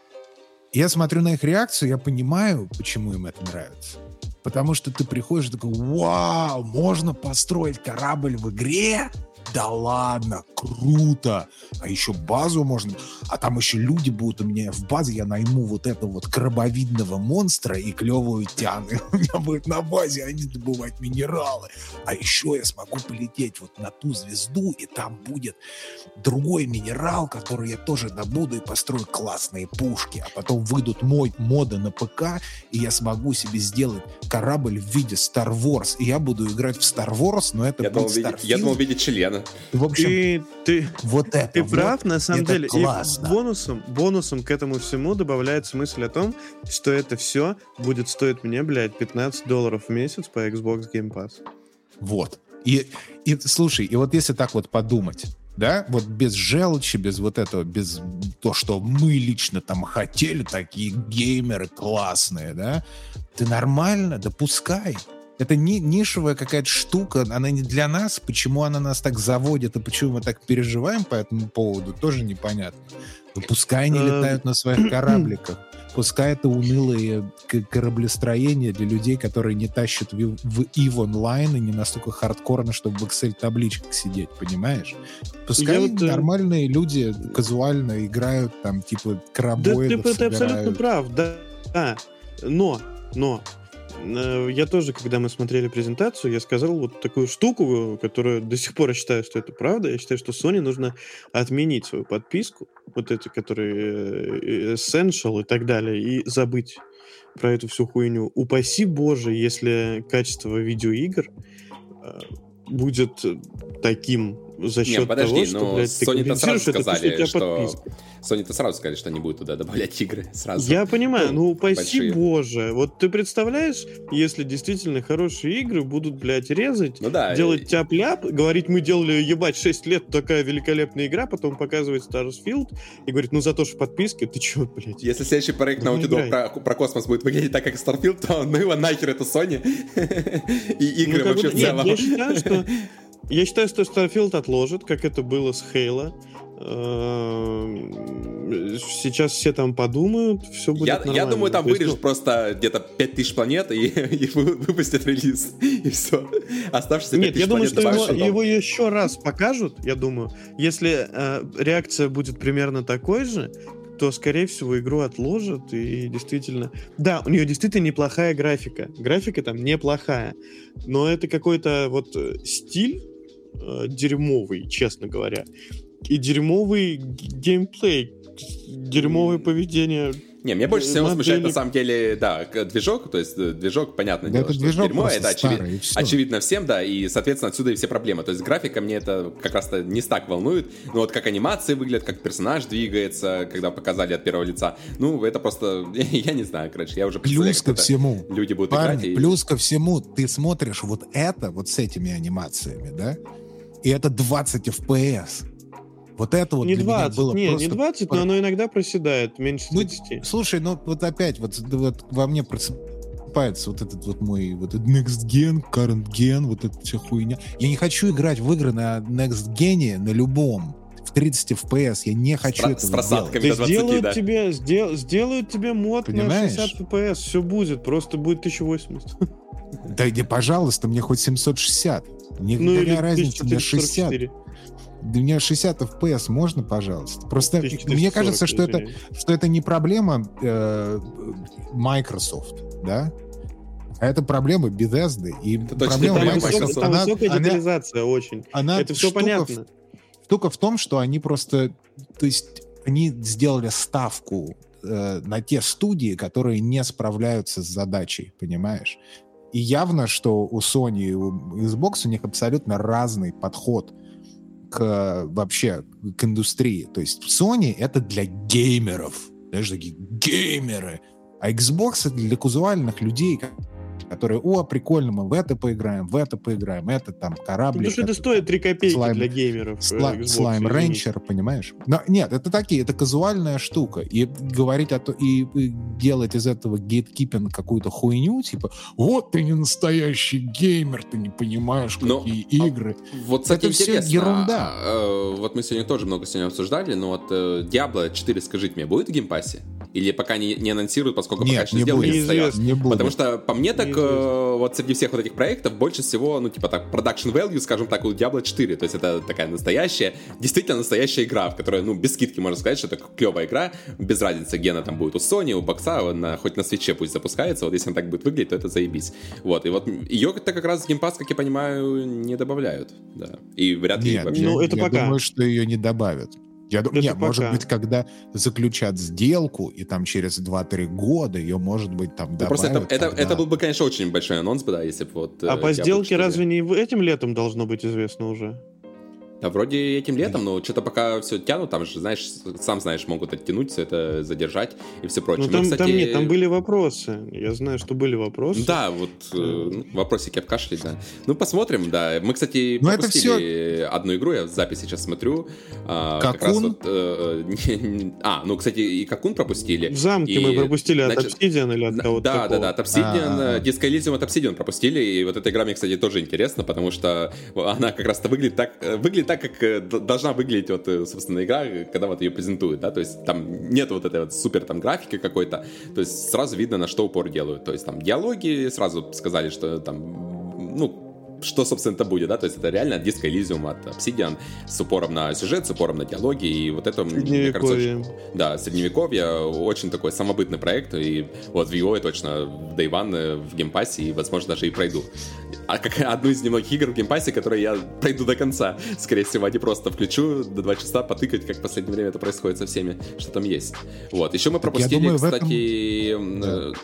И я смотрю на их реакцию, я понимаю, почему им это нравится. Потому что ты приходишь и такой, вау, можно построить корабль в игре? Да ладно, круто! А еще базу можно... А там еще люди будут у меня в базе, я найму вот этого вот крабовидного монстра и клевую тяну. У меня будет на базе, они добывают минералы. А еще я смогу полететь вот на ту звезду, и там будет другой минерал, который я тоже добуду и построю классные пушки. А потом выйдут мой моды на ПК, и я смогу себе сделать корабль в виде Star Wars. И я буду играть в Star Wars, но это я будет Starfield. Я думал, в виде члена. В общем, и ты, вот это, ты прав, вот, на самом деле. Классно. И бонусом, бонусом к этому всему добавляется мысль о том, что это все будет стоить мне, блядь, пятнадцать долларов в месяц по Xbox Game Pass. Вот. И, и слушай, и вот если так вот подумать, да, вот без желчи, без вот этого, без то, что мы лично там хотели, такие геймеры классные, да, ты нормально, допускай. Это не нишевая какая-то штука, она не для нас. Почему она нас так заводит и почему мы так переживаем по этому поводу, тоже непонятно. Но пускай они летают на своих корабликах. Пускай это унылое кораблестроение для людей, которые не тащат в Ив онлайн и не настолько хардкорно, чтобы в Excel-табличках сидеть, понимаешь? Пускай вот, нормальные люди казуально играют там, типа, крабоидов. Да, ты, ты абсолютно прав, да. Но Но э, я тоже, когда мы смотрели презентацию, я сказал вот такую штуку, которую до сих пор я считаю, что это правда. Я считаю, что Sony нужно отменить свою подписку, вот эти, которые Essential и так далее, и забыть про эту всю хуйню. Упаси боже, если качество видеоигр э, будет таким за счет не, подожди, того, но что, блядь, Sony-то сразу сказали, что... Sony-то сразу сказали, что они будут туда добавлять игры сразу. Я понимаю, ну, ну упаси большие. Боже. Вот ты представляешь, если действительно хорошие игры будут, блядь, резать, ну, да, делать и... тяп-ляп, говорить, мы делали, ебать, шесть лет такая великолепная игра, потом показывает Starfield и говорит, ну зато же в подписке, ты чё, блядь? Если следующий проект ну, на Naughty Dog про, про космос будет выглядеть так, как Starfield, то ну его нахер, это Sony. И игры ну, вообще будто... в целом. Нет, я считаю, что... Я считаю, что Starfield отложит, как это было с Halo. Сейчас все там подумают, все будет я, нормально. Я думаю, там вырежут просто где-то пять тысяч планет и, и выпустят релиз, и все. Оставшиеся пять тысяч планет. Нет, я думаю, что его, его еще раз покажут, я думаю. Если э, реакция будет примерно такой же, то, скорее всего, игру отложат, и действительно... Да, у нее действительно неплохая графика. Графика там неплохая. Но это какой-то вот стиль э, дерьмовый, честно говоря. И дерьмовый геймплей, дерьмовое поведение... Не, меня больше всего смущает, деле... на самом деле, да, движок, то есть движок, понятное да дело, это что движок дерьмо, это очевид... очевидно всем, да, и, соответственно, отсюда и все проблемы. То есть графика мне это как раз-то не так волнует, но вот как анимации выглядят, как персонаж двигается, когда показали от первого лица, ну, это просто, я не знаю, короче, я уже представляю, плюс ко всему, люди будут парни, играть. И... плюс ко всему, ты смотришь вот это, вот с этими анимациями, да, и это двадцать эф пи эс. Вот это вот не для двадцать, меня было не, просто... Не двадцать, но оно иногда проседает, меньше двадцати. Ну, слушай, ну вот опять, вот, вот во мне просыпается вот этот вот мой вот этот Next Gen, Current Gen, вот эта вся хуйня. Я не хочу играть в игры на Next Gen, на любом, в тридцать эф пи эс. Я не хочу Про- этого делать. Ты двадцать, сделают, да. тебе, сдел, сделают тебе мод понимаешь? На шестьдесят эф пи эс, все будет, просто будет тысяча восемьдесят. Да иди, пожалуйста, мне хоть семьсот шестьдесят. Мне ну, какая разница, мне шестьдесят. Да мне шестьдесят эф пи эс можно, пожалуйста? Просто мне кажется, что это, что это не проблема э, Microsoft, да? А это проблема Bethesda. И это проблема точно Microsoft. Там она, высокая детализация она, очень. Она это все штука, понятно. Штука в том, что они просто... То есть они сделали ставку э, на те студии, которые не справляются с задачей, понимаешь? И явно, что у Sony и у Xbox у них абсолютно разный подход к, вообще к индустрии. То есть Sony — это для геймеров. Знаешь, такие геймеры. А Xbox — это для казуальных людей, которые, о, прикольно, мы в это поиграем, в это поиграем, это там кораблик. Ну, что это стоит три копейки слайм, для геймеров. Slime Rancher, понимаешь? Но нет, это такие, это казуальная штука. И говорить о том, и, и делать из этого гейткипинг какую-то хуйню, типа, вот ты не настоящий геймер, ты не понимаешь, какие но, игры. А, вот, кстати, это все ерунда. А, а, вот мы сегодня тоже много сегодня обсуждали, но вот э, Диабло четыре, скажите мне, будет в геймпассе? Или пока не, не анонсируют, поскольку нет, пока что не сделали, не стоят. Не потому что, по мне, так э, вот среди всех вот этих проектов больше всего, ну, типа так, production value, скажем так, у Diablo четыре. То есть это такая настоящая, действительно настоящая игра, в которой, ну, без скидки можно сказать, что это клевая игра, без разницы, где она там будет у Sony, у Бокса, на, хоть на Switch пусть запускается, вот если она так будет выглядеть, то это заебись. Вот, и вот ее-то как раз в Game Pass, как я понимаю, не добавляют, да. И вряд ли нет, вообще. Ну, это я пока. думаю, что ее не добавят. Я думаю, нет, пока. Может быть, когда заключат сделку, и там через два-три года ее, может быть, там добавят. Просто это, это, это был бы, конечно, очень большой анонс, да, если бы вот... А по сделке разве не этим летом должно быть известно уже? Да, вроде этим летом, но что-то пока все тянут, там же, знаешь, сам знаешь, могут оттянуть все это, задержать и все прочее. Ну, там, мы, кстати... там нет, там были вопросы, я знаю, что были вопросы. Да, вот э, вопросики обкашляли, да. Ну, посмотрим, да. Мы, кстати, но пропустили все... одну игру, я в записи сейчас смотрю. Э, как раз вот, э, а, ну, кстати, и Какун пропустили. В замке и... мы пропустили от значит... Obsidian или от кого-то да, такого. Да, да, от Obsidian, Disco Elysium от Obsidian пропустили, и вот эта игра мне, кстати, тоже интересна, потому что она как раз-то выглядит так... Выглядит так, как должна выглядеть вот, собственно, игра, когда вот ее презентуют, да, то есть там нет вот этой вот супер там графики какой-то, то есть сразу видно, на что упор делают, то есть там диалоги сразу сказали, что там, ну, что, собственно, это будет, да, то есть это реально Disco Elysium от Obsidian с упором на сюжет, с упором на диалоги, и вот это, мне кажется, очень, да, средневековье, очень такой самобытный проект, и вот в его я точно в Day One, в геймпассе, и, возможно, даже и пройду. А как одну из немногих игр в геймпассе, которые я пройду до конца, скорее всего, а не просто включу до два часа потыкать, как в последнее время это происходит со всеми, что там есть. Вот, еще мы пропустили, думаю, кстати... Этом...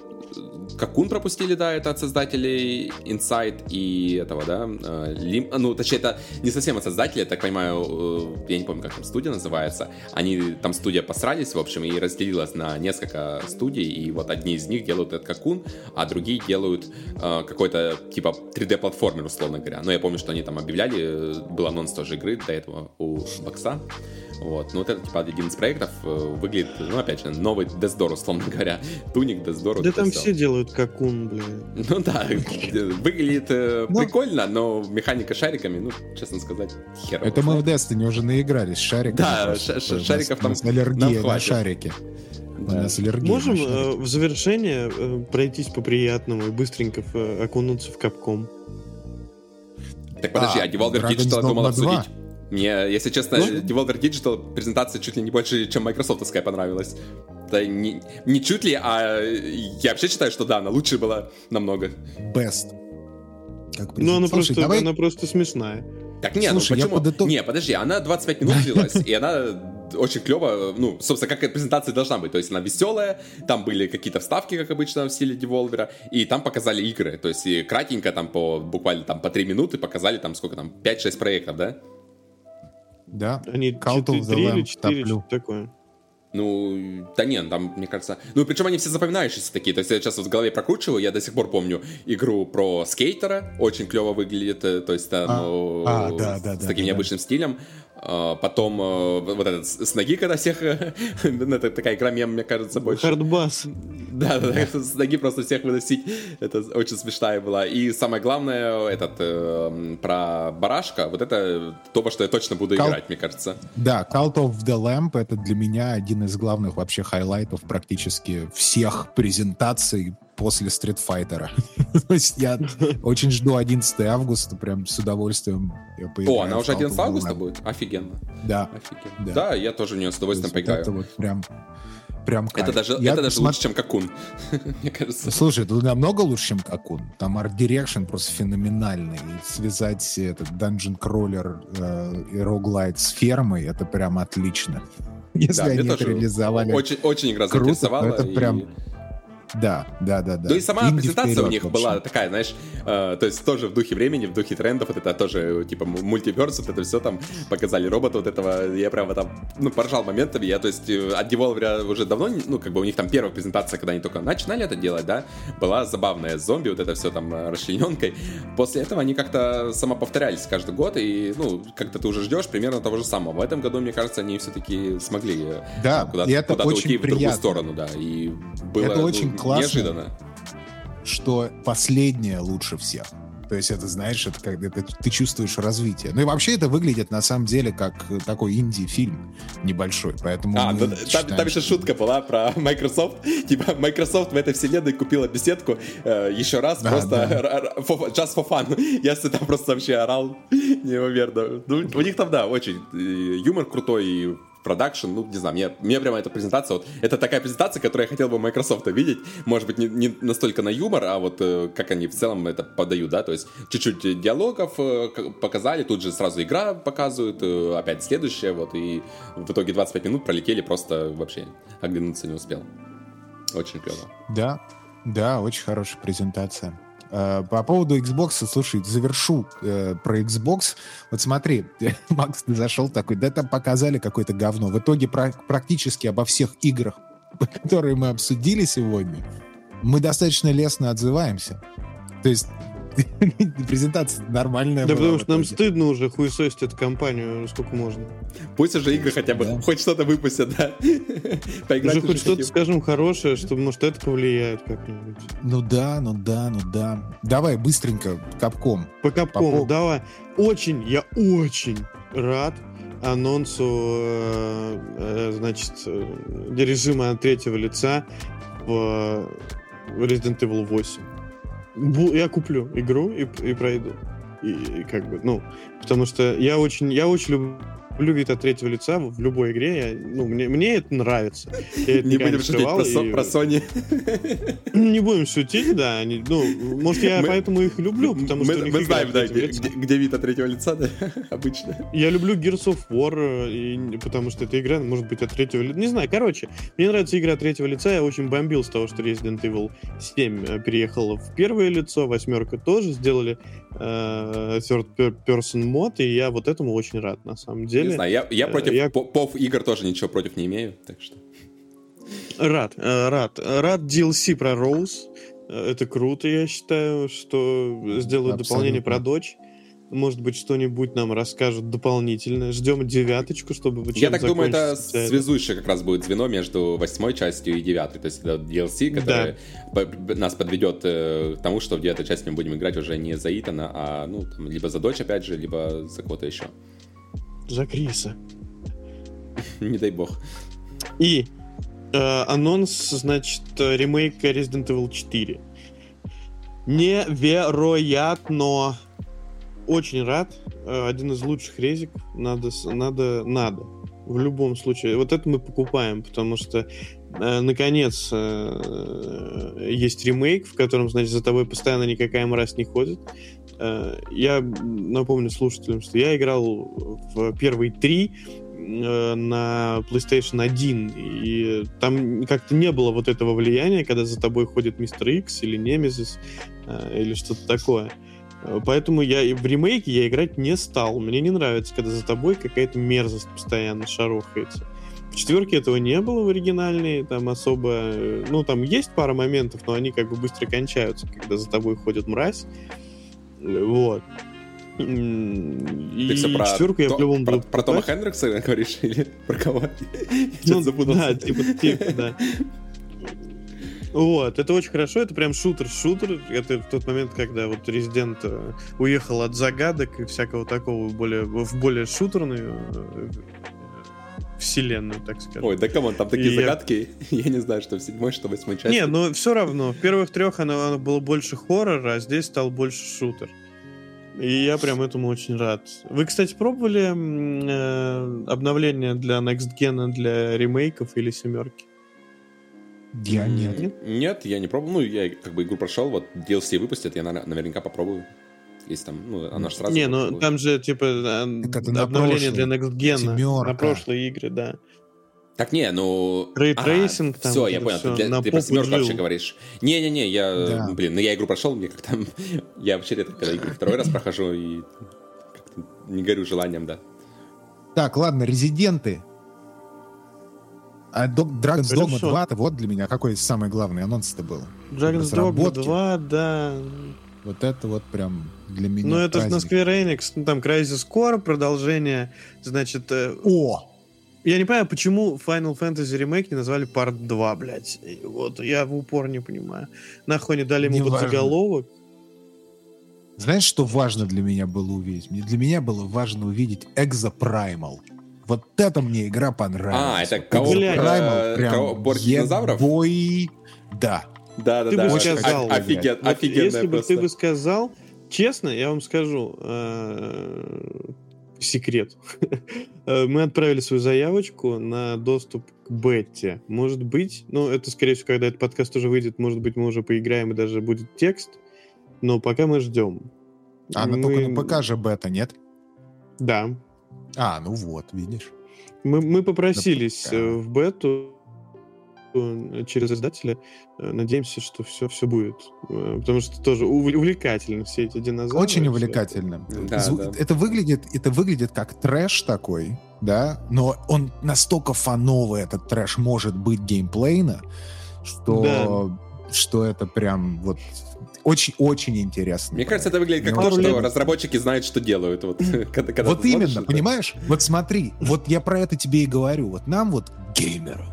Какун пропустили, да, это от создателей Inside и этого, да, Лим... ну, точнее, это не совсем от создателей, я так понимаю, я не помню, как там студия называется, они, там студия посрались, в общем, и разделилась на несколько студий, и вот одни из них делают этот Какун, а другие делают э, какой-то, типа, три дэ-платформер, условно говоря, но я помню, что они там объявляли, был анонс тоже игры до этого у Бокса, вот, ну, вот это, типа, один из проектов выглядит, ну, опять же, новый Death Door, условно говоря, Туник, Death Door. Да там все делают Какун, блин. Ну да, выглядит э, ну, прикольно, но механика шариками, ну, честно сказать, херово. Это мы в Destiny уже наигрались, шариками. Да, ш- ш- шариков там аллергия на шарики. Да. Можем э, в завершение э, пройтись по-приятному и быстренько э, окунуться в Капком. Так подожди, а, а Devolver Digital думал обсудить? Мне, если честно, ну, Devolver Digital презентация чуть ли не больше, чем майкрософтовская понравилась. Да не, не чуть ли, а я вообще считаю, что да, она лучше была намного. Best. Ну, она, она просто смешная. Так нет, ну почему? Подыток... Не, подожди, она двадцать пять минут длилась, и она... очень клево, ну, собственно, как презентация должна быть, то есть она веселая, там были какие-то вставки, как обычно, в стиле Devolver, и там показали игры, то есть и кратенько, там, по, буквально там по три минуты показали, там, сколько там, пять-шесть проектов, да? Да, они три или четыре, что-то такое. Ну, да не, там, мне кажется... Ну, причем они все запоминающиеся такие. То есть я сейчас вот в голове прокручиваю, я до сих пор помню игру про скейтера. Очень клево выглядит, то есть там... А, а, да, да, с да, таким да, необычным да. стилем. Потом вот этот с ноги, когда всех... Это такая игра мем, мне кажется, больше. Хардбас. Да, да, с ноги просто всех выносить. Это очень смешная была. И самое главное, этот, про барашка. Вот это то, во что я точно буду играть, мне кажется. Да, Cult of the Lamp — это для меня один из главных вообще хайлайтов практически всех презентаций после Street Fighter. То есть я очень жду одиннадцатого августа, прям с удовольствием. О, она уже одиннадцатого августа будет? Офигенно. Да. Да, я тоже в нее с удовольствием поиграю. Это вот прям... Прям это даже, это даже посмотр... лучше, чем Какун, мне кажется. Слушай, это намного лучше, чем Какун. Там арт-дирекшн просто феноменальный. И связать этот данжен-кроллер э, и роглайт с фермой — это прям отлично. Если да, они это реализовали. Очень, очень игра круто, заинтересовала. Это и... прям... Да, да, да, да. Ну и сама Инди презентация вперед, у них была такая, знаешь, э, то есть тоже в духе времени, в духе трендов, вот это тоже, типа, мультиверс, вот это все там, показали робота вот этого, я прямо там, ну, поржал моментами, я, то есть, от Devolver уже давно, ну, как бы у них там первая презентация, когда они только начинали это делать, да, была забавная зомби, вот это все там расчлененкой, после этого они как-то самоповторялись каждый год, и, ну, как-то ты уже ждешь примерно того же самого, в этом году, мне кажется, они все-таки смогли да, там, куда-то, это куда-то очень уйти приятно. В другую сторону, да, и было... Это очень классно, неожиданно, что последнее лучше всех. То есть это, знаешь, это как это, ты чувствуешь развитие. Ну и вообще это выглядит на самом деле как такой инди-фильм небольшой. Поэтому а, да, считаем, там еще что... шутка была про Microsoft. Типа Microsoft в этой вселенной купила беседку э, еще раз да, просто да. For, just for fun. Я там просто вообще орал неимоверно. Ну, у них там, да, очень юмор крутой и продакшн, ну, не знаю, мне, мне прямо эта презентация, вот, это такая презентация, которую я хотел бы Microsoft видеть, может быть, не, не настолько на юмор, а вот э, как они в целом это подают, да, то есть чуть-чуть диалогов э, показали, тут же сразу игра показывают, э, опять следующая, вот, и в итоге двадцать пять минут пролетели, просто вообще оглянуться не успел. Очень клево. Да, да, очень хорошая презентация. По поводу Xbox, слушай, завершу э, про Xbox. Вот смотри, Макс зашел такой, да там показали какое-то говно. В итоге про- практически обо всех играх, которые мы обсудили сегодня, мы достаточно лестно отзываемся. То есть презентация нормальная. Да, потому что нам стыдно уже хуесосить эту компанию сколько можно. Пусть уже игры хотя бы, да. хоть что-то выпустят, да. Уже хоть что-то, скажем, хорошее, что, может, это повлияет как-нибудь. Ну да, ну да, ну да. Давай быстренько, Капком. По Капкому, давай. Очень, я очень рад анонсу, значит, режима от третьего лица в Resident Evil восемь. Я куплю игру и, и пройду. И, и как бы, ну, потому что я очень, я очень люблю любит от третьего лица в любой игре. Я, ну, мне, мне это нравится. Я это не будем шутить про, со, и... про Sony. Не будем шутить, да. Они, ну, может, я мы, поэтому их люблю, потому мы, что... Мы знаем, да, где, где вид от третьего лица, да, обычно. Я люблю Gears of War, и, потому что эта игра, может быть, от третьего лица... Не знаю, короче, мне нравится игра от третьего лица. Я очень бомбил с того, что Resident Evil семь переехала в первое лицо, восьмерка тоже, сделали э, third-person мод, и я вот этому очень рад, на самом деле. Не знаю, я, я против я... пов-игр тоже ничего против не имею, так что... Рад, рад. Рад ди эл си про Роуз. Это круто, я считаю, что сделают абсолютно дополнение про Додж. Может быть, что-нибудь нам расскажут дополнительно. Ждем девяточку, чтобы... Я так думаю, это связующее как раз будет звено между восьмой частью и девятой. То есть это ди эл си, который да. нас подведет к тому, что в девятой части мы будем играть уже не за Итана, а ну, там, либо за Додж, опять же, либо за кого-то еще. За Криса. Не дай бог. И э, анонс, значит, ремейка Resident Evil четыре. Невероятно. Очень рад. Один из лучших резик. Надо, надо, надо. В любом случае. Вот это мы покупаем, потому что э, наконец э, есть ремейк, в котором, значит, за тобой постоянно никакая мразь не ходит. Я напомню слушателям, что я играл в первые три на PlayStation один, и там как-то не было вот этого влияния, когда за тобой ходит Мистер Икс или Немезис или что-то такое. Поэтому я и в ремейке я играть не стал. Мне не нравится, когда за тобой какая-то мерзость постоянно шарохается. В четверке этого не было в оригинальной, там особо... Ну, там есть пара моментов, но они как бы быстро кончаются, когда за тобой ходит мразь. Вот. И все про четверку я в любом про, про Тома Хендрикса говоришь? Или про кого? Ну, да, типа, типа, да. Вот, это очень хорошо, это прям шутер-шутер. Это тот момент, когда вот Резидент уехал от загадок и всякого такого более, в более шутерную вселенную, так сказать. Ой, да камон, там такие и загадки, я... я не знаю, что в седьмой, что в восьмой части. Не, но все равно, в первых трех оно, оно было больше хоррор, а здесь стал больше шутер. И я прям этому очень рад. Вы, кстати, пробовали э, обновление для Next Gen, для ремейков или семерки? Я нет. Нет, нет, я не пробовал. Ну, я как бы игру прошел, вот ди эл си выпустят, я наверняка попробую. Если там, ну, она же сразу... Не, ну, будет. Там же, типа, обновление для Next Gen на прошлые игры, да. Так, не, ну... Рейтрейсинг ага, там. Все, я понял, все. Ты, для, ты про семерку жил. Вообще говоришь. Не-не-не, я... Да. Блин, ну я игру прошел, мне как-то... Я вообще редко, когда игру второй раз прохожу, и как-то не горю желанием, да. Так, ладно, Резиденты. А Dragon's Dogma два, вот для меня какой самый главный анонс-то был. Dragon's Dogma два, да... Вот это вот прям для меня. Ну, это на Square Enix, ну, там Crysis Core, продолжение, значит... Э... О! Я не понимаю, почему Final Fantasy Remake не назвали Part два, блядь. Вот, я в упор не понимаю. Нахуй не дали ему подзаголовок. Знаешь, что важно для меня было увидеть? Мне, для меня было важно увидеть Exoprimal. Вот это мне игра понравилась. А, это кого? Exoprimal, прям ебой... Да. Да, да, ты да. Бы сказал, офиген, вот, офигенная если бы просто. Ты бы сказал, честно, я вам скажу э, секрет. Мы отправили свою заявочку на доступ к бете. Может быть, ну это скорее всего, когда этот подкаст уже выйдет, может быть, мы уже поиграем и даже будет текст. Но пока мы ждем. А она мы... только на ПК же бета, нет? Да. А, ну вот, видишь. Мы, мы попросились в бету через издателя. Надеемся, что все, все будет. Потому что тоже увлекательно все эти динозавры. Очень увлекательно. Да, Зв... да. Это, выглядит, это выглядит как трэш такой, да, но он настолько фановый, этот трэш, может быть геймплейно, что, да. что это прям вот очень-очень интересно. Мне кажется, это выглядит как но то, что лет... разработчики знают, что делают. Вот, когда, когда вот именно, смотришь, понимаешь? Да. Вот смотри, вот я про это тебе и говорю. Вот нам вот, геймерам,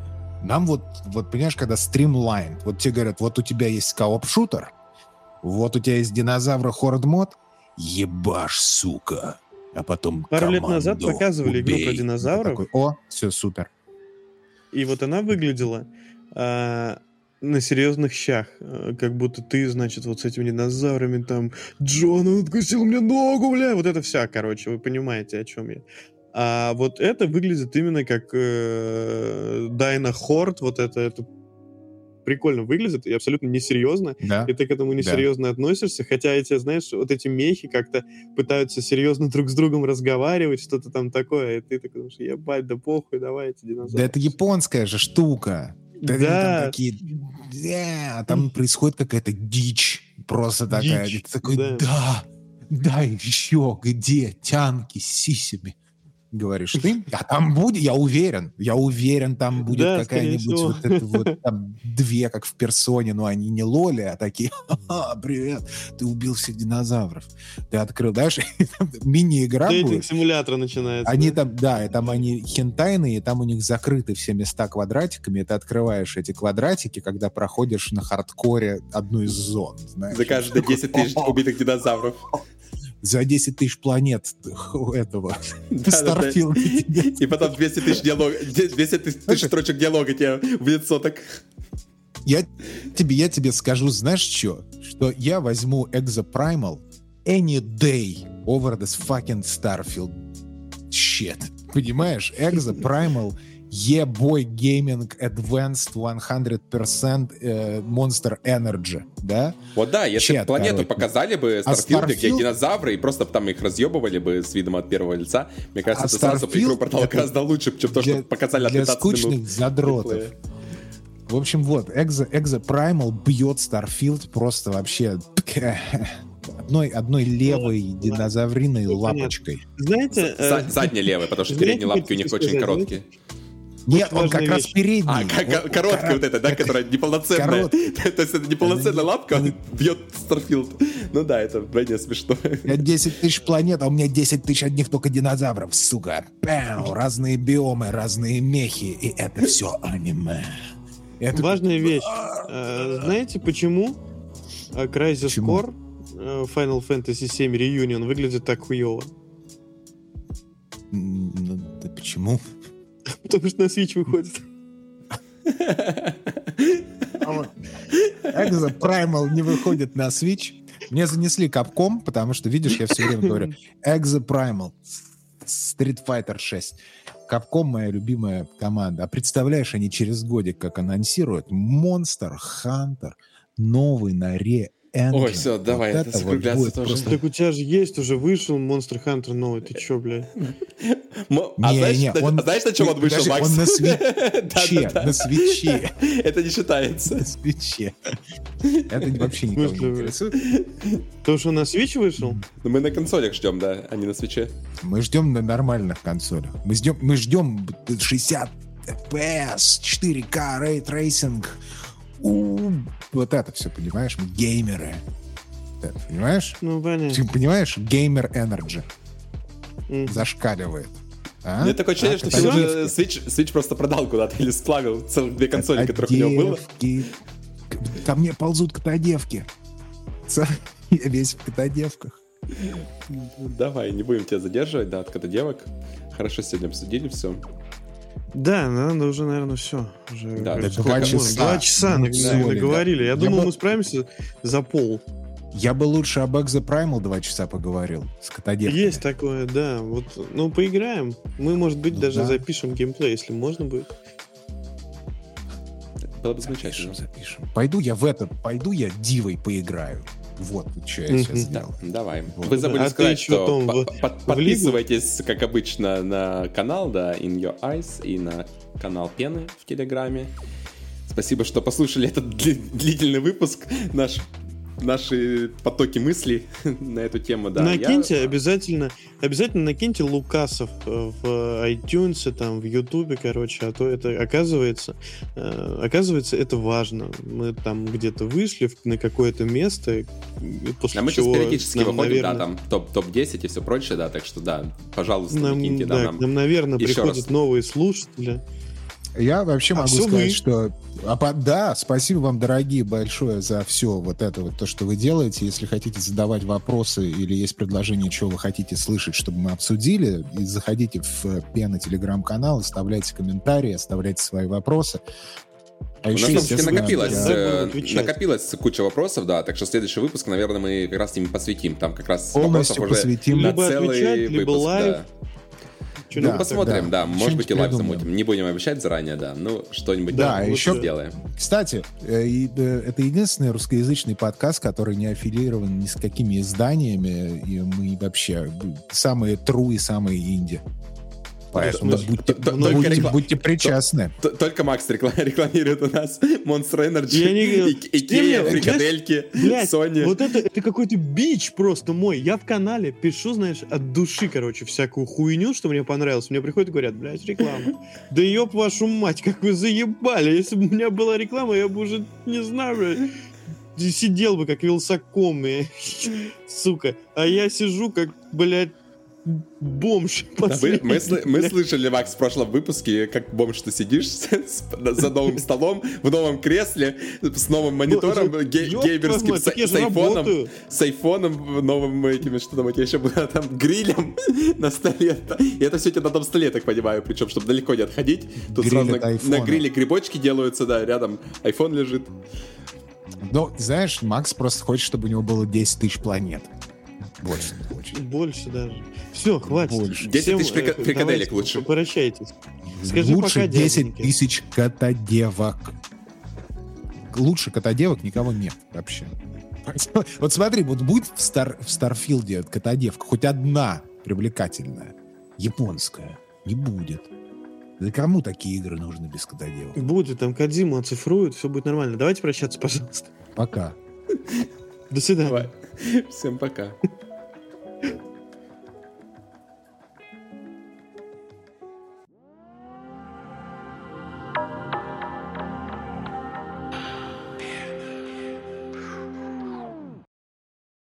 нам вот, вот, понимаешь, когда стримлайн, вот тебе говорят, вот у тебя есть кооп-шутер, вот у тебя есть динозавра хорд-мод, ебашь, сука, а потом пару лет назад показывали убей. Игру про динозавров. Такой, о, все, супер. И вот она выглядела э, на серьезных щах. Как будто ты, значит, вот с этими динозаврами там... Джон, он откусил мне ногу, бля! Вот это вся, короче, вы понимаете, о чем я. А вот это выглядит именно как э, Дайна Хорд, вот это, это прикольно выглядит и абсолютно несерьезно, да. И ты к этому несерьезно да. относишься, хотя эти, знаешь, вот эти мехи как-то пытаются серьезно друг с другом разговаривать, что-то там такое, и ты такой думаешь, ебать, да похуй, давай эти динозавры. Да это японская же штука. Да. Там, такие... yeah, там происходит какая-то дичь, просто такая. Дичь, ты такой, да. да, да, еще где тянки с сисями? Говоришь ты, а там будет, я уверен, я уверен, там будет да, какая-нибудь вот это вот, там две, как в персоне, но они не лоли, а такие, ха-ха, привет, ты убил всех динозавров, ты открыл, дальше мини-игра будет. Дейтинг-симулятор начинается. Они да? там, да, и там они хентайные, и там у них закрыты все места квадратиками, и ты открываешь эти квадратики, когда проходишь на хардкоре одну из зон, знаешь. За каждые десять тысяч убитых динозавров. За десять тысяч планет этого Старфилда. И потом двести тысяч строчек диалога тебе в лицо так... Я тебе скажу, знаешь что? Что я возьму Exoprimal any day over this fucking Starfield shit. Понимаешь? Exoprimal Е-бой гейминг Advanced сто процентов э, Monster Energy, да? Вот да, если Чет, планету короче. Показали бы Starfield, а где Starfield... динозавры, и просто там их разъебывали бы с видом от первого лица, мне кажется, а это Starfield сразу игру портал гораздо лучше, чем то, что показали от пятнадцати минут. Для скучных задротов. В общем, вот, Exo, Exo Primal бьет Starfield просто вообще... Одной, одной левой динозавриной лапочкой. Знаете... Задней левой, потому что передние лапки у них очень короткие. Нет, он как вещь. Раз передний. А, вот, короткая вот эта, да, как... которая неполноценная. То есть это неполноценная лапка, он бьет Старфилд. Ну да, это вроде смешно. У меня десять тысяч планет, а у меня десять тысяч одних только динозавров, сука. Пау, разные биомы, разные мехи, и это все аниме. Это... Важная вещь. Знаете, почему Crysis Core Final Fantasy семь Reunion выглядит так хуёво? Да почему? Потому что на Switch выходит. Exo Primal не выходит на Switch. Мне занесли Capcom, потому что, видишь, я все время говорю Exo Primal, Street Fighter шесть. Capcom моя любимая команда. А представляешь, они через годик, как анонсируют, Monster Hunter новый на Re Engine. Ой, все, давай, вот это скругляться тоже. Просто... Так у тебя же есть, уже вышел Monster Hunter новый, ты че, блядь? А знаешь, на чем он вышел, Макс? Он на свитче, на свитче. Это не считается. На свитче. Это вообще никого не интересует. Потому что на Switch вышел? Мы на консолях ждем, да, а не на свитче. Мы ждем на нормальных консолях. Мы ждем шестьдесят эф пи эс, четыре ка, рейтрейсинг. У-у-у. Вот это все, понимаешь? Мы геймеры. Вот это, понимаешь? Ну, понятно. Ты понимаешь? Геймер энерджи. Mm. Зашкаливает. А? Мне такое ощущение, а, что все Switch, Switch просто продал куда-то или сплавил целых две консоли, а, которых девки. У него было. Ко мне ползут котодевки. Я весь в котодевках. Давай, не будем тебя задерживать, да, от котодевок. Хорошо сегодня обсудили все. Да, надо уже, наверное, все. Уже да, два часа. Два часа ну, договорили. Да. Я, Я думал, бы... мы справимся за пол. Я бы лучше об Exo Primal два часа поговорил с котодевками. Есть такое, да. Вот, ну, поиграем. Мы, может быть, ну, даже да. запишем геймплей, если можно будет. Было бы замечательно. Запишем, запишем. Пойду я в это, пойду я дивой поиграю. Вот, что я сейчас сделал. Давай. Вот. Вы забыли а сказать, что, что по- в... под- подписывайтесь, как обычно, на канал, да, In Your Eyes, и на канал Пены в Телеграме. Спасибо, что послушали этот дли- длительный выпуск, наш, наши потоки мыслей на эту тему. Да. Накиньте я... обязательно, обязательно накиньте Лукасов в iTunes, там, в Ютубе, короче, а то это оказывается, оказывается, это важно. Мы там где-то вышли на какое-то место, после а мы чего... периодически нам, выходим, наверное... да, там топ, топ-десять и все прочее, да, так что, да, пожалуйста, нам, накиньте. Да, да, нам, нам, наверное, приходят раз. Новые слушатели. Я вообще а могу сказать, вы... что... А, да, спасибо вам, дорогие, большое за все вот это вот, то, что вы делаете. Если хотите задавать вопросы или есть предложение, чего вы хотите слышать, чтобы мы обсудили, и заходите в Пена телеграм-канал, оставляйте комментарии, оставляйте свои вопросы. А у нас там, кстати, накопилось, да, да. накопилось куча вопросов, да, так что следующий выпуск, наверное, мы как раз им посвятим. Там как раз полностью вопросов посвятим. Уже либо на целый отвечать, выпуск. Либо лайв. Да. Ну, да, посмотрим, да. Может что-нибудь быть, и лайв замутим. Не будем обещать заранее, да. Ну, что-нибудь да, там еще... сделаем. Кстати, это единственный русскоязычный подкаст, который не аффилирован ни с какими изданиями. И мы вообще самые true и самые инди. Поэтому будьте, будьте, реклам... будьте причастны. Только Макс рекламирует у нас Monster Energy, Икея, фрикадельки, Sony. Вот это, это какой-то бич просто мой. Я в канале пишу, знаешь, от души, короче, всякую хуйню, что мне понравилось. Мне приходят и говорят, блядь, реклама. Да ёб вашу мать, как вы заебали. Если бы у меня была реклама, я бы уже, не знаю, блядь, сидел бы как вилсаком. Сука. А я сижу как, блядь, бомж. Да, мы, мы, мы слышали, Макс, в прошлом выпуске, как бомж ты сидишь с, за новым столом, в новом кресле, с новым монитором, ну, ге- геймерским, с, с айфоном, с айфоном новым, этим, что там у тебя еще было, там, грилем на столе. И это все у тебя на одном столе, так понимаю, причем, чтобы далеко не отходить. Тут сразу на, на гриле грибочки делаются, да, рядом айфон лежит. Ну, знаешь, Макс просто хочет, чтобы у него было десять тысяч планет. Больше не хочет. Больше даже. Все, хватит. Больше. десять тысяч прик... прикаделек лучше. Попрощайтесь. Скажи лучше пока, десять тысяч котодевок. Лучше котодевок никого нет вообще. Вот смотри, вот будет в, Стар... в Старфилде котодевка хоть одна привлекательная, японская, не будет. Да кому такие игры нужны без котодевок? Будет, там Кодзиму оцифруют, все будет нормально. Давайте прощаться, пожалуйста. Пока. До свидания. Всем пока.